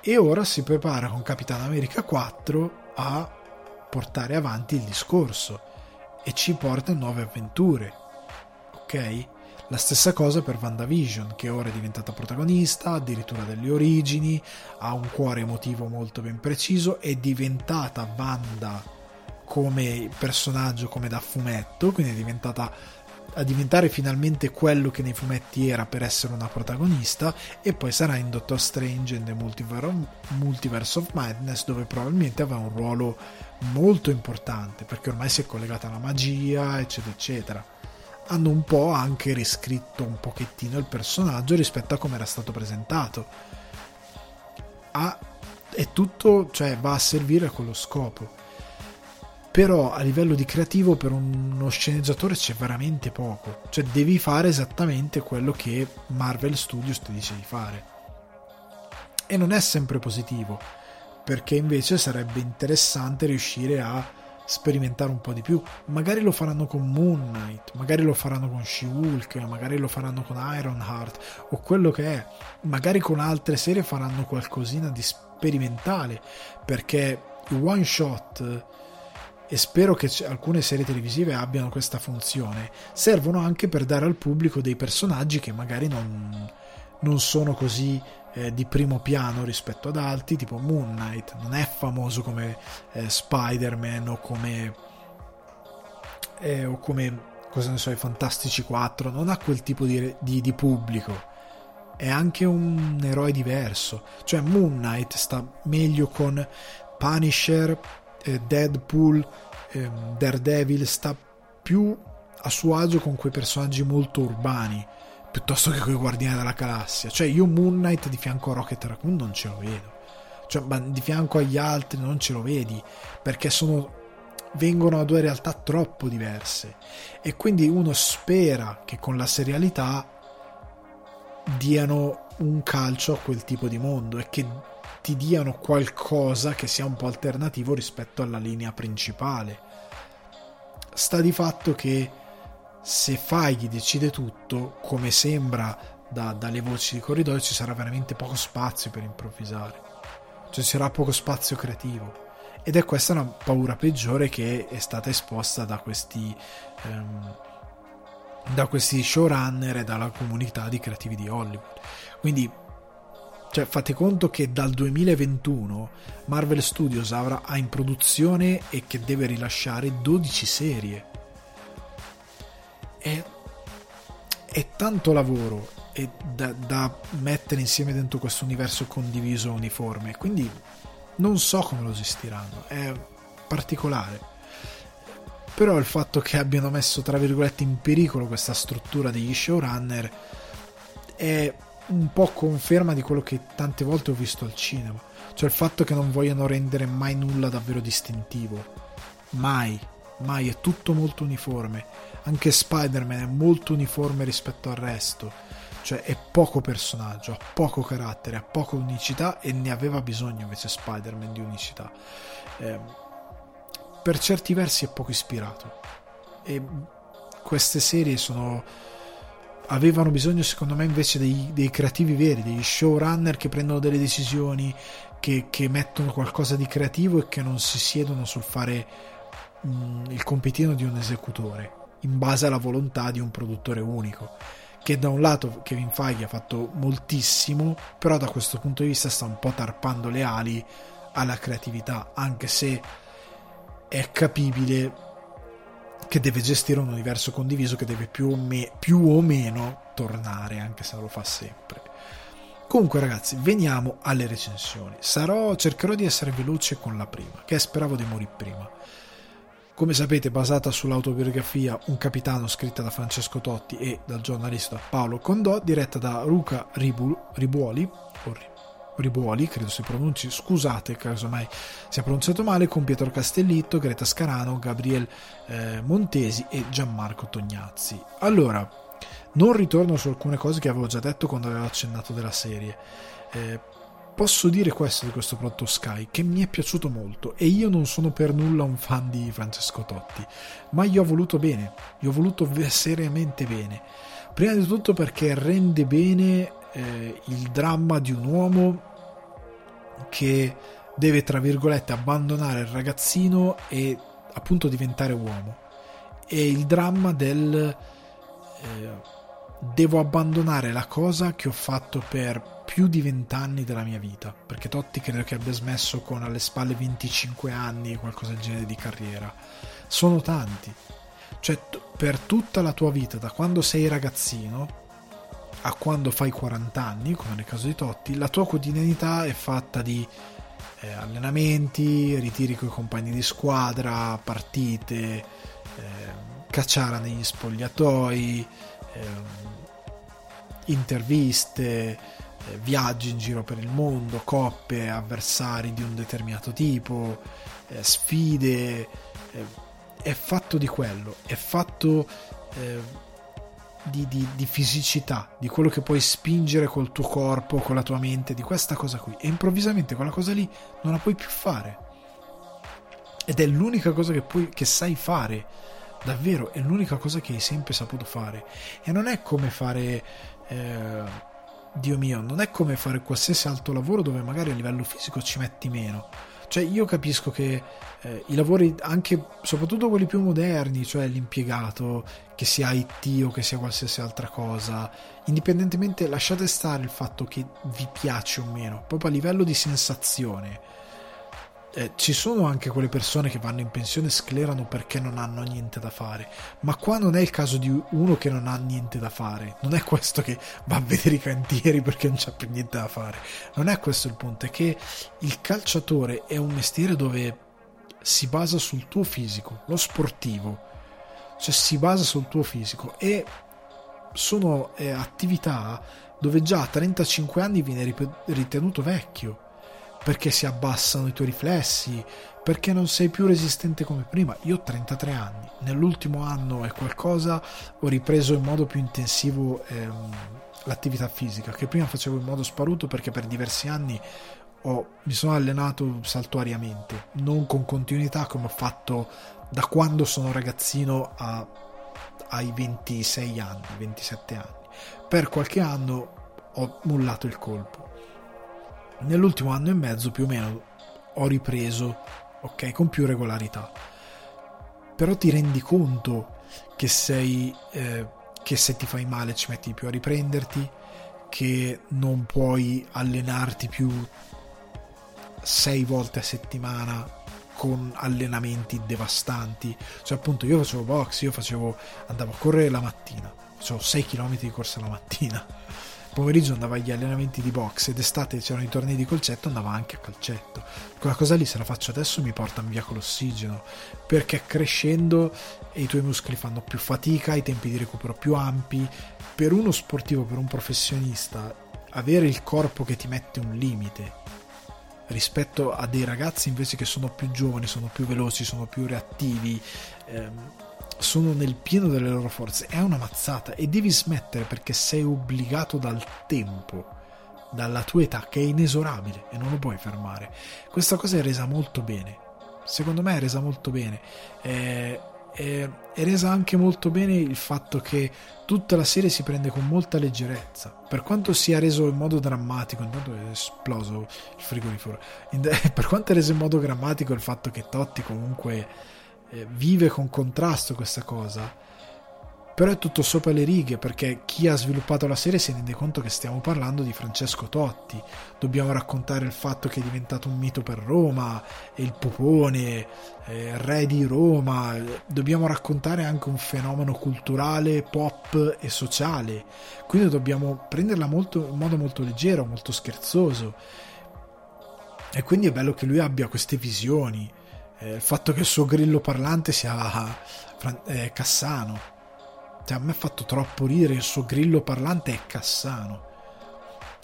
e ora si prepara con Capitano America quattro a portare avanti il discorso e ci porta nuove avventure, ok? La stessa cosa per WandaVision, che ora è diventata protagonista addirittura delle origini, ha un cuore emotivo molto ben preciso, è diventata Wanda come personaggio, come da fumetto, quindi è diventata a diventare finalmente quello che nei fumetti era per essere una protagonista, e poi sarà in Doctor Strange and the Multiverse of Madness, dove probabilmente avrà un ruolo molto importante perché ormai si è collegata alla magia eccetera eccetera. Hanno un po' anche riscritto un pochettino il personaggio rispetto a come era stato presentato, ha, è tutto, cioè va a servire a quello scopo, però a livello di creativo per uno sceneggiatore c'è veramente poco, cioè devi fare esattamente quello che Marvel Studios ti dice di fare, e non è sempre positivo, perché invece sarebbe interessante riuscire a sperimentare un po' di più. Magari lo faranno con Moon Knight, magari lo faranno con She-Hulk, magari lo faranno con Ironheart o quello che è, magari con altre serie faranno qualcosina di sperimentale, perché i one shot, e spero che alcune serie televisive abbiano questa funzione, servono anche per dare al pubblico dei personaggi che magari non, non sono così eh, di primo piano rispetto ad altri, tipo Moon Knight non è famoso come eh, Spider-Man o come eh, o come cosa ne so, i Fantastici quattro, non ha quel tipo di, di, di pubblico, è anche un eroe diverso, cioè Moon Knight sta meglio con Punisher, Deadpool, ehm, Daredevil, sta più a suo agio con quei personaggi molto urbani piuttosto che con i Guardiani della Galassia. Cioè io Moon Knight di fianco a Rocket Raccoon non ce lo vedo, cioè ma di fianco agli altri non ce lo vedi, perché sono, vengono da due realtà troppo diverse, e quindi uno spera che con la serialità diano un calcio a quel tipo di mondo e che ti diano qualcosa che sia un po' alternativo rispetto alla linea principale. Sta di fatto che se Feige decide tutto, come sembra da, dalle voci di corridoio, ci sarà veramente poco spazio per improvvisare, cioè ci sarà poco spazio creativo, ed è questa una paura peggiore che è stata esposta da questi ehm, da questi showrunner e dalla comunità di creativi di Hollywood. Quindi cioè, fate conto che dal duemilaventuno Marvel Studios avrà, ha in produzione e che deve rilasciare dodici serie. È, è tanto lavoro è da, da mettere insieme dentro questo universo condiviso e uniforme, quindi non so come lo gestiranno, è particolare. Però il fatto che abbiano messo tra virgolette in pericolo questa struttura degli showrunner è un po' conferma di quello che tante volte ho visto al cinema, cioè il fatto che non vogliono rendere mai nulla davvero distintivo, mai, mai, è tutto molto uniforme. Anche Spider-Man è molto uniforme rispetto al resto, cioè è poco personaggio, ha poco carattere, ha poca unicità, e ne aveva bisogno invece Spider-Man di unicità. Eh, per certi versi è poco ispirato, e queste serie sono... avevano bisogno secondo me invece dei, dei creativi veri, degli showrunner che prendono delle decisioni, che, che mettono qualcosa di creativo e che non si siedono sul fare mh, il compitino di un esecutore in base alla volontà di un produttore unico, che da un lato Kevin Feige ha fatto moltissimo, però da questo punto di vista sta un po' tarpando le ali alla creatività, anche se è capibile che deve gestire un universo condiviso che deve più o, me, più o meno tornare, anche se non lo fa sempre. Comunque ragazzi, veniamo alle recensioni. Sarò, cercherò di essere veloce con la prima, che è Speravo di morir prima. Come sapete, basata sull'autobiografia Un capitano, scritta da Francesco Totti e dal giornalista Paolo Condò, diretta da Luca Ribu, Ribuoli, orri, Ribuoli, credo si pronunci, scusate casomai si è pronunciato male, con Pietro Castellitto, Greta Scarano, Gabriel eh, Montesi e Gianmarco Tognazzi. Allora, non ritorno su alcune cose che avevo già detto quando avevo accennato della serie. Eh, posso dire questo di questo prodotto Sky, che mi è piaciuto molto, e io non sono per nulla un fan di Francesco Totti, ma gli ho voluto bene, gli ho voluto seriamente bene, prima di tutto perché rende bene Eh, il dramma di un uomo che deve tra virgolette abbandonare il ragazzino e appunto diventare uomo, e il dramma del eh, devo abbandonare la cosa che ho fatto per più di vent'anni della mia vita, perché Totti credo che abbia smesso con alle spalle venticinque anni, qualcosa del genere di carriera. Sono tanti, cioè t- per tutta la tua vita, da quando sei ragazzino a quando fai quaranta anni, come nel caso di Totti, la tua quotidianità è fatta di eh, allenamenti, ritiri con i compagni di squadra, partite, eh, cacciara negli spogliatoi, eh, interviste, eh, viaggi in giro per il mondo, coppe, avversari di un determinato tipo, eh, sfide, eh, è fatto di quello, è fatto... Eh, Di, di, di fisicità, di quello che puoi spingere col tuo corpo, con la tua mente, di questa cosa qui, e improvvisamente quella cosa lì non la puoi più fare, ed è l'unica cosa che, puoi, che sai fare davvero, è l'unica cosa che hai sempre saputo fare, e non è come fare eh, Dio mio, non è come fare qualsiasi altro lavoro dove magari a livello fisico ci metti meno. Cioè io capisco che eh, i lavori, anche soprattutto quelli più moderni, cioè l'impiegato, che sia I T o che sia qualsiasi altra cosa, indipendentemente, lasciate stare il fatto che vi piace o meno, proprio a livello di sensazione. Eh, ci sono anche quelle persone che vanno in pensione e sclerano perché non hanno niente da fare, ma qua non è il caso di uno che non ha niente da fare, non è questo che va a vedere i cantieri perché non c'ha più niente da fare, non è questo il punto, è che il calciatore è un mestiere dove si basa sul tuo fisico, lo sportivo, cioè si basa sul tuo fisico, e sono eh, attività dove già a trentacinque anni viene rip- ritenuto vecchio, perché si abbassano i tuoi riflessi, perché non sei più resistente come prima. Io ho trentatré anni, nell'ultimo anno e qualcosa ho ripreso in modo più intensivo ehm, l'attività fisica, che prima facevo in modo sparuto perché per diversi anni ho, mi sono allenato saltuariamente, non con continuità come ho fatto da quando sono ragazzino a, ai ventisei anni, ventisette anni. Per qualche anno ho mollato il colpo. Nell'ultimo anno e mezzo più o meno ho ripreso, ok, con più regolarità. Però ti rendi conto che sei eh, che se ti fai male ci metti più a riprenderti, che non puoi allenarti più sei volte a settimana con allenamenti devastanti. Cioè, appunto, io facevo box, io facevo andavo a correre la mattina, facevo sei chilometri di corsa la mattina, pomeriggio andavo agli allenamenti di box, ed estate c'erano i tornei di calcetto, andavo anche a calcetto. Quella cosa lì, se la faccio adesso, mi porta via con l'ossigeno, perché crescendo i tuoi muscoli fanno più fatica, i tempi di recupero più ampi. Per uno sportivo, per un professionista, avere il corpo che ti mette un limite rispetto a dei ragazzi invece che sono più giovani, sono più veloci, sono più reattivi, ehm, sono nel pieno delle loro forze, è una mazzata, e devi smettere perché sei obbligato dal tempo, dalla tua età, che è inesorabile e non lo puoi fermare. Questa cosa è resa molto bene, secondo me è resa molto bene, è, è, è resa anche molto bene il fatto che tutta la serie si prende con molta leggerezza, per quanto sia reso in modo drammatico. Intanto è esploso il frigorifero. Per quanto è reso in modo drammatico il fatto che Totti comunque vive con contrasto questa cosa, però è tutto sopra le righe, perché chi ha sviluppato la serie si rende conto che stiamo parlando di Francesco Totti. Dobbiamo raccontare il fatto che è diventato un mito per Roma, il popone, eh, re di Roma. Dobbiamo raccontare anche un fenomeno culturale, pop e sociale, quindi dobbiamo prenderla molto, in modo molto leggero, molto scherzoso, e quindi è bello che lui abbia queste visioni. Il fatto che il suo grillo parlante sia eh, Cassano, cioè, a me ha fatto troppo ridere. Il suo grillo parlante è Cassano,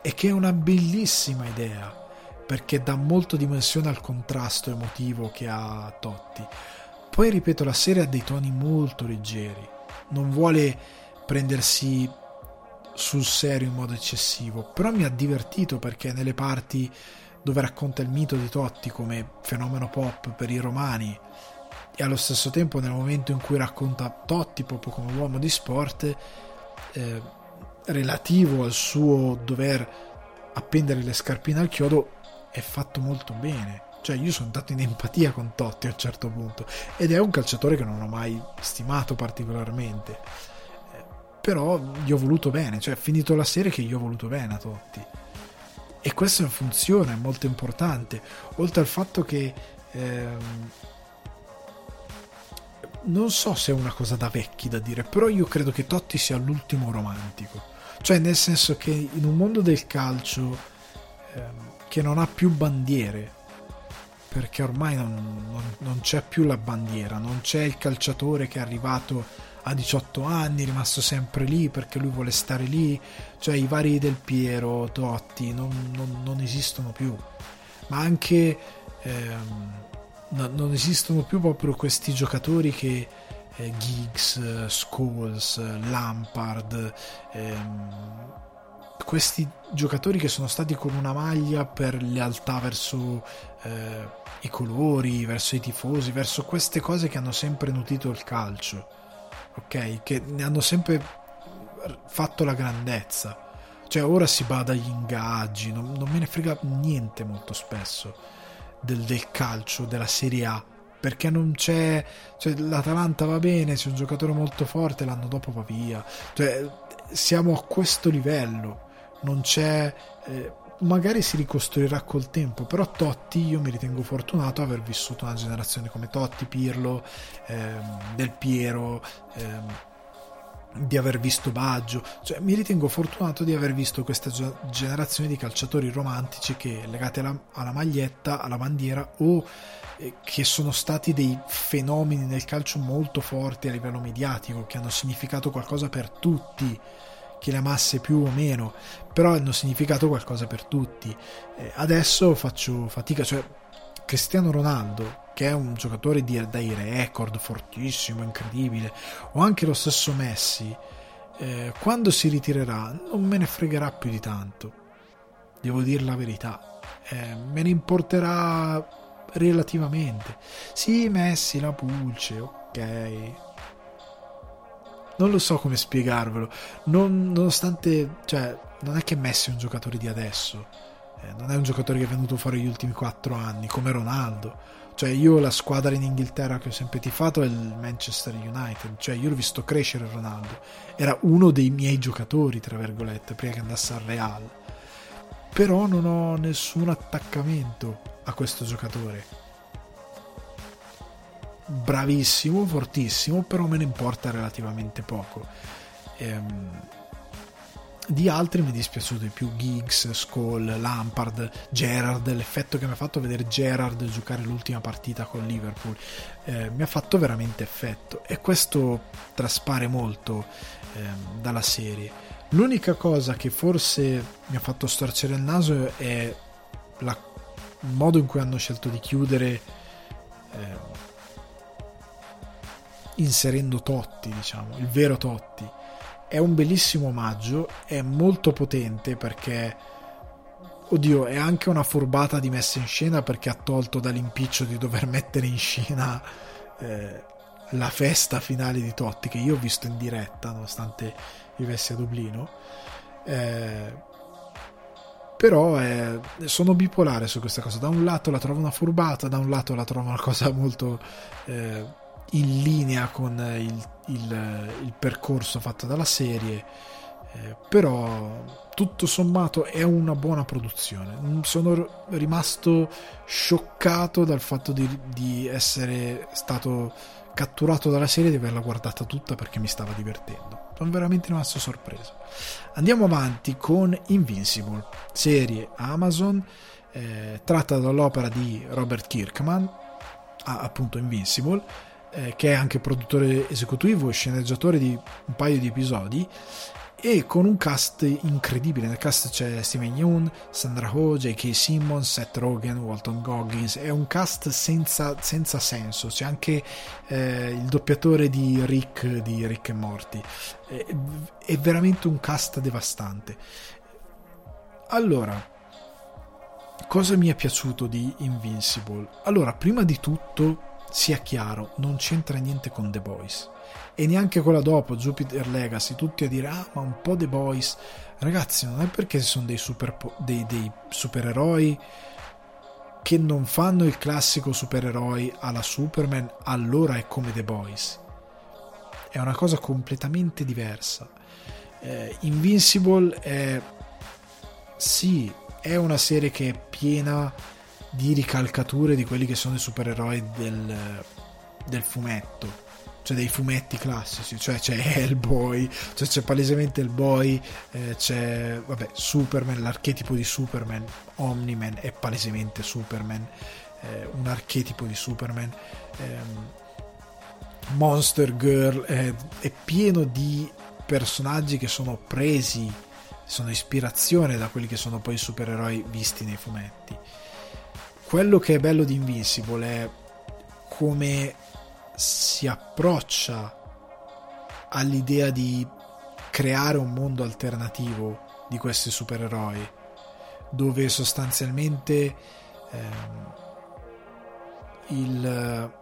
e che è una bellissima idea, perché dà molto dimensione al contrasto emotivo che ha Totti. Poi, ripeto, la serie ha dei toni molto leggeri, non vuole prendersi sul serio in modo eccessivo, però mi ha divertito, perché nelle parti dove racconta il mito di Totti come fenomeno pop per i romani, e allo stesso tempo nel momento in cui racconta Totti proprio come uomo di sport, eh, relativo al suo dover appendere le scarpine al chiodo, è fatto molto bene. Cioè, io sono andato in empatia con Totti a un certo punto, ed è un calciatore che non ho mai stimato particolarmente, eh, però gli ho voluto bene, cioè è finito la serie che gli ho voluto bene a Totti. E questo funziona, è molto importante, oltre al fatto che ehm, non so se è una cosa da vecchi da dire, però io credo che Totti sia l'ultimo romantico, cioè nel senso che in un mondo del calcio ehm, che non ha più bandiere, perché ormai non, non, non c'è più la bandiera, non c'è il calciatore che è arrivato a diciotto anni, è rimasto sempre lì perché lui vuole stare lì, cioè i vari Del Piero, Totti non, non, non esistono più, ma anche ehm, no, non esistono più proprio questi giocatori che eh, Giggs, Scholes, Lampard, ehm, questi giocatori che sono stati con una maglia per lealtà verso eh, i colori, verso i tifosi, verso queste cose che hanno sempre nutrito il calcio, ok, che ne hanno sempre fatto la grandezza. Cioè, ora si bada agli ingaggi, non, non me ne frega niente molto spesso del, del calcio, della Serie A, perché non c'è, cioè l'Atalanta va bene, c'è un giocatore molto forte, l'anno dopo va via, cioè siamo a questo livello, non c'è eh, magari si ricostruirà col tempo, però Totti, io mi ritengo fortunato aver vissuto una generazione come Totti, Pirlo, ehm, Del Piero, ehm, di aver visto Baggio, cioè mi ritengo fortunato di aver visto questa generazione di calciatori romantici che legati alla, alla maglietta, alla bandiera, o eh, che sono stati dei fenomeni nel calcio molto forti a livello mediatico, che hanno significato qualcosa per tutti, che le amasse più o meno, però hanno significato qualcosa per tutti. Eh, adesso faccio fatica, cioè Cristiano Ronaldo, che è un giocatore di, dai record, fortissimo, incredibile, o anche lo stesso Messi, eh, quando si ritirerà non me ne fregherà più di tanto, devo dire la verità, eh, me ne importerà relativamente. Sì, Messi la pulce, ok, non lo so come spiegarvelo, non, nonostante, cioè, non è che Messi è un giocatore di adesso, eh, non è un giocatore che è venuto fuori gli ultimi quattro anni come Ronaldo. Cioè, io la squadra in Inghilterra che ho sempre tifato è il Manchester United, cioè io l'ho visto crescere Ronaldo, era uno dei miei giocatori tra virgolette prima che andasse al Real, però non ho nessun attaccamento a questo giocatore. Bravissimo, fortissimo, però me ne importa relativamente poco. Ehm, di altri mi è dispiaciuto di più: Giggs, Scholl, Lampard, Gerrard. L'effetto che mi ha fatto vedere Gerrard giocare l'ultima partita con Liverpool eh, mi ha fatto veramente effetto, e questo traspare molto eh, dalla serie. L'unica cosa che forse mi ha fatto storcere il naso è la, il modo in cui hanno scelto di chiudere eh, inserendo Totti, diciamo, il vero Totti. È un bellissimo omaggio, è molto potente perché, oddio, è anche una furbata di messa in scena, perché ha tolto dall'impiccio di dover mettere in scena eh, la festa finale di Totti, che io ho visto in diretta nonostante vivessi a Dublino. Eh, però eh, sono bipolare su questa cosa: da un lato la trovo una furbata, da un lato la trovo una cosa molto eh, in linea con il, il, il percorso fatto dalla serie, eh, però tutto sommato è una buona produzione. Sono rimasto scioccato dal fatto di, di essere stato catturato dalla serie, di averla guardata tutta, perché mi stava divertendo. Sono veramente rimasto sorpreso. Andiamo avanti con Invincible, serie Amazon, eh, tratta dall'opera di Robert Kirkman, ah, appunto Invincible, che è anche produttore esecutivo e sceneggiatore di un paio di episodi, e con un cast incredibile. Nel cast c'è Steven Yeun, Sandra Oh, J K Simmons, Seth Rogen, Walton Goggins. È un cast senza, senza senso. C'è anche eh, il doppiatore di Rick di Rick e Morty. È, è veramente un cast devastante. Allora, cosa mi è piaciuto di Invincible? Allora, prima di tutto, sia chiaro, non c'entra niente con The Boys, e neanche quella dopo, Jupiter's Legacy. Tutti a dire: ah, ma un po' The Boys. Ragazzi, non è perché sono dei, super, dei, dei supereroi che non fanno il classico supereroi alla Superman, allora è come The Boys. È una cosa completamente diversa. eh, Invincible è, sì, è una serie che è piena di ricalcature di quelli che sono i supereroi del, del fumetto, cioè dei fumetti classici. Cioè c'è Hellboy, cioè c'è palesemente Hellboy, eh, c'è, vabbè, Superman, l'archetipo di Superman, Omni-Man è palesemente Superman, eh, un archetipo di Superman, eh, Monster Girl, eh, è pieno di personaggi che sono presi, sono ispirazione da quelli che sono poi i supereroi visti nei fumetti. Quello che è bello di Invincible è come si approccia all'idea di creare un mondo alternativo di questi supereroi, dove sostanzialmente ehm, il,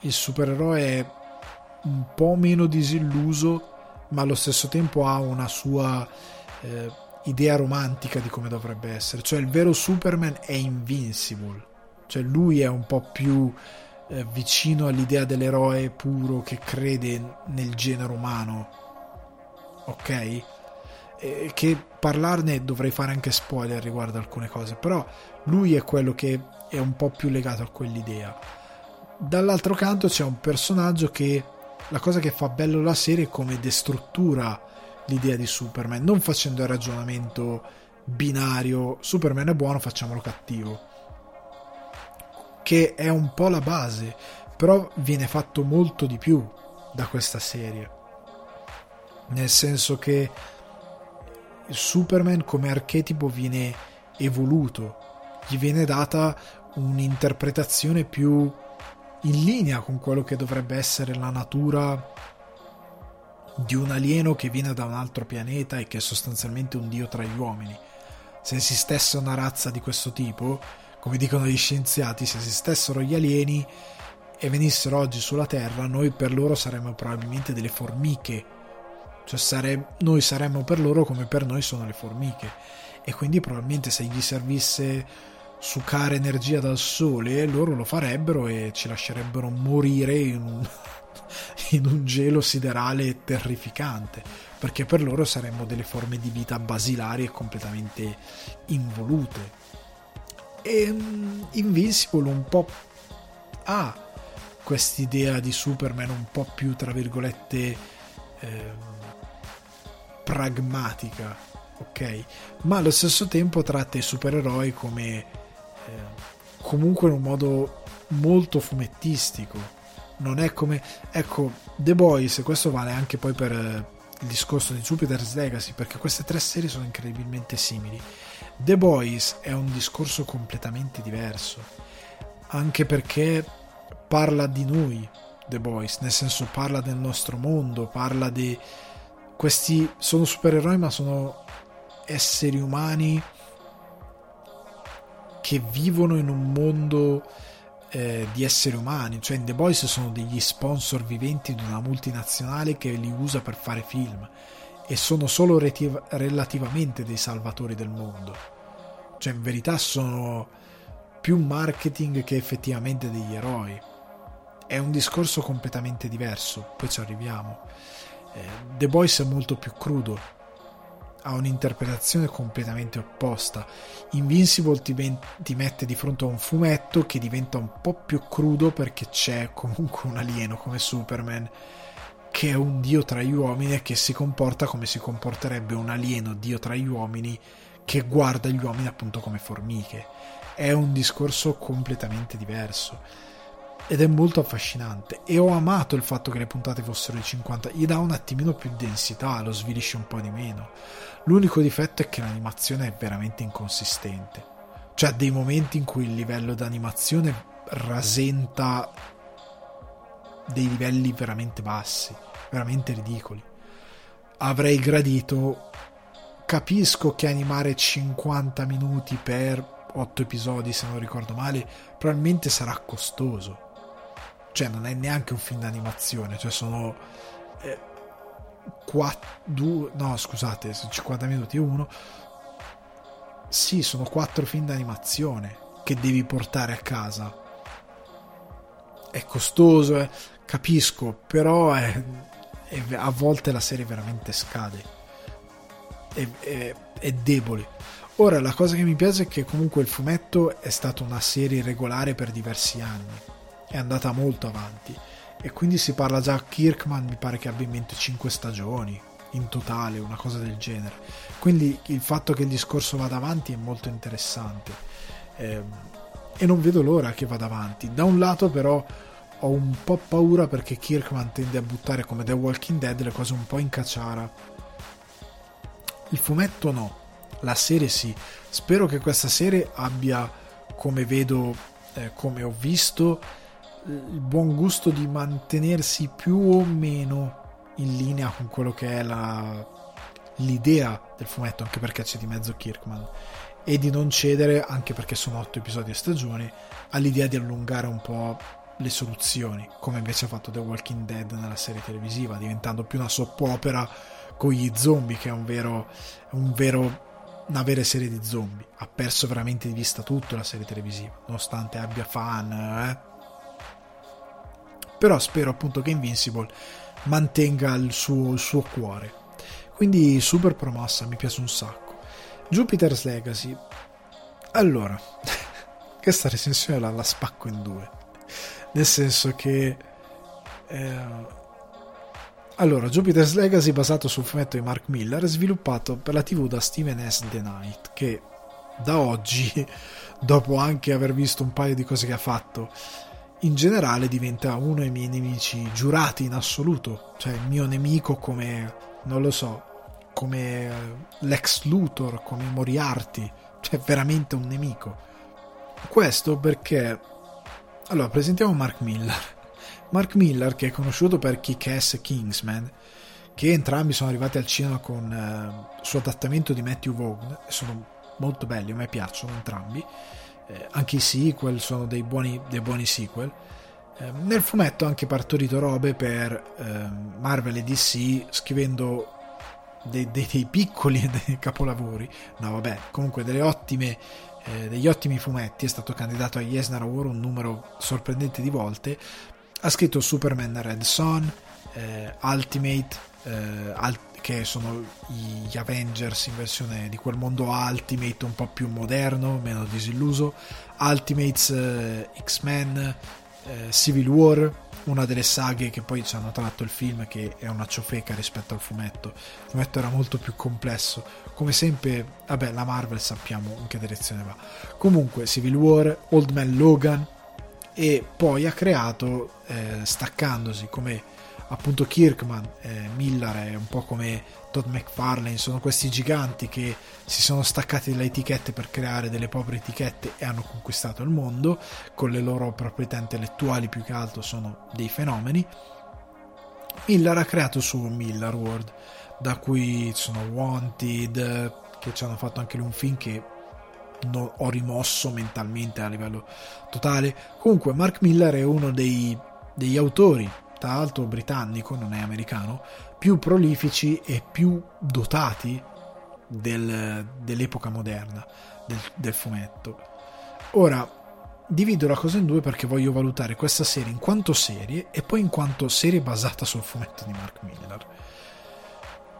il supereroe è un po' meno disilluso, ma allo stesso tempo ha una sua eh, idea romantica di come dovrebbe essere. Cioè il vero Superman è Invincible, cioè lui è un po' più eh, vicino all'idea dell'eroe puro che crede nel genere umano, ok? E che parlarne dovrei fare anche spoiler riguardo alcune cose, però lui è quello che è un po' più legato a quell'idea. Dall'altro canto c'è un personaggio che, la cosa che fa bello la serie è come destruttura l'idea di Superman, non facendo il ragionamento binario Superman è buono, facciamolo cattivo, che è un po' la base, però viene fatto molto di più da questa serie, nel senso che Superman come archetipo viene evoluto, gli viene data un'interpretazione più in linea con quello che dovrebbe essere la natura di un alieno che viene da un altro pianeta e che è sostanzialmente un dio tra gli uomini. Se esistesse una razza di questo tipo, come dicono gli scienziati, se esistessero gli alieni, e venissero oggi sulla Terra, noi per loro saremmo probabilmente delle formiche, cioè sare- noi saremmo per loro come per noi sono le formiche, e quindi probabilmente se gli servisse sucare energia dal sole loro lo farebbero e ci lascerebbero morire in un, in un gelo siderale terrificante, perché per loro saremmo delle forme di vita basilari e completamente involute. E um, Invincible un po' ha ah, quest'idea di Superman un po' più tra virgolette eh, pragmatica, ok, ma allo stesso tempo tratta i supereroi come eh, comunque in un modo molto fumettistico. Non è come, ecco, The Boys, e questo vale anche poi per il discorso di Jupiter's Legacy, perché queste tre serie sono incredibilmente simili. The Boys è un discorso completamente diverso, anche perché parla di noi, The Boys, nel senso parla del nostro mondo, parla di questi, sono supereroi ma sono esseri umani che vivono in un mondo eh, di esseri umani, cioè in The Boys sono degli sponsor viventi di una multinazionale che li usa per fare film e sono solo retiv- relativamente dei salvatori del mondo, cioè in verità sono più marketing che effettivamente degli eroi. È un discorso completamente diverso, poi ci arriviamo. The Boys è molto più crudo, ha un'interpretazione completamente opposta. Invincible ti, ben, ti mette di fronte a un fumetto che diventa un po' più crudo perché c'è comunque un alieno come Superman che è un dio tra gli uomini e che si comporta come si comporterebbe un alieno dio tra gli uomini che guarda gli uomini appunto come formiche. È un discorso completamente diverso ed è molto affascinante, e ho amato il fatto che le puntate fossero di cinquanta, gli dà un attimino più densità, lo svilisce un po' di meno. L'unico difetto è che l'animazione è veramente inconsistente, cioè dei momenti in cui il livello d'animazione rasenta dei livelli veramente bassi, veramente ridicoli. Avrei gradito, capisco che animare cinquanta minuti per otto episodi, se non ricordo male, probabilmente sarà costoso, cioè non è neanche un film d'animazione, cioè sono eh, quattro, no scusate, cinquanta minuti e uno, sì, sono quattro film d'animazione che devi portare a casa, è costoso, eh? Capisco, però è, è, a volte la serie veramente scade, è, è, è debole. Ora, la cosa che mi piace è che comunque il fumetto è stata una serie regolare per diversi anni, è andata molto avanti e quindi si parla già a Kirkman, mi pare che abbia in mente cinque stagioni in totale, una cosa del genere, quindi il fatto che il discorso vada avanti è molto interessante eh, e non vedo l'ora che vada avanti. Da un lato però ho un po' paura perché Kirkman tende a buttare come The Walking Dead le cose un po' in caciara, il fumetto no, la serie sì. Spero che questa serie abbia, come vedo, eh, come ho visto, il buon gusto di mantenersi più o meno in linea con quello che è la, l'idea del fumetto, anche perché c'è di mezzo Kirkman, e di non cedere, anche perché sono otto episodi a stagione, all'idea di allungare un po' le soluzioni, come invece ha fatto The Walking Dead nella serie televisiva, diventando più una soppopera con gli zombie, che è un vero, un vero una vera serie di zombie. Ha perso veramente di vista tutto la serie televisiva, nonostante abbia fan eh? Però spero appunto che Invincible mantenga il suo, il suo cuore, quindi super promossa, mi piace un sacco. Jupiter's Legacy, allora questa recensione la, la spacco in due, nel senso che eh, allora, Jupiter's Legacy, basato sul fumetto di Mark Millar, sviluppato per la tivù da Stephen S. DeKnight, che da oggi, dopo anche aver visto un paio di cose che ha fatto, in generale diventa uno dei miei nemici giurati in assoluto, cioè il mio nemico come, non lo so, come Lex Luthor, come Moriarty, cioè veramente un nemico. Questo perché... Allora, presentiamo Mark Millar. Mark Millar, che è conosciuto per Kick-Ass e Kingsman, che entrambi sono arrivati al cinema con eh, il suo adattamento di Matthew Vaughn, sono molto belli, a me piacciono entrambi, eh, anche i sequel sono dei buoni, dei buoni sequel, Eh, nel fumetto ha anche partorito robe per eh, Marvel e D C, scrivendo dei, dei, dei piccoli dei capolavori, no vabbè, comunque delle ottime, eh, degli ottimi fumetti. È stato candidato agli Eisner Award un numero sorprendente di volte. Ha scritto Superman Red Son, eh, Ultimate, eh, Alt- che sono gli Avengers in versione di quel mondo Ultimate un po' più moderno, meno disilluso, Ultimates, eh, X-Men, eh, Civil War, una delle saghe che poi ci hanno tratto il film, che è una ciofeca rispetto al fumetto. Il fumetto era molto più complesso, come sempre. Vabbè, la Marvel sappiamo in che direzione va. Comunque Civil War, Old Man Logan, e poi ha creato, eh, staccandosi come appunto Kirkman, eh, Miller e un po' come Todd McFarlane, sono questi giganti che si sono staccati dalle etichette per creare delle proprie etichette e hanno conquistato il mondo con le loro proprietà intellettuali, più che altro sono dei fenomeni. Miller ha creato il suo Miller World, da cui sono Wanted, che ci hanno fatto anche un film che non ho rimosso mentalmente a livello totale. Comunque Mark Miller è uno dei, degli autori, tra l'altro britannico, non è americano, più prolifici e più dotati del, dell'epoca moderna del, del fumetto. Ora divido la cosa in due perché voglio valutare questa serie in quanto serie e poi in quanto serie basata sul fumetto di Mark Miller,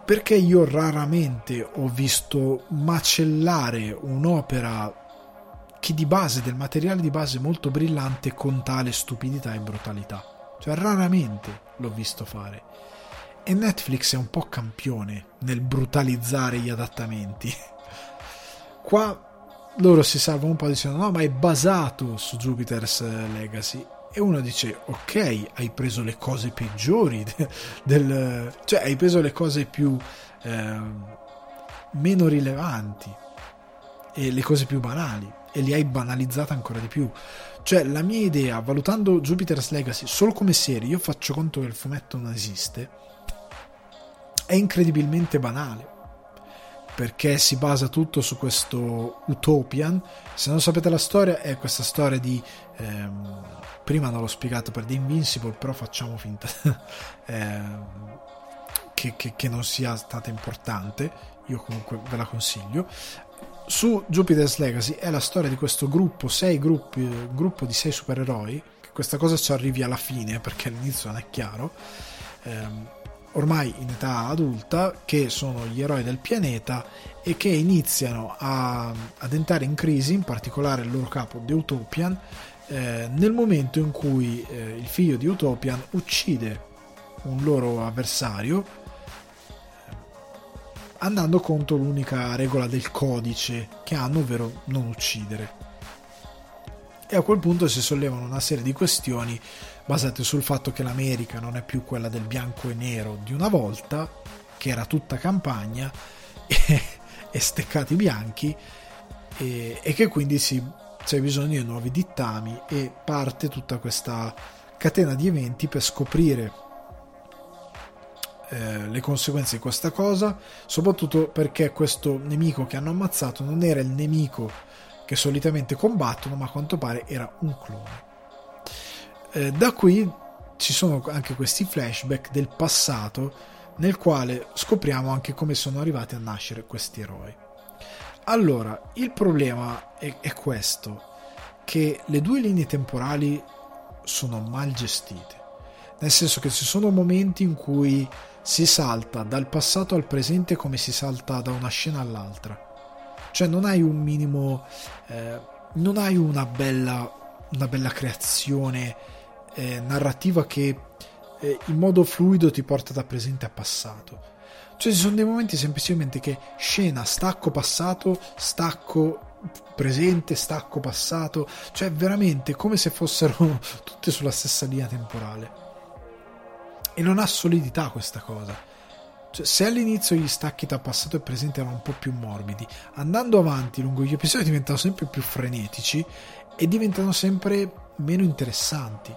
perché io raramente ho visto macellare un'opera che di base, del materiale di base molto brillante, con tale stupidità e brutalità. Cioè raramente l'ho visto fare. E Netflix è un po' campione nel brutalizzare gli adattamenti. Qua loro si salvano un po' dicendo no, ma è basato su Jupiter's Legacy. E uno dice ok, hai preso le cose peggiori de- del... cioè hai preso le cose più eh, meno rilevanti e le cose più banali e li hai banalizzate ancora di più. Cioè la mia idea, valutando Jupiter's Legacy solo come serie, io faccio conto che il fumetto non esiste, è incredibilmente banale, perché si basa tutto su questo Utopian. Se non sapete la storia, è questa storia di ehm, prima non l'ho spiegato per The Invincible, però facciamo finta eh, che, che, che non sia stata importante. Io comunque ve la consiglio. Su Jupiter's Legacy è la storia di questo gruppo, sei gruppi, gruppo di sei supereroi, che questa cosa ci arrivi alla fine perché all'inizio non è chiaro, ehm, ormai in età adulta, che sono gli eroi del pianeta e che iniziano a, ad entrare in crisi, in particolare il loro capo di Utopian, eh, nel momento in cui eh, il figlio di Utopian uccide un loro avversario, andando contro l'unica regola del codice che hanno, ovvero non uccidere. E a quel punto si sollevano una serie di questioni basate sul fatto che l'America non è più quella del bianco e nero di una volta, che era tutta campagna e, e steccati bianchi, e, e che quindi si, c'è bisogno di nuovi dittami, e parte tutta questa catena di eventi per scoprire le conseguenze di questa cosa, soprattutto perché questo nemico che hanno ammazzato non era il nemico che solitamente combattono, ma a quanto pare era un clone. Eh, da qui ci sono anche questi flashback del passato nel quale scopriamo anche come sono arrivati a nascere questi eroi. Allora, il problema è, è questo, che le due linee temporali sono mal gestite, nel senso che ci sono momenti in cui si salta dal passato al presente come si salta da una scena all'altra. Cioè non hai un minimo eh, non hai una bella una bella creazione eh, narrativa che eh, in modo fluido ti porta da presente a passato. Cioè ci sono dei momenti semplicemente che scena, stacco passato, stacco presente, stacco passato, cioè veramente come se fossero tutte sulla stessa linea temporale. E non ha solidità questa cosa. Cioè, se all'inizio gli stacchi tra passato e presente erano un po' più morbidi, andando avanti lungo gli episodi diventano sempre più frenetici e diventano sempre meno interessanti.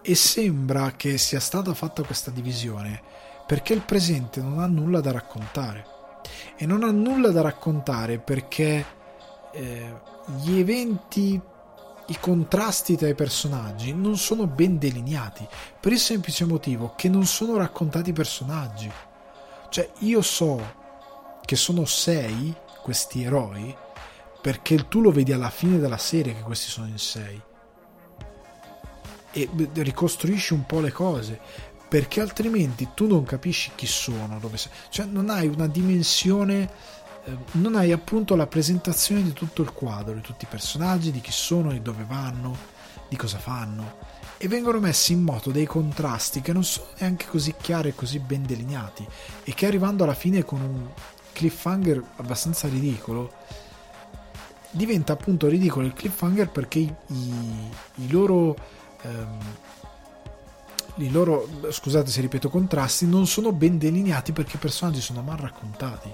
E sembra che sia stata fatta questa divisione perché il presente non ha nulla da raccontare. E non ha nulla da raccontare perché eh, gli eventi i contrasti tra i personaggi non sono ben delineati, per il semplice motivo che non sono raccontati i personaggi. Cioè, io so che sono sei questi eroi perché tu lo vedi alla fine della serie che questi sono in sei e ricostruisci un po' le cose, perché altrimenti tu non capisci chi sono, dove sei. Cioè non hai una dimensione, eh, non hai appunto la presentazione di tutto il quadro, di tutti i personaggi, di chi sono, di dove vanno, di cosa fanno, e vengono messi in moto dei contrasti che non sono neanche così chiari e così ben delineati, e che arrivando alla fine con un cliffhanger abbastanza ridicolo, diventa appunto ridicolo il cliffhanger perché i, i, i loro ehm, i loro, scusate se ripeto, contrasti non sono ben delineati perché i personaggi sono mal raccontati,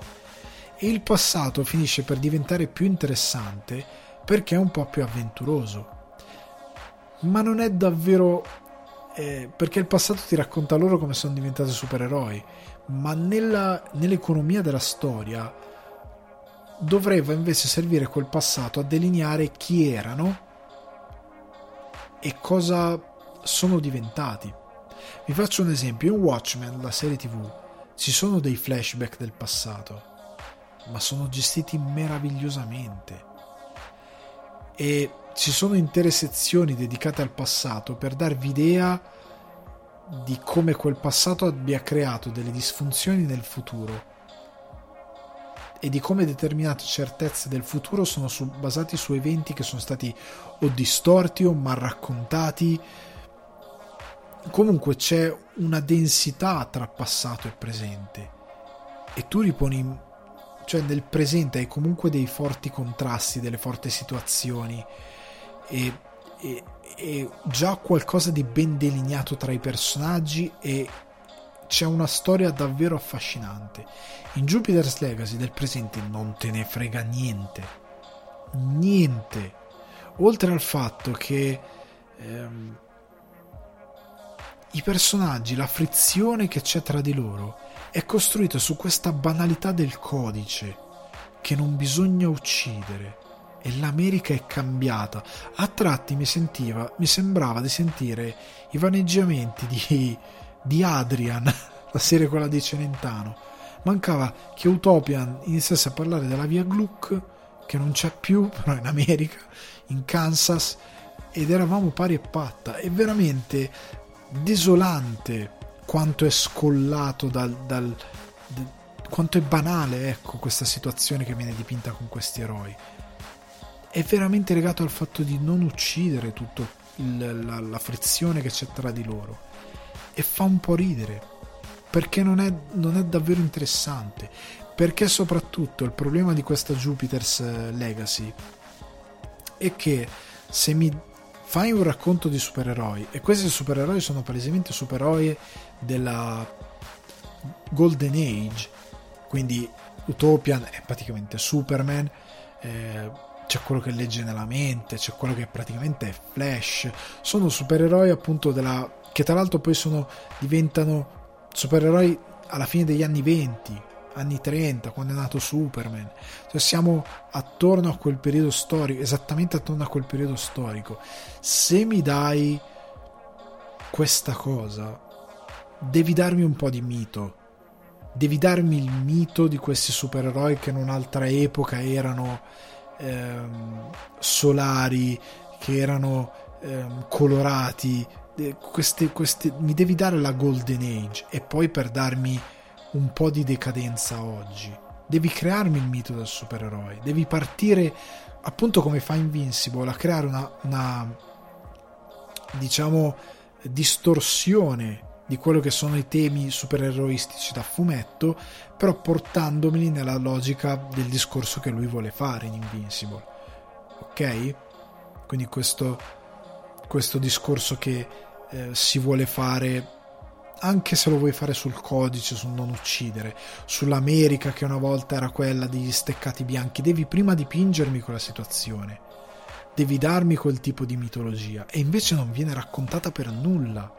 e il passato finisce per diventare più interessante perché è un po' più avventuroso, ma non è davvero eh, perché il passato ti racconta loro come sono diventati supereroi, ma nella, nell'economia della storia dovrebbe invece servire quel passato a delineare chi erano e cosa sono diventati. Vi faccio un esempio: in Watchmen, la serie tivù, ci sono dei flashback del passato, ma sono gestiti meravigliosamente, e ci sono intere sezioni dedicate al passato per darvi idea di come quel passato abbia creato delle disfunzioni nel futuro e di come determinate certezze del futuro sono su, basati su eventi che sono stati o distorti o mal raccontati. Comunque c'è una densità tra passato e presente, e tu riponi, cioè nel presente hai comunque dei forti contrasti, delle forti situazioni, E, e, e già qualcosa di ben delineato tra i personaggi, e c'è una storia davvero affascinante. In Jupiter's Legacy del presente non te ne frega niente niente, oltre al fatto che ehm, i personaggi, la frizione che c'è tra di loro è costruita su questa banalità del codice che non bisogna uccidere, e l'America è cambiata. A tratti mi sentiva mi sembrava di sentire i vaneggiamenti di, di Adrian, la serie quella di Celentano. Mancava che Utopian iniziasse a parlare della via Gluck, che non c'è più però in America, in Kansas, ed eravamo pari e patta. È veramente desolante quanto è scollato dal, dal quanto è banale, ecco, questa situazione che viene dipinta con questi eroi. È veramente legato al fatto di non uccidere, tutto il, la, la frizione che c'è tra di loro, e fa un po' ridere perché non è, non è davvero interessante, perché soprattutto il problema di questa Jupiter's Legacy è che se mi fai un racconto di supereroi, e questi supereroi sono palesemente supereroi della Golden Age, quindi Utopian è praticamente Superman, eh, c'è quello che legge nella mente, c'è quello che praticamente è Flash, sono supereroi appunto della, che tra l'altro poi sono, diventano supereroi alla fine degli anni venti, anni trenta, quando è nato Superman. Cioè siamo attorno a quel periodo storico, esattamente attorno a quel periodo storico. Se mi dai questa cosa, devi darmi un po' di mito, devi darmi il mito di questi supereroi che in un'altra epoca erano Ehm, solari, che erano ehm, colorati, eh, queste, queste, mi devi dare la Golden Age, e poi per darmi un po' di decadenza oggi devi crearmi il mito del supereroe, devi partire appunto come fa Invincible a creare una, una diciamo distorsione di quello che sono i temi supereroistici da fumetto, però portandomeli nella logica del discorso che lui vuole fare in Invincible. Ok? Quindi questo, questo discorso che eh, si vuole fare, anche se lo vuoi fare sul codice, sul non uccidere, sull'America che una volta era quella degli steccati bianchi, devi prima dipingermi quella situazione, devi darmi quel tipo di mitologia, e invece non viene raccontata per nulla.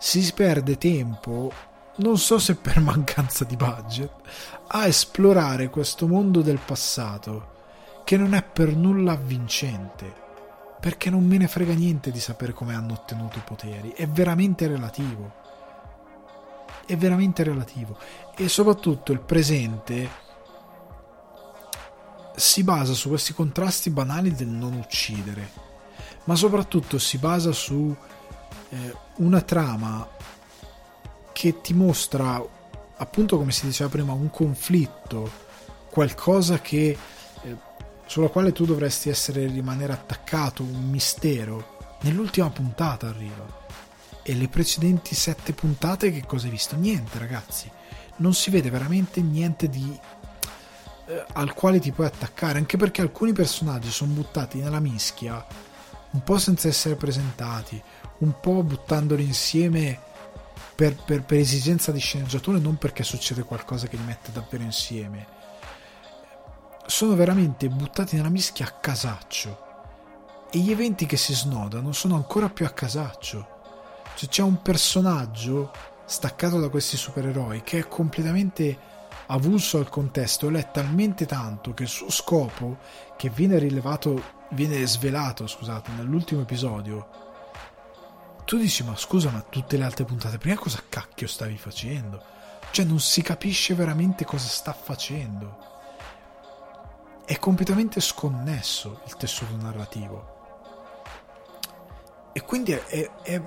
Si perde tempo, non so se per mancanza di budget, a esplorare questo mondo del passato che non è per nulla avvincente, perché non me ne frega niente di sapere come hanno ottenuto i poteri, è veramente relativo, è veramente relativo. E soprattutto il presente si basa su questi contrasti banali del non uccidere, ma soprattutto si basa su eh, una trama che ti mostra, appunto, come si diceva prima, un conflitto, qualcosa che eh, sulla quale tu dovresti essere rimanere attaccato, un mistero. Nell'ultima puntata arriva, e le precedenti sette puntate che cosa hai visto? Niente, ragazzi, non si vede veramente niente di al quale ti puoi attaccare, anche perché alcuni personaggi sono buttati nella mischia un po' senza essere presentati, un po' buttandoli insieme per, per, per esigenza di sceneggiatore, non perché succede qualcosa che li mette davvero insieme. Sono veramente buttati nella mischia a casaccio, e gli eventi che si snodano sono ancora più a casaccio. Cioè, c'è un personaggio staccato da questi supereroi che è completamente avulso al contesto, l'è talmente tanto che il suo scopo, che viene rilevato viene svelato scusate nell'ultimo episodio, tu dici: ma scusa, ma tutte le altre puntate prima cosa cacchio stavi facendo? Cioè, non si capisce veramente cosa sta facendo, è completamente sconnesso il tessuto narrativo, e quindi è, è, è,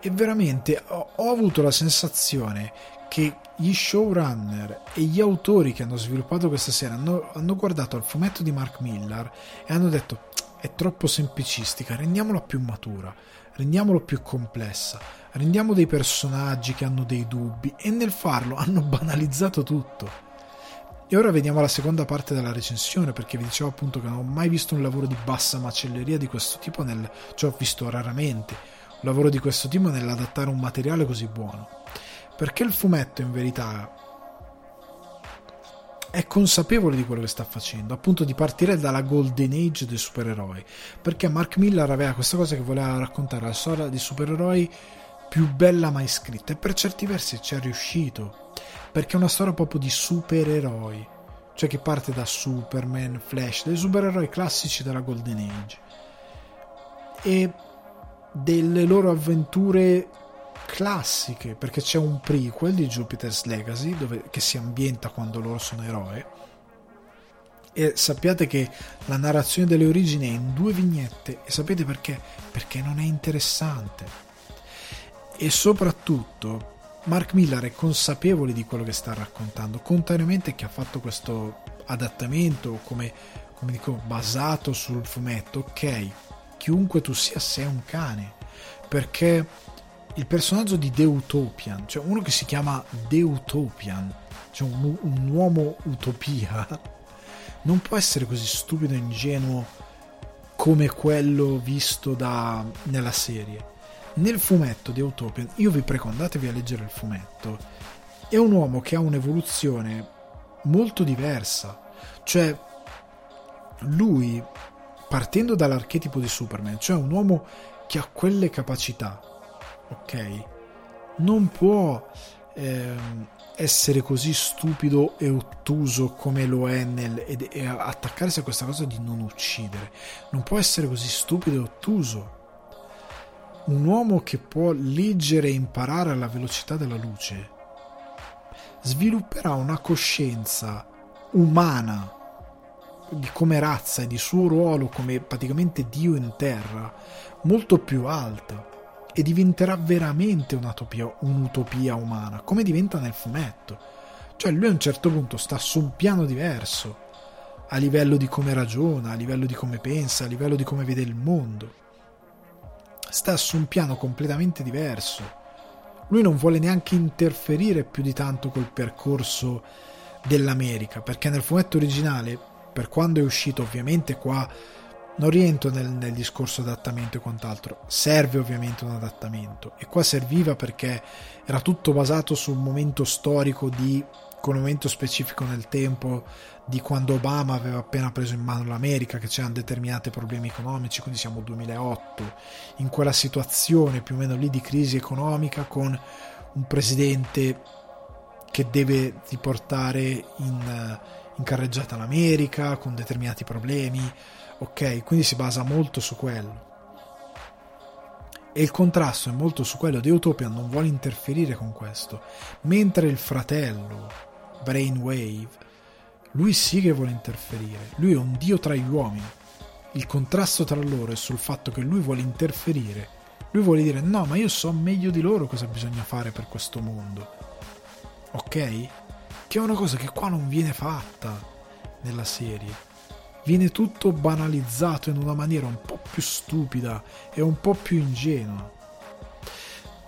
è veramente ho, ho avuto la sensazione che gli showrunner e gli autori che hanno sviluppato questa serie hanno, hanno guardato al fumetto di Mark Millar e hanno detto: è troppo semplicistica, rendiamola più matura, rendiamolo più complessa, rendiamo dei personaggi che hanno dei dubbi, e nel farlo hanno banalizzato tutto. E ora vediamo la seconda parte della recensione, perché vi dicevo appunto che non ho mai visto un lavoro di bassa macelleria di questo tipo, nel, cioè ho visto raramente un lavoro di questo tipo nell'adattare un materiale così buono. Perché il fumetto, in verità, è consapevole di quello che sta facendo, appunto di partire dalla Golden Age dei supereroi, perché Mark Millar aveva questa cosa che voleva raccontare la storia di supereroi più bella mai scritta, e per certi versi ci è riuscito, perché è una storia proprio di supereroi, cioè che parte da Superman, Flash, dei supereroi classici della Golden Age, e delle loro avventure classiche, perché c'è un prequel di Jupiter's Legacy dove, che si ambienta quando loro sono eroi, e sappiate che la narrazione delle origini è in due vignette, e sapete perché? Perché non è interessante. E soprattutto Mark Millar è consapevole di quello che sta raccontando, contrariamente che ha fatto questo adattamento come, come dico, basato sul fumetto. Ok, chiunque tu sia, sei un cane, perché il personaggio di Deutopian, cioè uno che si chiama Deutopian, cioè un, un uomo utopia, non può essere così stupido e ingenuo come quello visto da, nella serie. Nel fumetto di Utopian, io vi prego, andatevi a leggere il fumetto, è un uomo che ha un'evoluzione molto diversa. Cioè, lui, partendo dall'archetipo di Superman, cioè un uomo che ha quelle capacità, ok, non può eh, essere così stupido e ottuso come lo è nel, ed, e attaccarsi a questa cosa di non uccidere. Non può essere così stupido e ottuso. Un uomo che può leggere e imparare alla velocità della luce svilupperà una coscienza umana di come razza e di suo ruolo come praticamente Dio in terra molto più alta, e diventerà veramente un'utopia, un'utopia umana, come diventa nel fumetto. Cioè, lui a un certo punto sta su un piano diverso, a livello di come ragiona, a livello di come pensa, a livello di come vede il mondo. Sta su un piano completamente diverso. Lui non vuole neanche interferire più di tanto col percorso dell'America, perché nel fumetto originale, per quando è uscito, ovviamente qua non rientro nel, nel discorso adattamento e quant'altro, serve ovviamente un adattamento, e qua serviva perché era tutto basato su un momento storico, di, con un momento specifico nel tempo di quando Obama aveva appena preso in mano l'America, che c'erano determinati problemi economici, quindi siamo duemilaotto, in quella situazione più o meno lì di crisi economica, con un presidente che deve riportare in, in carreggiata l'America con determinati problemi, ok? Quindi si basa molto su quello, e il contrasto è molto su quello di Utopia, non vuole interferire con questo, mentre il fratello Brainwave, lui sì che vuole interferire, lui è un dio tra gli uomini. Il contrasto tra loro è sul fatto che lui vuole interferire, lui vuole dire no, ma io so meglio di loro cosa bisogna fare per questo mondo, ok? Che è una cosa che qua non viene fatta nella serie, viene tutto banalizzato in una maniera un po' più stupida e un po' più ingenua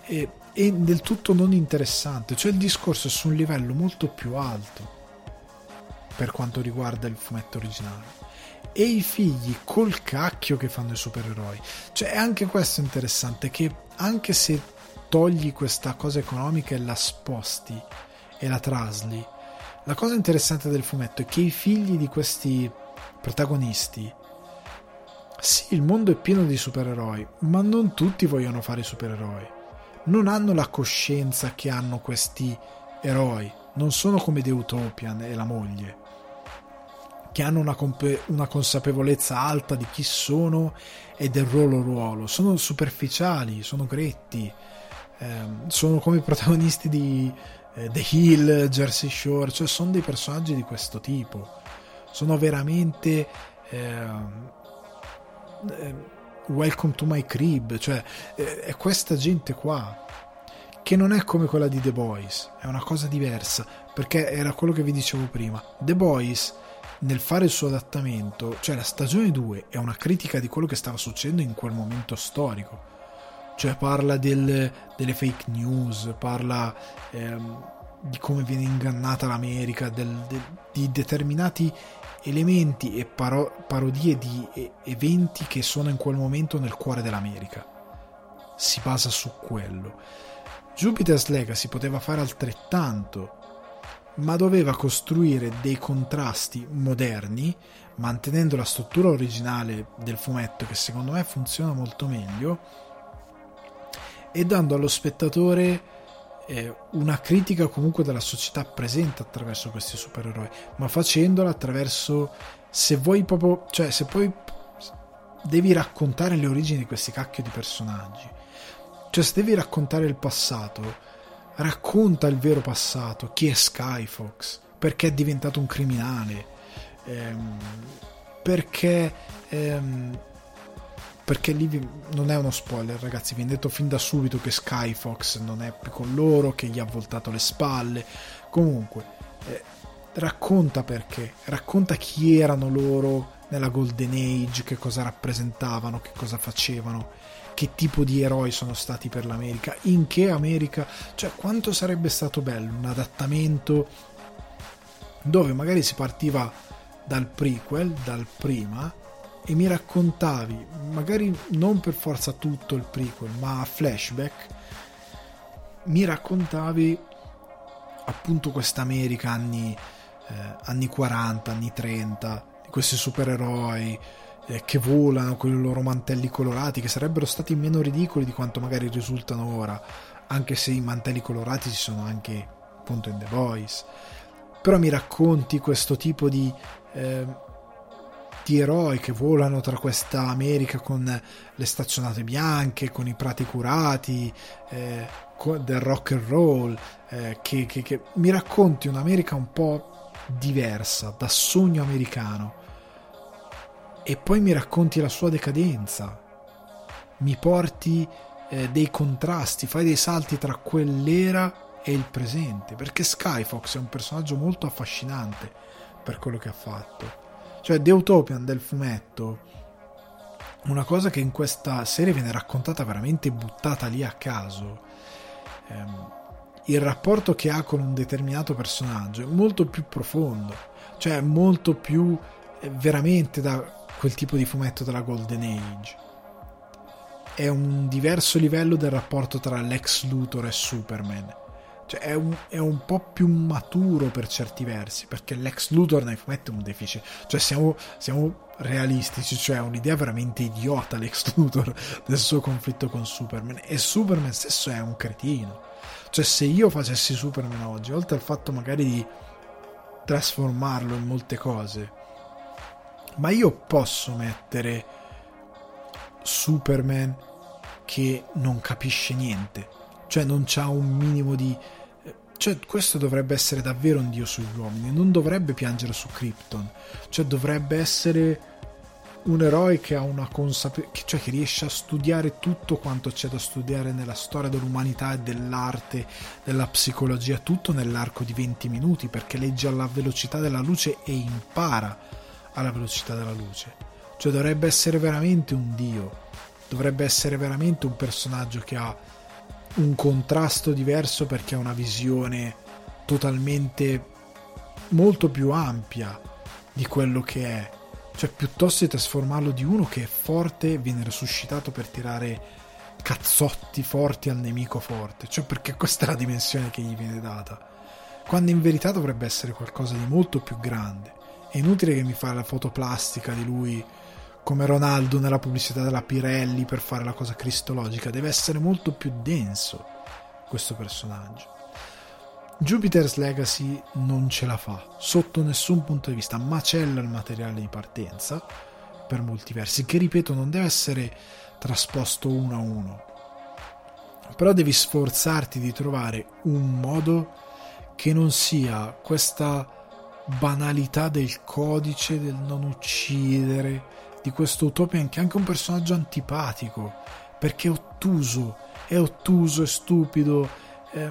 e, e del tutto non interessante. Cioè il discorso è su un livello molto più alto per quanto riguarda il fumetto originale, e i figli col cacchio che fanno i supereroi. Cioè anche questo è interessante, che anche se togli questa cosa economica e la sposti e la trasli, la cosa interessante del fumetto è che i figli di questi protagonisti, sì, il mondo è pieno di supereroi, ma non tutti vogliono fare i supereroi, non hanno la coscienza che hanno questi eroi, non sono come The Utopian e la moglie, che hanno una, comp- una consapevolezza alta di chi sono e del loro ruolo. Sono superficiali, sono gretti, ehm, sono come i protagonisti di eh, The Hill, Jersey Shore, cioè sono dei personaggi di questo tipo, sono veramente ehm, welcome to my crib, cioè eh, è questa gente qua, che non è come quella di The Boys, è una cosa diversa, perché era quello che vi dicevo prima. The Boys, nel fare il suo adattamento, cioè la stagione due è una critica di quello che stava succedendo in quel momento storico, cioè parla del, delle fake news, parla ehm, di come viene ingannata l'America, del, de, di determinati elementi e paro, parodie di e, eventi che sono in quel momento nel cuore dell'America, si basa su quello. Jupiter's Legacy poteva fare altrettanto, ma doveva costruire dei contrasti moderni, mantenendo la struttura originale del fumetto, che secondo me funziona molto meglio, e dando allo spettatore eh, una critica comunque della società presente attraverso questi supereroi, ma facendola attraverso, se vuoi proprio, cioè se poi devi raccontare le origini di questi cacchio di personaggi, cioè se devi raccontare il passato, racconta il vero passato, chi è Skyfox, perché è diventato un criminale, ehm, perché ehm, perché lì non è uno spoiler, ragazzi, vi ho detto fin da subito che Skyfox non è più con loro, che gli ha voltato le spalle. Comunque eh, racconta perché, racconta chi erano loro nella Golden Age, che cosa rappresentavano, che cosa facevano, che tipo di eroi sono stati per l'America, in che America. Cioè quanto sarebbe stato bello un adattamento dove magari si partiva dal prequel, dal prima, e mi raccontavi magari non per forza tutto il prequel, ma a flashback mi raccontavi appunto questa America anni, eh, anni quaranta, anni trenta, questi supereroi che volano con i loro mantelli colorati, che sarebbero stati meno ridicoli di quanto magari risultano ora, anche se i mantelli colorati ci sono anche appunto in The Boys. Però mi racconti questo tipo di eh, di eroi che volano tra questa America con le staccionate bianche, con i prati curati, eh, con del rock and roll, eh, che, che, che mi racconti un'America un po' diversa, da sogno americano, e poi mi racconti la sua decadenza, mi porti eh, dei contrasti, fai dei salti tra quell'era e il presente, perché Skyfox è un personaggio molto affascinante per quello che ha fatto. Cioè The Utopian del fumetto, una cosa che in questa serie viene raccontata veramente buttata lì a caso, ehm, il rapporto che ha con un determinato personaggio è molto più profondo, cioè molto più eh, veramente da quel tipo di fumetto della Golden Age. È un diverso livello del rapporto tra Lex Luthor e Superman, Cioè è un, è un po' più maturo per certi versi, perché Lex Luthor ne mette un deficit. Cioè siamo, siamo realistici, cioè è un'idea veramente idiota Lex Luthor del suo conflitto con Superman, e Superman stesso è un cretino. Cioè se io facessi Superman oggi, oltre al fatto magari di trasformarlo in molte cose, ma io posso mettere Superman che non capisce niente, cioè non c'ha un minimo di... Cioè questo dovrebbe essere davvero un dio sugli uomini, non dovrebbe piangere su Krypton, cioè dovrebbe essere un eroe che ha una consapevolezza, cioè che riesce a studiare tutto quanto c'è da studiare nella storia dell'umanità e dell'arte, della psicologia, tutto nell'arco di venti minuti, perché legge alla velocità della luce e impara alla velocità della luce. Cioè dovrebbe essere veramente un dio, dovrebbe essere veramente un personaggio che ha un contrasto diverso, perché ha una visione totalmente molto più ampia di quello che è. Cioè piuttosto di trasformarlo di uno che è forte, viene resuscitato per tirare cazzotti forti al nemico forte, cioè perché questa è la dimensione che gli viene data, quando in verità dovrebbe essere qualcosa di molto più grande. È inutile che mi fai la foto plastica di lui come Ronaldo nella pubblicità della Pirelli per fare la cosa cristologica. Deve essere molto più denso questo personaggio. Jupiter's Legacy non ce la fa sotto nessun punto di vista, macella il materiale di partenza per molti versi, che ripeto non deve essere trasposto uno a uno, però devi sforzarti di trovare un modo che non sia questa banalità del codice, del non uccidere, di questo Utopian, che è anche un personaggio antipatico perché è ottuso, è ottuso, è stupido, è...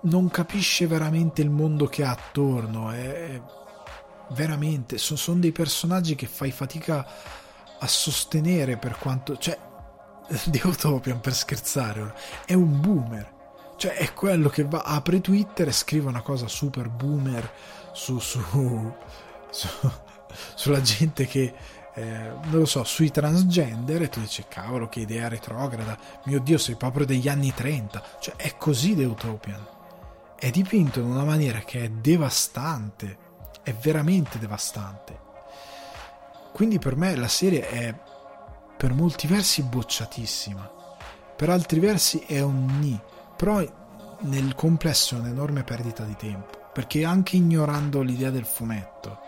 non capisce veramente il mondo che ha attorno. È veramente, sono, sono dei personaggi che fai fatica a sostenere, per quanto, cioè The Utopian, per scherzare, è un boomer, cioè è quello che va, apre Twitter e scrive una cosa super boomer su, su, su sulla gente che eh, non lo so, sui transgender, e tu dici cavolo che idea retrograda, mio dio sei proprio degli anni trenta. Cioè è così The Utopian, è dipinto in una maniera che è devastante, è veramente devastante. Quindi per me la serie è per molti versi bocciatissima, per altri versi è un ni, però nel complesso è un'enorme perdita di tempo, perché anche ignorando l'idea del fumetto,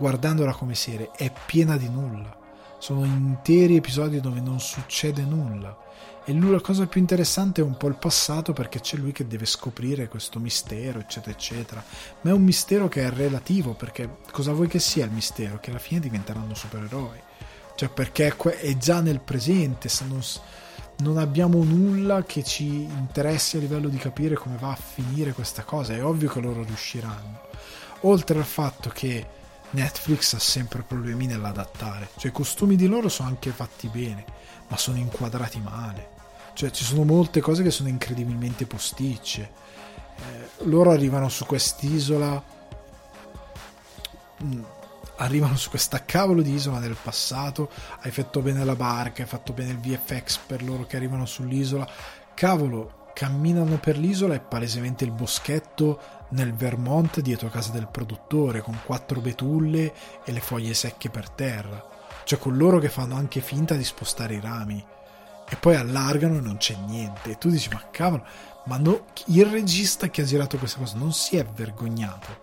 guardandola come serie è piena di nulla, sono interi episodi dove non succede nulla. E lui, la cosa più interessante è un po' il passato, perché c'è lui che deve scoprire questo mistero, eccetera eccetera, ma è un mistero che è relativo, perché cosa vuoi che sia il mistero? Che alla fine diventeranno supereroi, cioè perché è già nel presente, se non, non abbiamo nulla che ci interessi a livello di capire come va a finire questa cosa, è ovvio che loro riusciranno, oltre al fatto che Netflix ha sempre problemi nell'adattare, cioè i costumi di loro sono anche fatti bene ma sono inquadrati male, cioè ci sono molte cose che sono incredibilmente posticce. Eh, loro arrivano su quest'isola, mh, arrivano su questa cavolo di isola del passato, hai fatto bene la barca, hai fatto bene il V F X per loro che arrivano sull'isola, cavolo, camminano per l'isola e palesemente il boschetto nel Vermont dietro a casa del produttore, con quattro betulle e le foglie secche per terra, cioè con loro che fanno anche finta di spostare i rami e poi allargano e non c'è niente, e tu dici ma cavolo, ma no, il regista che ha girato questa cosa non si è vergognato.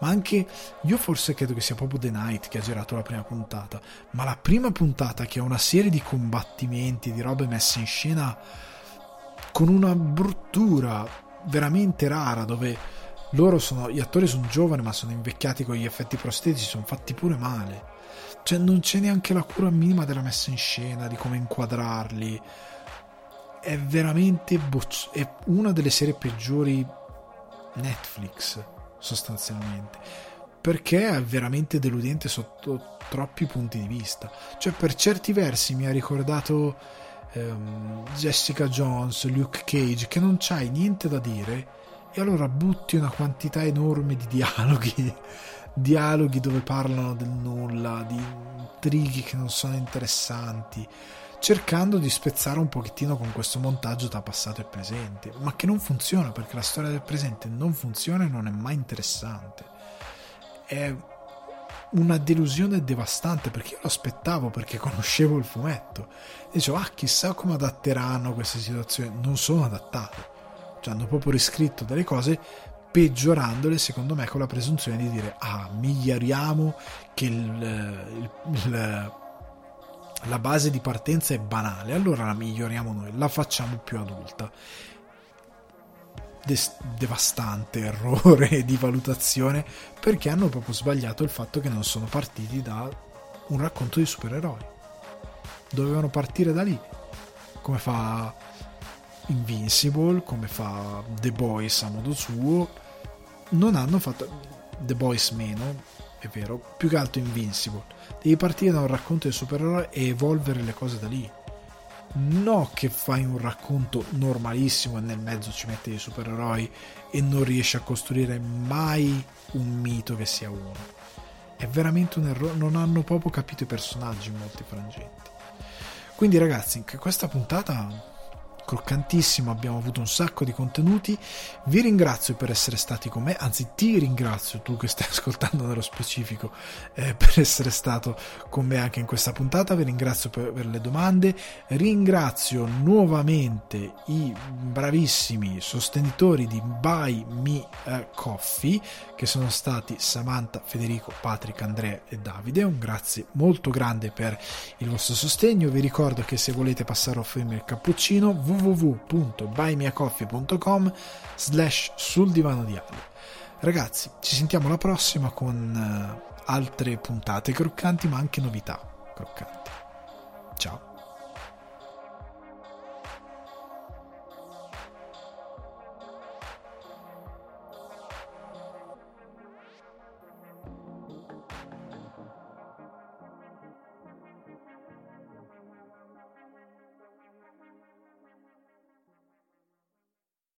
Ma anche io forse credo che sia proprio The Knight che ha girato la prima puntata, ma la prima puntata, che è una serie di combattimenti, di robe messe in scena con una bruttura veramente rara, dove loro sono, gli attori sono giovani ma sono invecchiati con gli effetti prostetici, sono fatti pure male, cioè non c'è neanche la cura minima della messa in scena, di come inquadrarli. È veramente bozz- è una delle serie peggiori Netflix sostanzialmente, perché è veramente deludente sotto troppi punti di vista. Cioè per certi versi mi ha ricordato Jessica Jones, Luke Cage, che non c'hai niente da dire e allora butti una quantità enorme di dialoghi dialoghi dove parlano del nulla, di intrighi che non sono interessanti. cercando di spezzare un pochettino con questo montaggio tra passato e presente, ma che non funziona, perché la storia del presente non funziona e non è mai interessante. È una delusione devastante, perché io lo aspettavo, perché conoscevo il fumetto e dicevo, ah, chissà come adatteranno queste situazioni. Non sono adattate, cioè hanno proprio riscritto delle cose, peggiorandole secondo me con la presunzione di dire, ah, miglioriamo che il, il, il la base di partenza è banale, allora la miglioriamo noi, la facciamo più adulta. Des- devastante errore di valutazione, perché hanno proprio sbagliato il fatto che non sono partiti da un racconto di supereroi. Dovevano partire da lì, come fa Invincible, come fa The Boys a modo suo. Non hanno fatto The Boys, meno è vero, più che altro Invincible. Devi partire da un racconto di supereroi e evolvere le cose da lì. No che fai un racconto normalissimo e nel mezzo ci metti dei supereroi e non riesci a costruire mai un mito che sia uno. È veramente un errore, non hanno proprio capito i personaggi in molti frangenti. Quindi ragazzi, questa puntata croccantissimo, abbiamo avuto un sacco di contenuti, vi ringrazio per essere stati con me, anzi ti ringrazio, tu che stai ascoltando nello specifico, eh, per essere stato con me anche in questa puntata. Vi ringrazio per, per le domande, ringrazio nuovamente i bravissimi sostenitori di Buy Me uh, Coffee, che sono stati Samantha, Federico, Patrick, Andrea e Davide. Un grazie molto grande per il vostro sostegno. Vi ricordo che se volete passare a offrirmi il cappuccino, www punto buy me a coffee punto com slash sul divano di Ale. Ragazzi, ci sentiamo alla prossima con altre puntate croccanti, ma anche novità croccanti. Ciao.